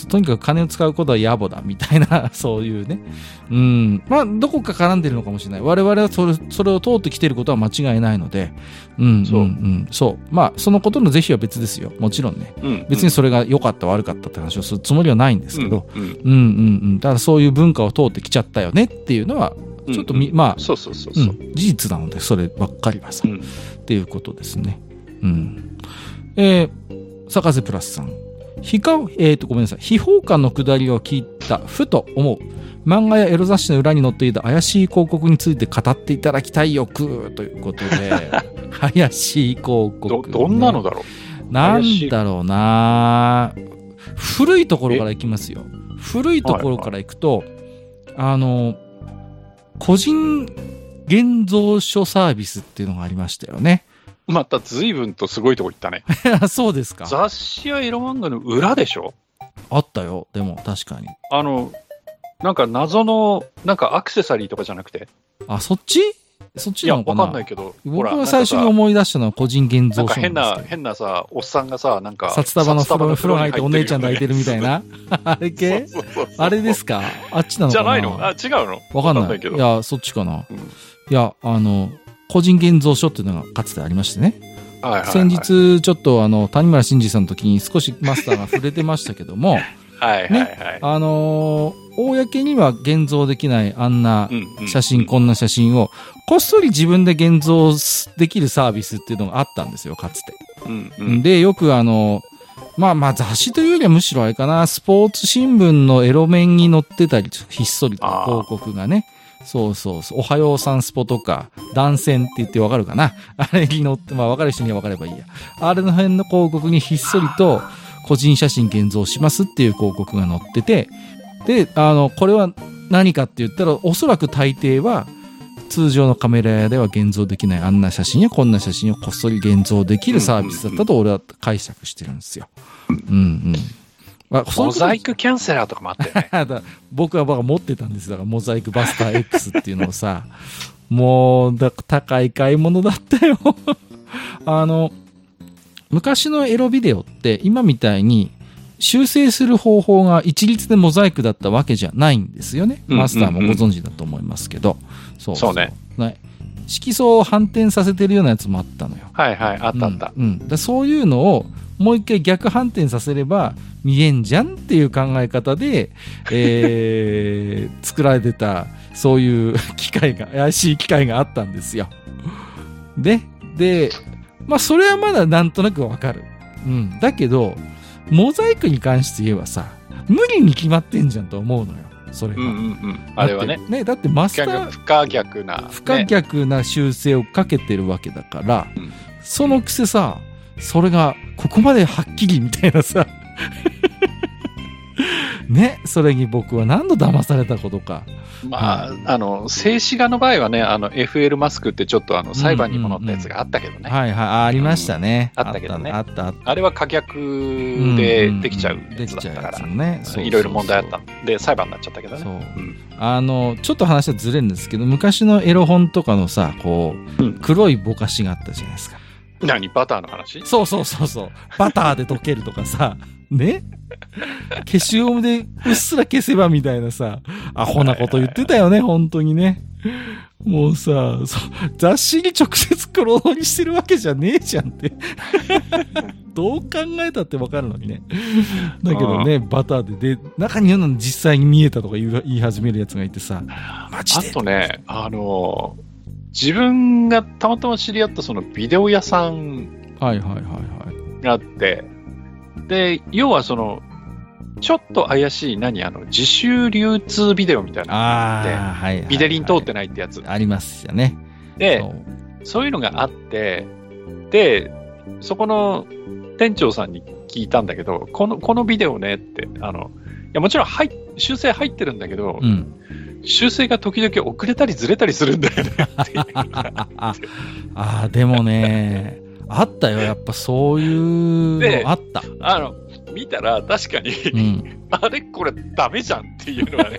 とにかく金を使うことは野暮だみたいなそういうね、うん、まあどこか絡んでるのかもしれない、我々はそれ、それを通ってきてることは間違いないので、うん、そう、うんうん、そう、まあそのことの是非は別ですよ、もちろんね、うんうん、別にそれが良かった悪かったって話をするつもりはないんですけど、うんうんうんうん、ただそういう文化を通ってきちゃったよねっていうのはちょっとみ、うんうん、まあそうそうそうそう、うん、事実なのでそればっかりはさ、うん、っていうことですね。うん、えー、坂瀬プラスさん、非か、えーと、ごめんなさい、非法感の下りを聞いたふと思う、漫画やエロ雑誌の裏に載っていた怪しい広告について語っていただきたいよくということで怪しい広告、ね、ど, どんなのだろう、なんだろうな、古いところからいきますよ。古いところからいくと、はいはい、あの個人現像書サービスっていうのがありましたよね。また随分とすごいとこ行ったねそうですか。雑誌やエロ漫画の裏でしょ。あったよ。でも確かにあのなんか謎のなんかアクセサリーとかじゃなくて、あ、そっちそっちなのかな。いや分かんないけど、僕は最初に思い出したのは個人現像書なんですけど、なんか変な変なさ、おっさんがさ、なんか札束の風呂に入ってお姉ちゃん抱いてるみたいなあれ系、そうそうそうそう、あれですか。あっちなのかな。じゃないの。あ、違うの。分かんないけど。いやそっちかな、うん、いやあの個人現像書っていうのがかつてありましてね、はいはいはい、先日ちょっとあの谷村新司さんの時に少しマスターが触れてましたけどもはいはい、はいね、あのー、公には現像できないあんな写真、うんうんうん、こんな写真をこっそり自分で現像できるサービスっていうのがあったんですよかつて、うんうん、でよくあのーまあまあ雑誌というよりはむしろあれかな、スポーツ新聞のエロ面に載ってたりひっそりと広告がね、そうそうそう、おはようさんスポとか断線って言ってわかるかな、あれに載って、まあわかる人にはわかればいいや、あれの辺の広告にひっそりと個人写真現像しますっていう広告が載ってて、であのこれは何かって言ったらおそらく大抵は通常のカメラ屋では現像できないあんな写真やこんな写真をこっそり現像できるサービスだったと俺は解釈してるんですよ。うんうん。まあ、モザイクキャンセラーとかもあったよね。僕は僕は持ってたんですだからモザイクバスター X っていうのをさ、もうだ高い買い物だったよ。あの昔のエロビデオって今みたいに修正する方法が一律でモザイクだったわけじゃないんですよね。うんうんうん、マスターもご存知だと思いますけど、そうそう、そうね。ね、色素を反転させてるようなやつもあったのよ。はいはい、あったあった。うんうん、だそういうのをもう一回逆反転させれば見えんじゃんっていう考え方で、えー、作られてたそういう機械が怪しい機械があったんですよ。で、で、まあそれはまだなんとなくわかる。うん、だけど。モザイクに関して言えばさ、無理に決まってんじゃんと思うのよ。それが、うんうんうん、あれはね、ね、だってマスター不可逆な、ね、不可逆な修正をかけてるわけだから、うん、そのくせさ、それがここまではっきりみたいなさね、それに僕は何度騙されたことか。まあ、うん、あの静止画の場合はね、あの エフエル マスクってちょっとあの裁判にも載ったやつがあったけどね、うんうんうん、はいはい、 あ, ありましたね、うん、あったけどね、あったあった、あれは可逆でできちゃうやつだったから、うんうんね、いろいろ問題あったんで裁判になっちゃったけどね。そう、うん、あのちょっと話はずれるんですけど、昔のエロ本とかのさ、こう、うん、黒いぼかしがあったじゃないですか。何、バターの話？そうそうそうそう、バターで溶けるとかさね、消しゴムでうっすら消せばみたいなさ、アホなこと言ってたよね、本当にね。もうさ、雑誌に直接黒にしてるわけじゃねえじゃんってどう考えたって分かるのにね。だけどね、バターでで中にの実際に見えたとか言い始めるやつがいてさ、マジで。あとね、あのー自分がたまたま知り合ったそのビデオ屋さんがあって、はいはいはいはい、で要はそのちょっと怪しい何あの自主流通ビデオみたいなのがあって、あ、はいはいはい、ビデリン通ってないってやつありますよね。でそういうのがあって、でそこの店長さんに聞いたんだけど、このこのビデオねって、あのいやもちろん入修正入ってるんだけど、うん、修正が時々遅れたりずれたりするんだよねあ、でもねあったよ、やっぱそういうのあった。あの見たら確かに、うん、あれこれダメじゃんっていうのがね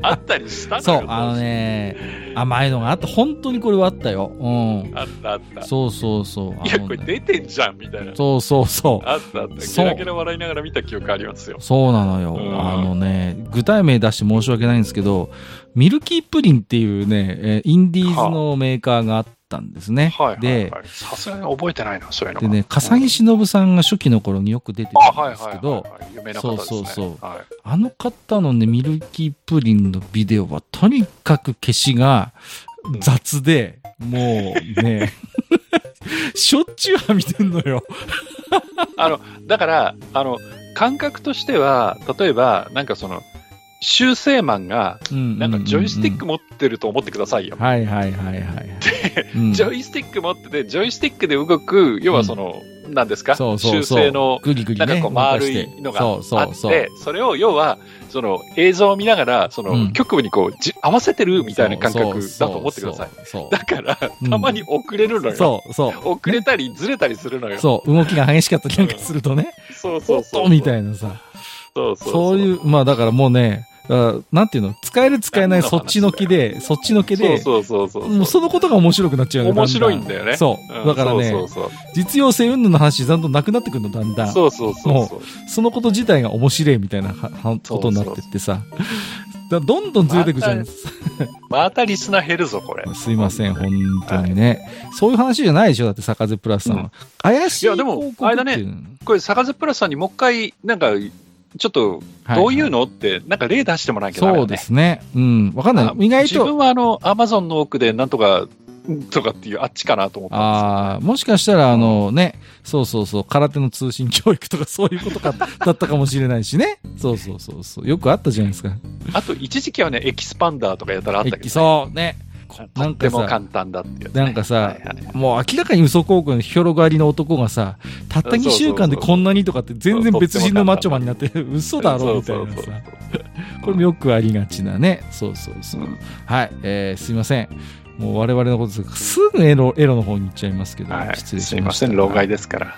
あったりしたんだよ。そう、あのね、甘いのがあった、本当にこれはあったよ、うん、あったあった、そうそうそう、いや、ね、これ出てんじゃんみたいな、そうそうそう、あったあった、ゲラゲラ笑いながら見た記憶ありますよ。そうなのよ、うん、あのね、具体名出して申し訳ないんですけど、ミルキープリンっていうね、インディーズのメーカーがあって、はあ、たんですね。はいはいはい、で、さすがに覚えてないな、そういうのが。でね、笠木忍さんが初期の頃によく出てたんですけど、そうそうそう、はい、あの方のね、ミルキープリンのビデオはとにかく消しが雑で、うん、もうね、しょっちゅうは見てんのよ。あのだからあの感覚としては、例えばなんかその。修正マンがなんかジョイスティック持ってると思ってくださいよ。はいはいはいはい。で、ジョイスティック持ってて、ジョイスティックで動く、要はその、うん、何ですか、そうそうそう、修正のなんかこう丸いのがあって、そうそうそう、それを要はその映像を見ながらその、うん、局部にこう合わせてるみたいな感覚だと思ってください。そうそうそうそう、だからたまに遅れるのよ。うん、そうそう、遅れたりずれたりするのよ。そう、動きが激しかったりなんかするとね。そうそうそう、みたいなさ。そうそうそう、そういうまあだからもうね。なんていうの、使える使えないそっちのけで、そっちのけで、そうそうそうそう、もうそのことが面白くなっちゃうよね。面白いんだよね。そう、うん、だからね、そうそうそう、実用性云々の話だんだんなくなってくるの、だんだん。そうそうそうそう、もうそのこと自体が面白いみたいなことになってってさ、そうそうそうどんどんずれてくじゃん。また、またリスナー減るぞこれ。すいません本当にね、はい、そういう話じゃないでしょ、だってサカゼプラスさんは、うん、怪しい。いやでもあれだね、これサカゼプラスさんにもう一回なんか。ちょっとどういうの、はいはい、ってなんか例出してもらえないけど、ね、そうですね、うん、分かんない、意外と自分はあのアマゾンの奥でなんとかとかっていうあっちかなと思ったんですけど、ね、あ、もしかしたらあのね、そうそうそう、空手の通信教育とかそういうことかだったかもしれないしねそうそうそうそう、よくあったじゃないですか。あと一時期はね、エキスパンダーとかやったらあったけど、ね、そうね、なんかさ、とっても簡単だっていう、ね、なんかさ、はいはいはい、もう明らかに嘘広告のひょろがりの男がさ、たったにしゅうかんでこんなにとかって全然別人のマッチョマンになってる嘘だろみたいなさ、そうそうそうこれもよくありがちなね、そうそうそう、うん、はい、えー、すいません、もう我々のことですからすぐエロ、エロの方に行っちゃいますけど、はい、失礼しました。すいません、老害ですから、はい、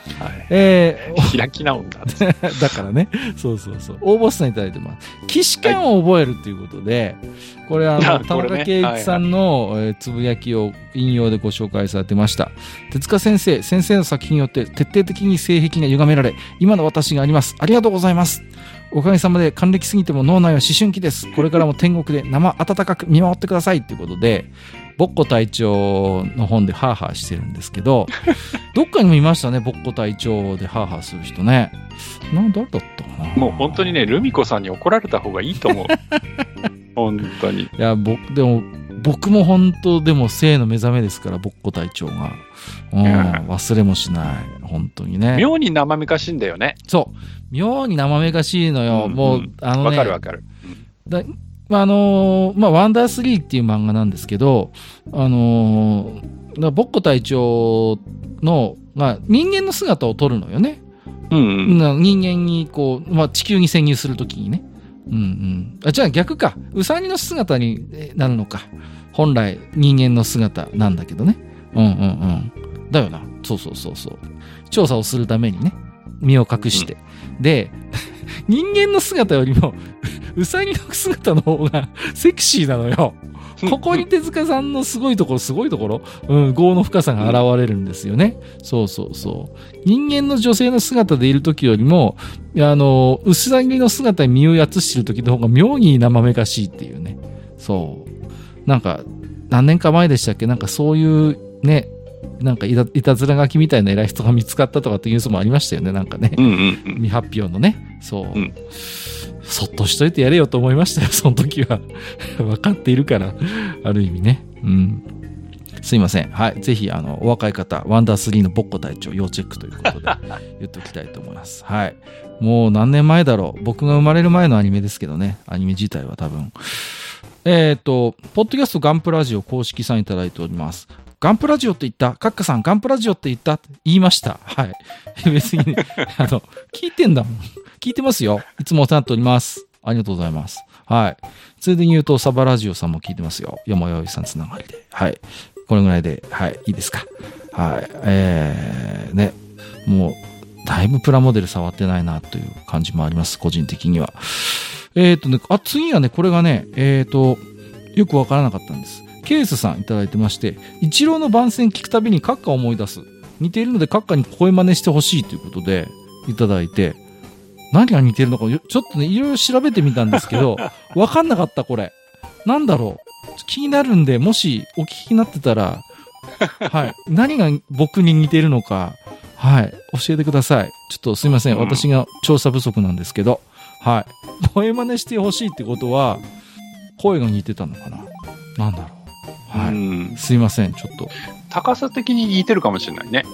えー、開き直るんだだからね、そうそうそう、大ボスさんいただいてます。既視感を覚えるということで、はい、これはあの田中圭一さんのつぶやきを引用でご紹介されてました、はいはい、手塚先生先生の作品によって徹底的に性癖が歪められ、今の私があります、ありがとうございます、おかげさまで還暦過ぎても脳内は思春期です、これからも天国で生温かく見守ってくださいということで、ボッコ隊長の本でハーハーしてるんですけどどっかにもいましたね、ボッコ隊長でハーハーする人ね、なんだったかな、もう本当にね、ルミ子さんに怒られた方がいいと思う本当に。いや、僕でも僕も本当でも性の目覚めですから、ボッコ隊長が、うん、忘れもしない本当にね。妙に生めかしいんだよね。そう、妙に生めかしいのよ、うんうん、もうあのね、わかるわかる。だまああのーまあ、ワンダースリーっていう漫画なんですけど、あのー、ボッコ隊長の、まあ、人間の姿を撮るのよね、うんうん、人間にこう、まあ、地球に潜入するときにね、うんうん、あ、じゃあ逆か、ウサギの姿になるのか、本来人間の姿なんだけどね。うんうんうん、だよな。そうそうそうそう、調査をするためにね、身を隠して、うん、で人間の姿よりもウサギの姿の方がセクシーなのよ。ここに手塚さんのすごいところ、すごいところ、うん、業の深さが現れるんですよね。そうそうそう。人間の女性の姿でいるときよりも、あの、うさぎの姿に身をやつしてるときの方が妙に生めかしいっていうね。そう。なんか、何年か前でしたっけ？なんかそういうね、なんかいた、いたずら書きみたいな偉い人が見つかったとかっていうニュースもありましたよね。なんかね。うんうんうん、未発表のね。そう。うんそっとしといてやれよと思いましたよ、その時は。分かっているから、ある意味ね。うん。すいません。はい。ぜひ、あの、お若い方、ワンダースリーのボッコ隊長、要チェックということで、言っておきたいと思います。はい。もう何年前だろう。僕が生まれる前のアニメですけどね。アニメ自体は多分。えっと、ポッドキャストガンプラジオ公式さんいただいております。ガンプラジオって言ったカッカさん、ガンプラジオって言ったって言いました。はい。別に、ね、あの、聞いてんだもん。聞いてますよ。いつもお世話になっております。ありがとうございます。はい。ついでに言うと、サバラジオさんも聞いてますよ。よもよいさんつながりで。はい。これぐらいで、はい。いいですか。はい。えー、ね。もう、だいぶプラモデル触ってないなという感じもあります。個人的には。えーとね、あ、次はね、これがね、えーと、よくわからなかったんです。ケースさんいただいてまして、イチローの番宣聞くたびにカッカを思い出す、似ているのでカッカに声真似してほしいということでいただいて、何が似てるのかちょっとねいろいろ調べてみたんですけど分かんなかった。これなんだろう、気になるんで、もしお聞きになってたら、はい、何が僕に似てるのか、はい、教えてください。ちょっとすいません、私が調査不足なんですけど、はい、声真似してほしいってことは声が似てたのかな、なんだろう、はい、うん、すいません、ちょっと高さ的に似てるかもしれないね。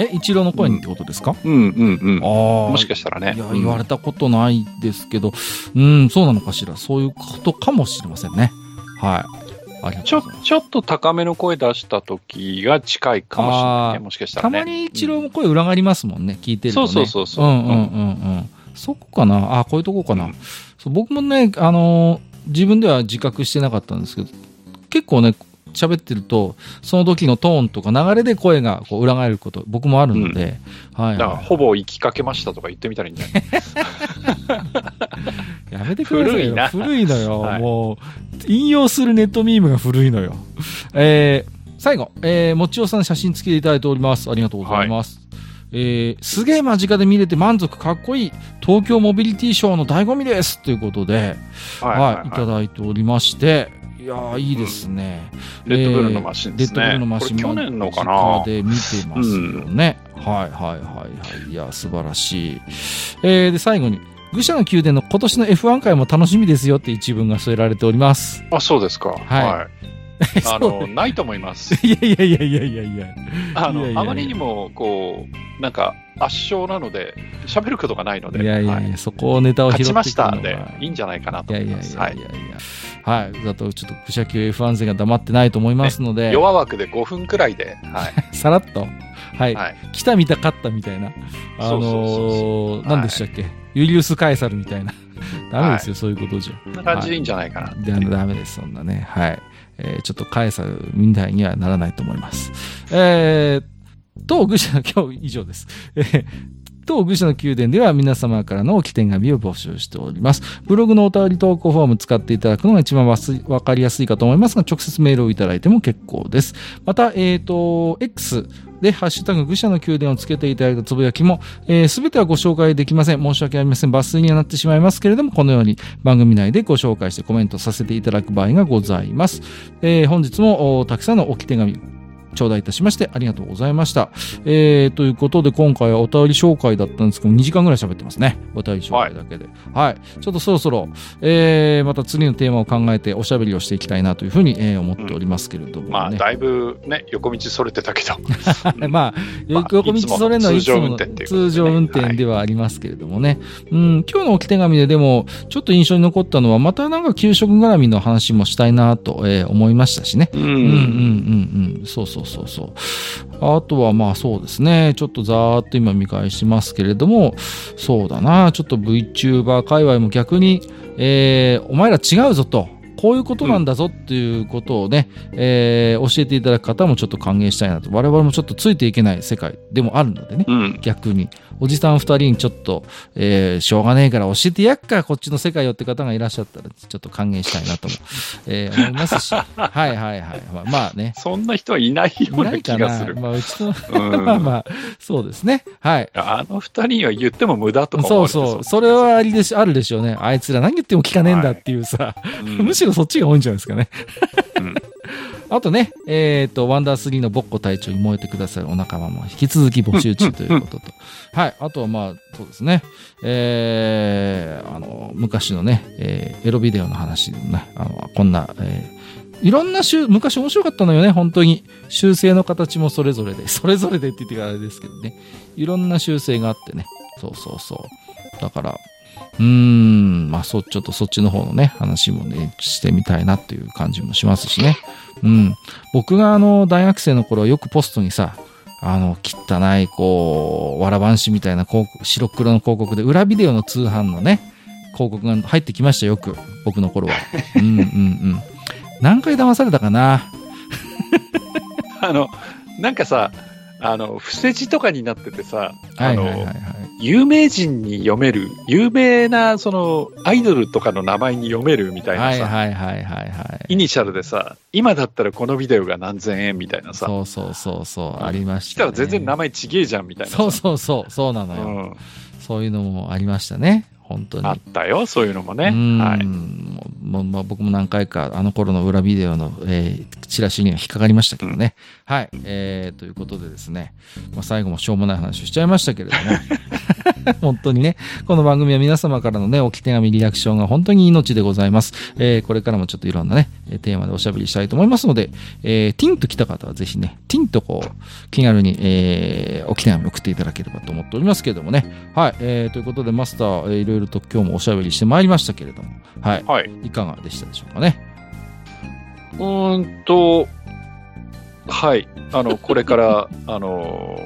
え、一郎の声にってことですか？うん、うんうんうん、あ、もしかしたらね、いや言われたことないですけど、うん、うん、そうなのかしら、そういうことかもしれませんね。はい、ありがとうございます。ちょ、ちょっと高めの声出した時が近いかもしれないね、もしかしたらね。たまに一郎も声裏返りますもんね、聞いてるとね。そうそうそうそう。うんうんうんうん。そこかな、あ、こういうとこかな。うん、そう僕もね、あのー、自分では自覚してなかったんですけど、結構ね、喋ってるとその時のトーンとか流れで声がこう裏返ること僕もあるので、うん、はい、だからほぼ行きかけましたとか言ってみたらいいんじゃないやめてくださいよ。古いな、古いのよ、はい、もう引用するネットミームが古いのよ。えー、最後、えー、もちおさん写真付きでいただいております。ありがとうございます、はい。えー、すげえ間近で見れて満足、かっこいい、東京モビリティショーの醍醐味ですということで、はいはいはい、いただいておりまして、いや、いいですね、うん。レッドブルのマシンですね。レッドブルのマシン、去年のかなで見てますよね、うん。はいはいはいはい。いや、素晴らしい。えー、で、最後に、愚者の宮殿の今年の エフワン 回も楽しみですよって一文が添えられております。あ、そうですか。はい。あのないと思います。いやいやいやいやいやいや。あの、いやいやいや、あまりにもこうなんか圧勝なので喋ることがないので。いやいやいや、はい、そこをネタを拾っていくのが勝ちましたんでいいんじゃないかなと思います。いやいやいやいやいや、はい。はい。だとちょっと愚者級 エフワン 勢が黙ってないと思いますので。ね、弱枠でごふんくらいで。はい、さらっと。はい。はい、来た見た勝ったみたいな。あの何でしたっけ、はい、ユリウスカエサルみたいな。ダメですよ、はい、そういうことじゃ。そんな感じでいいんじゃないかなっていう。ダメですそんなね、はい。えー、ちょっと返さみたいにはならないと思います。えー、当愚者の今日以上です。えー、当愚者の宮殿では皆様からの起点紙を募集しております。ブログのお便り投稿フォーム使っていただくのが一番わかりやすいかと思いますが、直接メールをいただいても結構です。また、えっと、Xで、ハッシュタグ、愚者の宮殿をつけていただいたつぶやきも、えー、すべてはご紹介できません。申し訳ありません。抜粋にはなってしまいますけれども、このように番組内でご紹介してコメントさせていただく場合がございます。えー、本日もたくさんのおき手紙、頂戴いたしまして、ありがとうございました。えー、ということで、今回はお便り紹介だったんですけど、にじかんぐらい喋ってますね。お便り紹介だけで。はい。はい、ちょっとそろそろ、えー、また次のテーマを考えておしゃべりをしていきたいなというふうに、えー、思っておりますけれども、ね。うん、まあ、だいぶね、横道それてたけど。まあ、横道それの通常運転っていう、ね、通常運転ではありますけれどもね。はい、うん、今日の置き手紙ででも、ちょっと印象に残ったのは、またなんか給食絡みの話もしたいなと、えー、思いましたしね。うんうんうんうんうん。そうそう。そうそうそう。あとはまあそうですね。ちょっとざーっと今見返しますけれども、そうだな。ちょっと VTuber 界隈も逆に、えー、お前ら違うぞと。こういうことなんだぞっていうことをね、うんえー、教えていただく方もちょっと歓迎したいなと。我々もちょっとついていけない世界でもあるのでね、うん、逆におじさんふたりにちょっと、えー、しょうがねえから教えてやっかこっちの世界よって方がいらっしゃったらちょっと歓迎したいなとも、えー、思いますしはいはいはい、まあ、まあねそんな人はいないような気がする。まあうちのまあまあそうですね、はい、あのふたりは言っても無駄とか思われてそうそうそれはありでしあるでしょうね。あいつら何言っても聞かねえんだっていうさ、はいうん、むしろそっちが多いんじゃないですかね、うん、あとね、えー、とワンダースリーのぼっこ隊長に燃えてくださるお仲間も引き続き募集中ということと、はい、あとはまあそうですね、えー、あの昔のね、えー、エロビデオの話のねあのこんな、えー、いろんな昔面白かったのよね本当に。修正の形もそれぞれでそれぞれでって言ってからあれですけどね、いろんな修正があってね、そうそうそうだからうーんまあそちょっとそっちの方のね話もねしてみたいなっていう感じもしますしね。うん僕があの大学生の頃よくポストにさあの汚いこうわらばんしみたいな広告白黒の広告で裏ビデオの通販のね広告が入ってきましたよく僕の頃は。うんうんうん何回騙されたかなあのなんかさあの伏せ字とかになっててさあの、はいはいはいはい、有名人に読める有名なそのアイドルとかの名前に読めるみたいなさ、はいはいはいはいはい、イニシャルでさ今だったらこのビデオが何千円みたいなさそうそうそうそうありましたね。来たら全然名前ちげえじゃんみたいなそうそうそうそうなのよ、うん、そういうのもありましたね本当にあったよそういうのもね。うん、はいもうまあ、僕も何回かあの頃の裏ビデオの、えー、チラシには引っかかりましたけどね、うん、はい、えー、ということでですね、まあ、最後もしょうもない話をしちゃいましたけれども本当にねこの番組は皆様からのねおき手紙リアクションが本当に命でございます、えー、これからもちょっといろんなねテーマでおしゃべりしたいと思いますので、えー、ティンと来た方はぜひねティンとこう気軽に、えー、おき手紙送っていただければと思っておりますけれどもね。はい、えー、ということでマスターいろいろと今日もおしゃべりしてまいりましたけれども、はい、はい、いかがでしたでしょうかね。うーんとはいあのこれからあの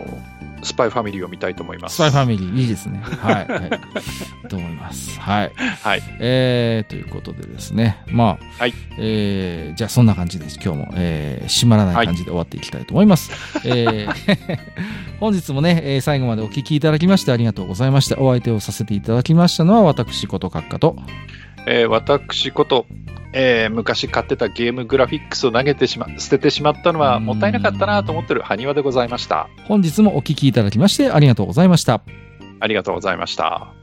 スパイファミリーを見たいと思います。スパイファミリーいいですね。はい、はい、と思います。はい、はいえー、ということでですね。まあ、はいえー、じゃあそんな感じです。今日も、えー、締まらない感じで終わっていきたいと思います。はいえー、本日もね、えー、最後までお聞きいただきましてありがとうございました。お相手をさせていただきましたのは私こと閣下と、えー、私こと。えー、昔買ってたゲームグラフィックスを投げてしま捨ててしまったのはもったいなかったなと思ってる埴輪でございました。本日もお聞きいただきましてありがとうございました。ありがとうございました。